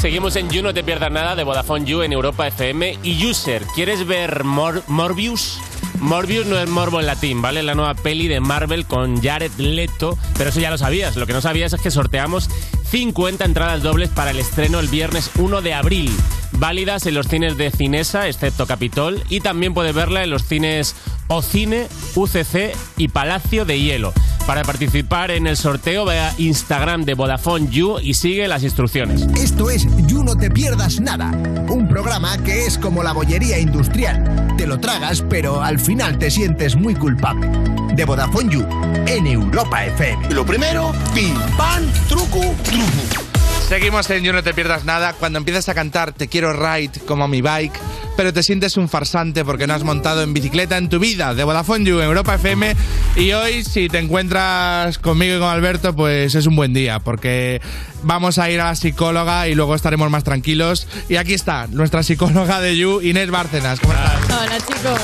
Seguimos en You No Te Pierdas Nada, de Vodafone You, en Europa F M. Y User, ¿quieres ver Mor Morbius? Morbius no es morbo en latín, ¿vale? La nueva peli de Marvel con Jared Leto, pero eso ya lo sabías. Lo que no sabías es que sorteamos cincuenta entradas dobles para el estreno el viernes uno de abril, válidas en los cines de Cinesa, excepto Capitol, y también puedes verla en los cines Ocine, U C C y Palacio de Hielo. Para participar en el sorteo, ve a Instagram de Vodafone You y sigue las instrucciones. Esto es You No Te Pierdas Nada, un programa que es como la bollería industrial. Te lo tragas, pero al final te sientes muy culpable. De Vodafone You, en Europa F M. Lo primero, pim, pam, truco, truco. Seguimos en You No Te Pierdas Nada. Cuando empiezas a cantar Te Quiero Ride como mi bike, pero te sientes un farsante porque no has montado en bicicleta en tu vida. De Vodafone You, Europa F M. Y hoy, si te encuentras conmigo y con Alberto, pues es un buen día, porque vamos a ir a la psicóloga y luego estaremos más tranquilos. Y aquí está nuestra psicóloga de You, Inés Bárcenas. ¿Cómo estás? Hola, chicos.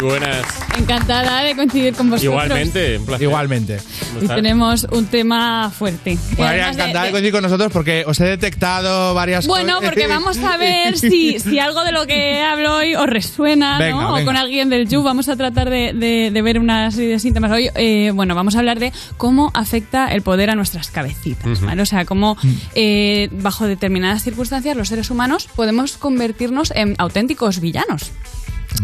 Muy buenas. Encantada de coincidir con vosotros. Igualmente, un placer. Igualmente. Y tenemos un tema fuerte. Bueno, encantada de, de coincidir con nosotros porque os he detectado varias cosas. Bueno, porque vamos a ver si, si algo de lo que hablo hoy os resuena, venga, ¿no? Venga. O con alguien del You. Vamos a tratar de, de, de ver una serie de síntomas. Hoy, eh, bueno, vamos a hablar de cómo afecta el poder a nuestras cabecitas, uh-huh. ¿vale? O sea, cómo eh, bajo determinadas circunstancias los seres humanos podemos convertirnos en auténticos villanos.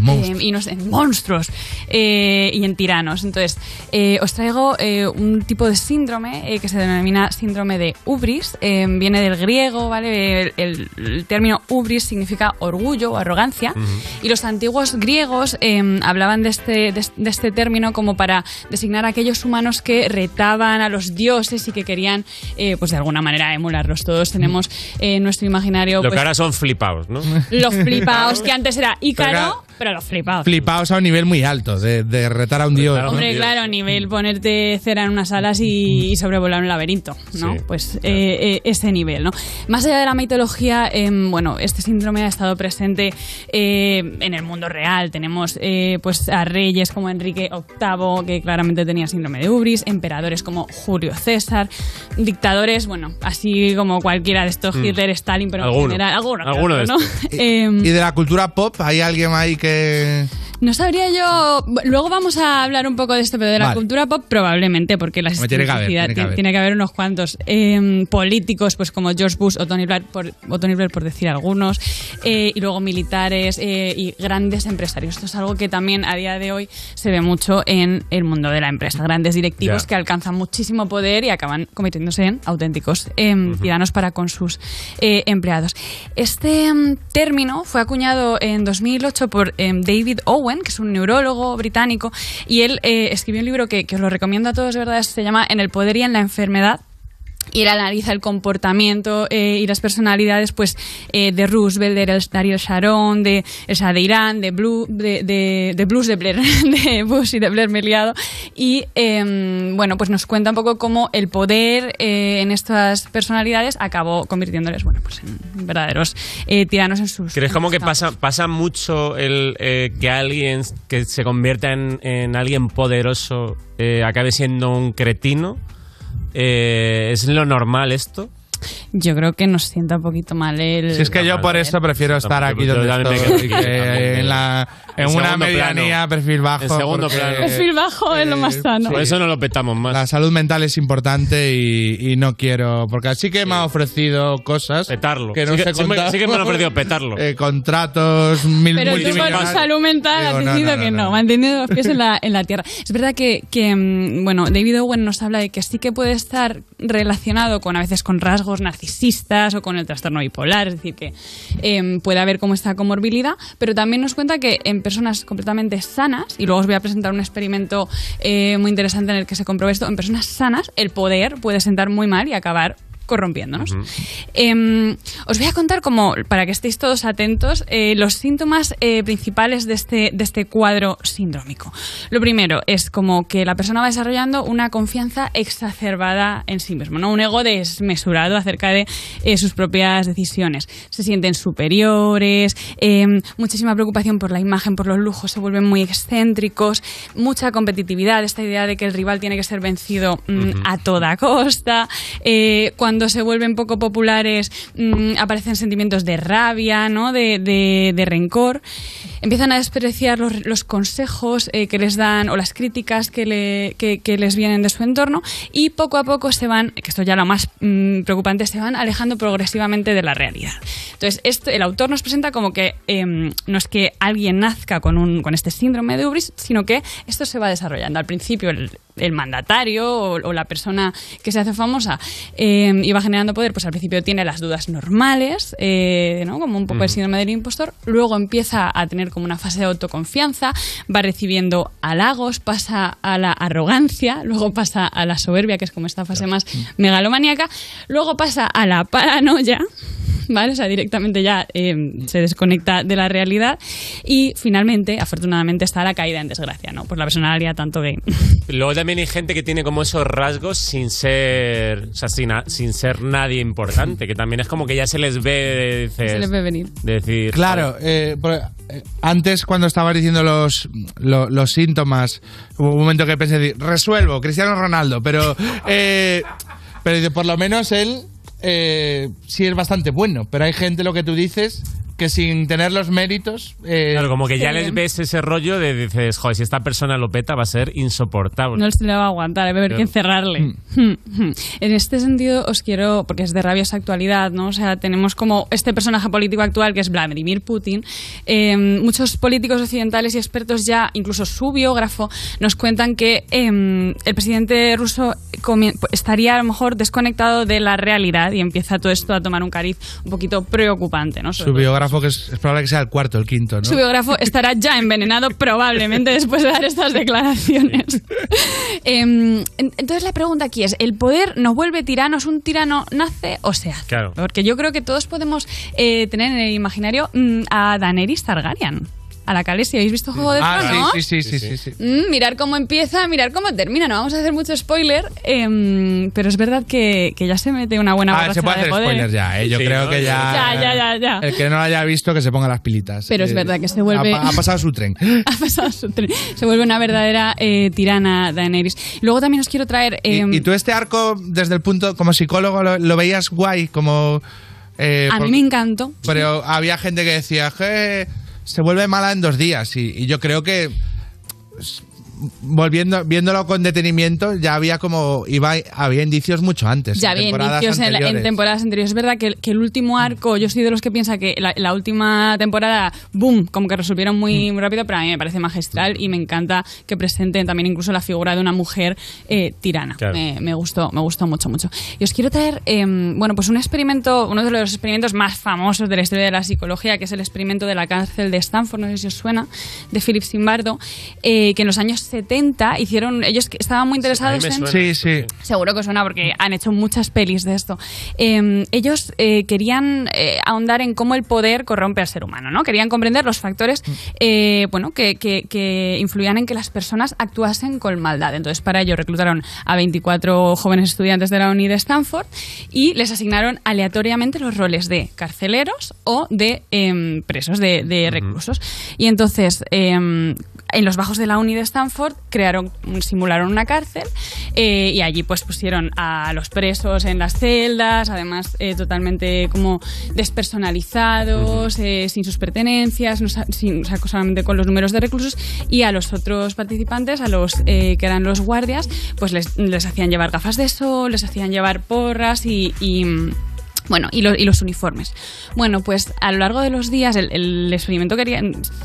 Eh, y nos, en monstruos eh, y en tiranos. Entonces, eh, os traigo eh, un tipo de síndrome eh, que se denomina síndrome de hubris. Eh, viene del griego, ¿vale? El, el, el término hubris significa orgullo o arrogancia. Uh-huh. Y los antiguos griegos eh, hablaban de este, de, de este término como para designar a aquellos humanos que retaban a los dioses y que querían, eh, pues de alguna manera, emularlos. Todos tenemos eh, nuestro imaginario. Lo pues, que ahora son flipaos, ¿no? Los flipaos, que antes era Ícaro. Pero los flipados. Flipados a un nivel muy alto, de, de retar a un dios. Hombre, claro, a nivel ponerte cera en unas alas y, y sobrevolar un laberinto, ¿no? Sí, pues claro. eh, eh, ese nivel, ¿no? Más allá de la mitología, eh, bueno, este síndrome ha estado presente eh, en el mundo real. Tenemos eh, pues a reyes como Enrique octavo, que claramente tenía síndrome de hubris, emperadores como Julio César, dictadores, bueno, así como cualquiera de estos, mm. Hitler, Stalin, pero alguno, en general, alguno, alguno claro, de ¿no? eh, ¿Y de la cultura pop hay alguien ahí que...? No sabría yo... Luego vamos a hablar un poco de esto, pero de la vale. cultura pop probablemente, porque la tiene que, haber, tiene, que haber. tiene que haber unos cuantos eh, políticos, pues como George Bush o Tony Blair, por, o Tony Blair, por decir algunos, eh, y luego militares eh, y grandes empresarios. Esto es algo que también a día de hoy se ve mucho en el mundo de la empresa. Grandes directivos yeah. que alcanzan muchísimo poder y acaban cometiéndose en auténticos eh, uh-huh. tiranos para con sus eh, empleados. Este um, término fue acuñado en dos mil ocho por eh, David Owen, que es un neurólogo británico, y él eh, escribió un libro que, que os lo recomiendo a todos, de verdad, se llama En el poder y en la enfermedad, y él analiza el comportamiento eh, y las personalidades pues eh, de Roosevelt, de Ariel Sharon, de, o sea, de Irán, de, Blue, de, de, de Blues, de Blair, de Bush y de Blair, me he liado. Y eh, bueno, pues nos cuenta un poco cómo el poder eh, en estas personalidades acabó convirtiéndoles, bueno, pues en verdaderos eh, tiranos en sus... ¿Crees en como sus que pasa, pasa mucho el eh, que alguien que se convierta en, en alguien poderoso eh, acabe siendo un cretino? Eh, ¿Es lo normal esto? Yo creo que nos sienta un poquito mal el... Si es que yo por eso prefiero estar aquí donde estoy, que en, la, en una medianía, perfil bajo. El segundo plano. Perfil bajo es lo más sano. Por eso no lo petamos más. La salud mental es importante y, y no quiero... Porque así que me ha ofrecido cosas... Petarlo. Que no sé contar. Sí que me han ofrecido petarlo. Eh, contratos, mil millones. Pero tú por tu salud mental has decidido que no. Manteniendo los pies en la, en la tierra. Es verdad que, que, bueno, David Owen nos habla de que sí que puede estar relacionado con, a veces, con rasgos narcisistas o con el trastorno bipolar, es decir, que eh, puede haber como esta comorbilidad, pero también nos cuenta que en personas completamente sanas, y luego os voy a presentar un experimento eh, muy interesante en el que se comprueba esto, en personas sanas el poder puede sentar muy mal y acabar corrompiéndonos. Uh-huh. Eh, os voy a contar, como para que estéis todos atentos, eh, los síntomas eh, principales de este, de este cuadro sindrómico. Lo primero es como que la persona va desarrollando una confianza exacerbada en sí mismo, ¿no? Un ego desmesurado acerca de eh, sus propias decisiones. Se sienten superiores, eh, muchísima preocupación por la imagen, por los lujos, se vuelven muy excéntricos, mucha competitividad, esta idea de que el rival tiene que ser vencido mm, uh-huh. a toda costa. Eh, cuando Cuando se vuelven poco populares mmm, aparecen sentimientos de rabia, ¿no? de, de, de rencor. Empiezan a despreciar los, los consejos eh, que les dan o las críticas que, le, que, que les vienen de su entorno, y poco a poco se van, que esto ya lo más mmm, preocupante, se van alejando progresivamente de la realidad. Entonces, esto, el autor nos presenta como que eh, no es que alguien nazca con, un, con este síndrome de Ubris, sino que esto se va desarrollando. Al principio el, el mandatario o, o la persona que se hace famosa eh, y va generando poder, pues al principio tiene las dudas normales, eh, ¿no? Como un poco mm. el síndrome del impostor. Luego empieza a tener como una fase de autoconfianza, va recibiendo halagos, pasa a la arrogancia, luego pasa a la soberbia, que es como esta fase más megalomaníaca, luego pasa a la paranoia, ¿vale? O sea, directamente ya eh, se desconecta de la realidad, y finalmente, afortunadamente, está la caída en desgracia, ¿no? Pues la personalidad tanto de... Luego también hay gente que tiene como esos rasgos sin ser, o sea, sin, a, sin ser nadie importante, que también es como que ya se les ve de, de, de, se les ve venir. De decir, claro, eh, por, eh, antes cuando estaba diciendo los, lo, los síntomas, hubo un momento que pensé, resuelvo, Cristiano Ronaldo, pero, eh, pero por lo menos él... Eh, sí es bastante bueno, pero hay gente, lo que tú dices, que sin tener los méritos... Eh, claro, como que ya les ves ese rollo de dices, joder, si esta persona lo peta va a ser insoportable. No se le va a aguantar, va a haber que encerrarle. Mm. En este sentido os quiero, porque es de rabiosa actualidad, ¿no? O sea, tenemos como este personaje político actual que es Vladimir Putin. Eh, muchos políticos occidentales y expertos ya, incluso su biógrafo, nos cuentan que eh, el presidente ruso estaría a lo mejor desconectado de la realidad y empieza todo esto a tomar un cariz un poquito preocupante, ¿no? Sobre su biógrafo, que es, es probable que sea el cuarto, el quinto, ¿no? Su biógrafo estará ya envenenado probablemente después de dar estas declaraciones. eh, entonces la pregunta aquí es, ¿el poder nos vuelve tiranos? ¿Un tirano nace o se hace? Claro. Porque yo creo que todos podemos eh, tener en el imaginario mmm, a Daenerys Targaryen. A la Khaleesi, ¿habéis visto Juego de Tronos? Ah, sí, sí, sí, sí, sí, sí. Mm, mirar cómo empieza, mirar cómo termina. No vamos a hacer mucho spoiler, eh, pero es verdad que, que ya se mete una buena borrachera de poder. Ah, se puede hacer spoiler ya, ¿eh? Yo sí, creo ¿no? que ya, ya, ya, ya, ya. El que no lo haya visto, que se ponga las pilitas. Pero eh, es verdad que se vuelve... Ha, ha pasado su tren. ha pasado su tren. Se vuelve una verdadera eh, tirana Daenerys. Luego también os quiero traer... Eh, ¿Y, y tú este arco, desde el punto, como psicólogo, lo, lo veías guay, como... Eh, a por, mí me encantó. Pero había gente que decía... Hey, se vuelve mala en dos días. Y, y yo creo que, volviendo viéndolo con detenimiento, ya había como Ibai, había indicios mucho antes. Ya había indicios en, en temporadas anteriores. Es verdad que, que el último arco, yo soy de los que piensa que la, la última temporada, boom, como que resolvieron muy mm. rápido, pero a mí me parece magistral y me encanta que presenten también incluso la figura de una mujer eh, tirana. Claro. Eh, me gustó, me gustó mucho, mucho. Y os quiero traer, eh, bueno, pues un experimento, uno de los experimentos más famosos de la historia de la psicología, que es el experimento de la cárcel de Stanford, no sé si os suena, de Philip Zimbardo, eh, que en los años setenta hicieron, ellos estaban muy interesados en... Sí, sí. Seguro que suena porque han hecho muchas pelis de esto. Eh, ellos eh, querían eh, ahondar en cómo el poder corrompe al ser humano, ¿no? Querían comprender los factores eh, bueno, que, que, que influían en que las personas actuasen con maldad. Entonces, para ello reclutaron a veinticuatro jóvenes estudiantes de la Uni de Stanford y les asignaron aleatoriamente los roles de carceleros o de eh, presos, de, de reclusos. Uh-huh. Y entonces... Eh, en los bajos de la Uni de Stanford crearon, simularon una cárcel eh, y allí pues pusieron a los presos en las celdas, además eh, totalmente como despersonalizados, eh, sin sus pertenencias, no, sin, o sea, solamente con los números de reclusos, y a los otros participantes, a los eh, que eran los guardias, pues les, les hacían llevar gafas de sol, les hacían llevar porras y... y Bueno, y, lo, y los uniformes. Bueno, pues a lo largo de los días, el, el experimento quería,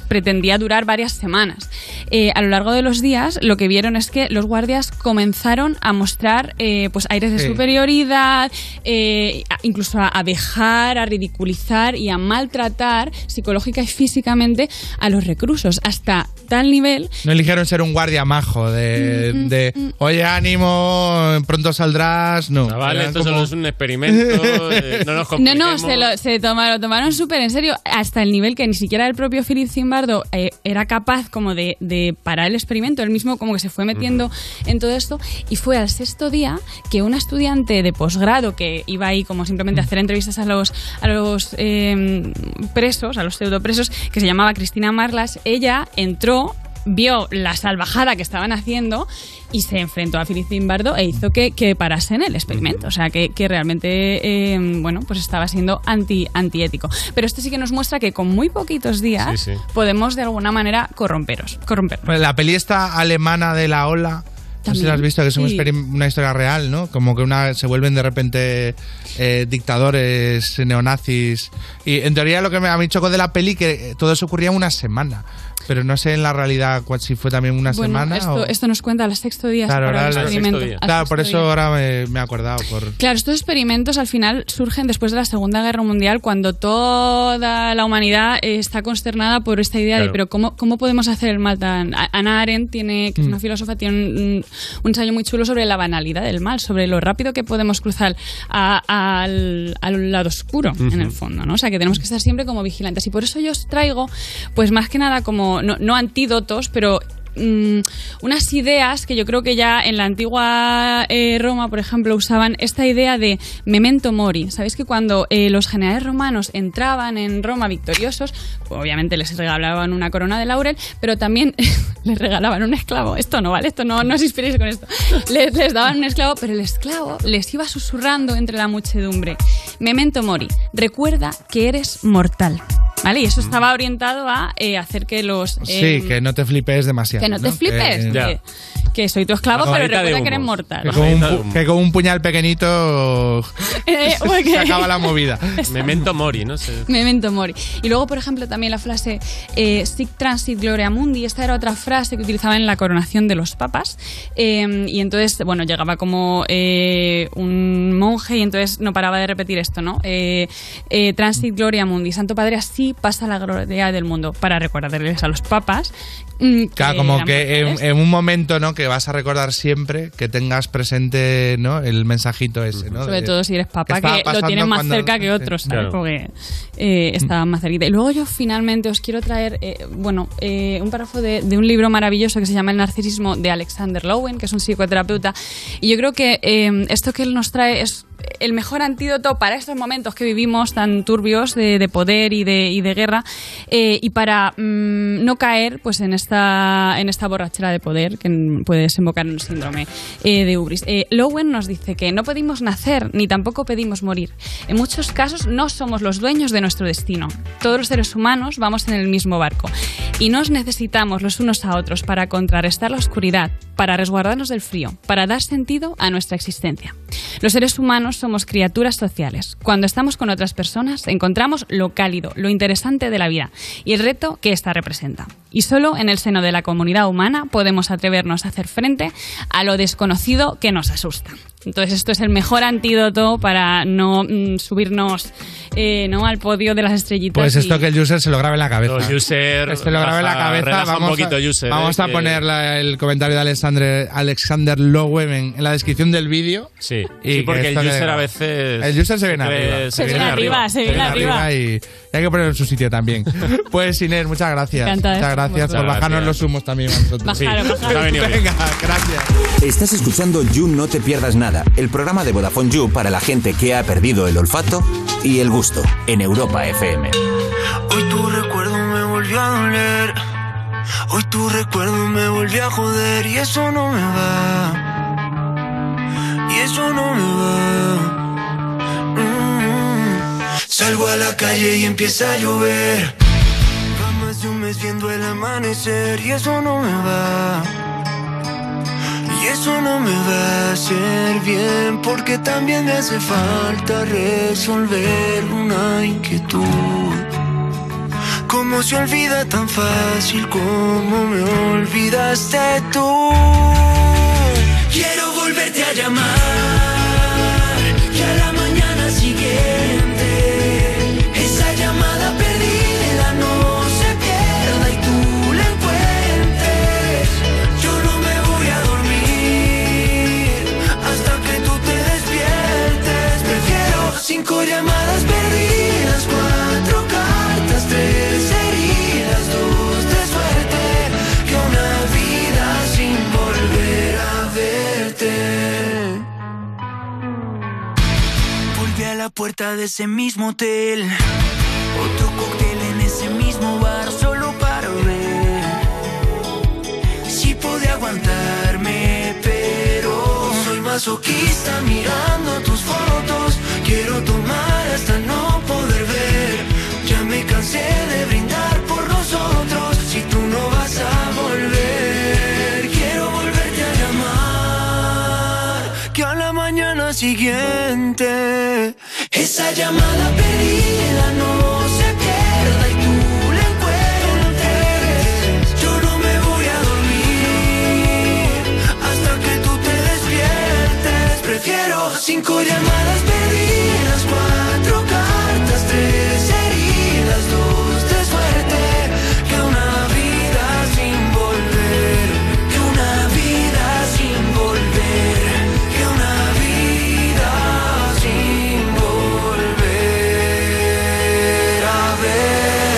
pretendía durar varias semanas. Eh, a lo largo de los días, lo que vieron es que los guardias comenzaron a mostrar eh, pues aires de sí. superioridad, eh, incluso a, a vejar, a ridiculizar y a maltratar psicológica y físicamente a los reclusos, hasta tal nivel... No eligieron ser un guardia majo, de, mm, de mm, oye, ánimo, pronto saldrás... No, no vale, esto como... solo es un experimento... De... No, nos no, no, se, lo, se tomaron, tomaron súper en serio, hasta el nivel que ni siquiera el propio Philip Zimbardo eh, era capaz como de, de parar el experimento. Él mismo como que se fue metiendo uh-huh. en todo esto, y fue al sexto día que una estudiante de posgrado que iba ahí como simplemente a hacer entrevistas a los, a los eh, presos, a los pseudopresos, que se llamaba Cristina Marlas, ella entró, vio la salvajada que estaban haciendo y se enfrentó a Philip Zimbardo e hizo que, que parasen el experimento. O sea, que, que realmente eh, bueno, pues estaba siendo anti, antiético. Pero esto sí que nos muestra que con muy poquitos días sí, sí. podemos de alguna manera corromperos, corrompernos. Pues la peli esta alemana de La Ola... No sé si lo has visto, que es sí. una historia real, ¿no? Como que una se vuelven de repente eh, dictadores, neonazis... Y en teoría lo que me, a mí chocó de la peli que todo eso ocurría en una semana. Pero no sé en la realidad cuál, si fue también una bueno, semana esto, o... esto nos cuenta al sexto día. Claro, ahora, el experimento, sexto día. Claro, por eso día. Ahora me, me he acordado. Por... Claro, estos experimentos al final surgen después de la Segunda Guerra Mundial, cuando toda la humanidad está consternada por esta idea claro. de pero cómo, cómo podemos hacer el mal tan... Ana Arendt, tiene, que es una mm. filósofa, tiene un... un ensayo muy chulo sobre la banalidad del mal, sobre lo rápido que podemos cruzar a, a, al, al lado oscuro, uh-huh. en el fondo, ¿no? O sea, que tenemos que estar siempre como vigilantes. Y por eso yo os traigo, pues más que nada como, no, no antídotos, pero... Mm, unas ideas que yo creo que ya en la antigua eh, Roma, por ejemplo, usaban esta idea de memento mori. Sabéis que cuando eh, los generales romanos entraban en Roma victoriosos, pues obviamente les regalaban una corona de laurel, pero también les regalaban un esclavo. Esto no vale, esto no, no os inspiréis con esto. Les, les daban un esclavo, pero el esclavo les iba susurrando entre la muchedumbre: memento mori, recuerda que eres mortal. ¿Vale? Y eso estaba orientado a eh, hacer que los... Eh, sí, que no te flipes demasiado. Que no, ¿no? te flipes. Que, que, que soy tu esclavo, pero recuerda que eres mortal. Que con, un, que con un puñal pequeñito eh, okay. se acaba la movida. Memento mori, ¿no? sé Memento mori. Y luego, por ejemplo, también la frase eh, sic transit gloria mundi. Esta era otra frase que utilizaban en la coronación de los papas. Eh, y entonces, bueno, llegaba como eh, un monje y entonces no paraba de repetir esto, ¿no? Eh, eh, transit gloria mundi. Santo Padre, así pasa la gloria del mundo, para recordarles a los papas. Claro, como que en, en un momento, ¿no? Que vas a recordar siempre que tengas presente, ¿no? El mensajito ese, ¿no? Sobre de, todo si eres papa, que, que lo tienes más cuando... cerca que otros, ¿sabes? Claro. Porque eh, estaban más cerquita. Y luego yo finalmente os quiero traer, eh, bueno, eh, un párrafo de, de un libro maravilloso que se llama El narcisismo, de Alexander Lowen, que es un psicoterapeuta. Y yo creo que eh, esto que él nos trae es el mejor antídoto para estos momentos que vivimos tan turbios de, de poder y de, y de guerra, eh, y para mmm, no caer pues en esta en esta borrachera de poder que puede desembocar en el síndrome eh, de Ubris. Eh, Lowen nos dice que no pedimos nacer ni tampoco pedimos morir. En muchos casos no somos los dueños de nuestro destino. Todos los seres humanos vamos en el mismo barco y nos necesitamos los unos a otros para contrarrestar la oscuridad, para resguardarnos del frío, para dar sentido a nuestra existencia. Los seres humanos somos criaturas sociales. Cuando estamos con otras personas, encontramos lo cálido, lo interesante de la vida y el reto que ésta representa. Y solo en el seno de la comunidad humana podemos atrevernos a hacer frente a lo desconocido que nos asusta. Entonces esto es el mejor antídoto para no mm, subirnos eh, ¿no? al podio de las estrellitas. Pues esto y... que el user se lo grabe en la cabeza. Los user, se lo grabe en la cabeza. Vamos un poquito, a, user, vamos eh, a poner que... la, el comentario de Alexander, Alexander Lowen en, en la descripción del vídeo. Sí, y sí, porque el user le... a veces... El user se viene arriba. Se viene arriba, se viene arriba. Y hay que ponerlo en su sitio también. Pues Inés, muchas gracias. Muchas gracias. Gracias por bajarnos los humos también a nosotros. Sí. Venga, gracias. Estás escuchando You No Te Pierdas Nada, el programa de Vodafone You para la gente que ha perdido el olfato y el gusto en Europa F M. Hoy tu recuerdo me volvió a doler. Hoy tu recuerdo me volvió a joder. Y eso no me va. Y eso no me va. Mm-hmm. Salgo a la calle y empieza a llover. Un mes viendo el amanecer y eso no me va. Y eso no me va a hacer bien, porque también me hace falta resolver una inquietud. ¿Cómo se olvida tan fácil como me olvidaste tú? Quiero volverte a llamar y a la mañana siguiente esa llamada perdida no cinco llamadas perdidas, cuatro cartas, tres heridas, dos de suerte, que una vida sin volver a verte. Volví a la puerta de ese mismo hotel, otro cóctel en ese mismo bar, solo para ver si pude aguantarme, pero soy masoquista mirando tus fotos. Quiero tomar hasta no poder ver. Ya me cansé de brindar por nosotros si tú no vas a volver. Quiero volverte a llamar, que a la mañana siguiente esa llamada perdida no se pierda y tú la encuentres. Yo no me voy a dormir hasta que tú te despiertes. Prefiero cinco llamadas perdidas, cuatro cartas, tres heridas, dos de suerte, que una vida sin volver, que una vida sin volver, que una vida sin volver a ver.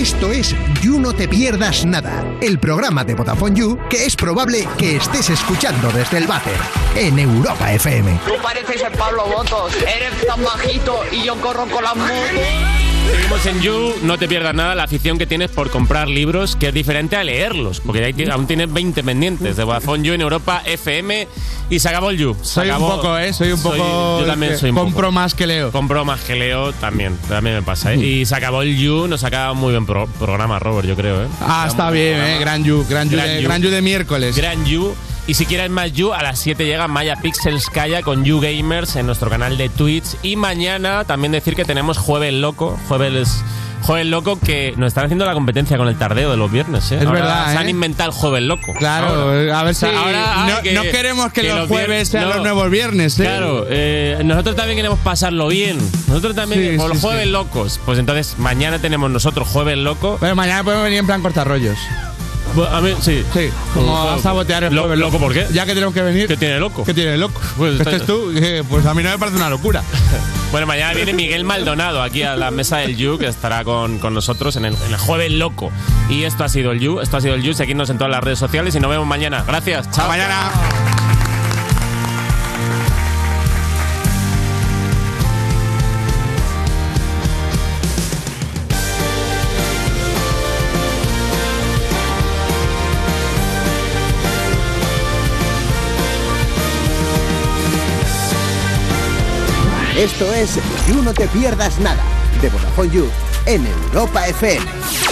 Esto es You No Te Pierdas Nada, el programa de Vodafone You que es probable que estés escuchando desde el váter en Europa F M. Tú pareces el Pablo Botos, eres tan bajito y yo corro con las motos. Seguimos en You, no te pierdas nada, la afición que tienes por comprar libros, que es diferente a leerlos, porque ahí aún tienes veinte pendientes de Vodafone You en Europa F M y se acabó el You. Se soy acabó. un poco, ¿eh? Soy un poco... Soy, yo también soy un compro poco. más que leo. Compro más que leo también, también me pasa, ¿eh? Y se acabó el You, nos acaba muy buen pro, programa, Robert, yo creo, ¿eh? Ah, está bien, programa. ¿eh? Gran You, Gran You, gran de, you. Gran You de miércoles. Gran You. Y si quieres más You, a las siete llega Maya Pixels Kaya con You Gamers en nuestro canal de Twitch. Y mañana también decir que tenemos Jueves Loco, Jueves, Jueves Loco, que nos están haciendo la competencia con el tardeo de los viernes, ¿eh? Es ahora verdad, se han ¿eh? inventado el Jueves Loco. Claro, ahora. a ver si... Ahora, no, que, no queremos que, que los jueves sean no, los nuevos viernes, ¿eh? Claro, eh, nosotros también queremos pasarlo bien. Nosotros también, por sí, sí, los Jueves sí. Locos. Pues entonces, mañana tenemos nosotros Jueves Loco. Pero mañana podemos venir en plan cortarrollos. A mí, sí. Sí. Como a sabotear el pueblo. ¿Loco por qué? Ya que tenemos que venir. ¿Qué tiene loco? ¿Qué tiene loco? Pues este es tú. Pues a mí no me parece una locura. Bueno, mañana viene Miguel Maldonado aquí a la mesa del You, que estará con, con nosotros en el, en el Jueves Loco. Y esto ha sido el You. Esto ha sido el You. Seguidnos en todas las redes sociales y nos vemos mañana. Gracias. Chao. Hasta mañana. Esto es You No Te Pierdas Nada, de Vodafone You, en Europa F M.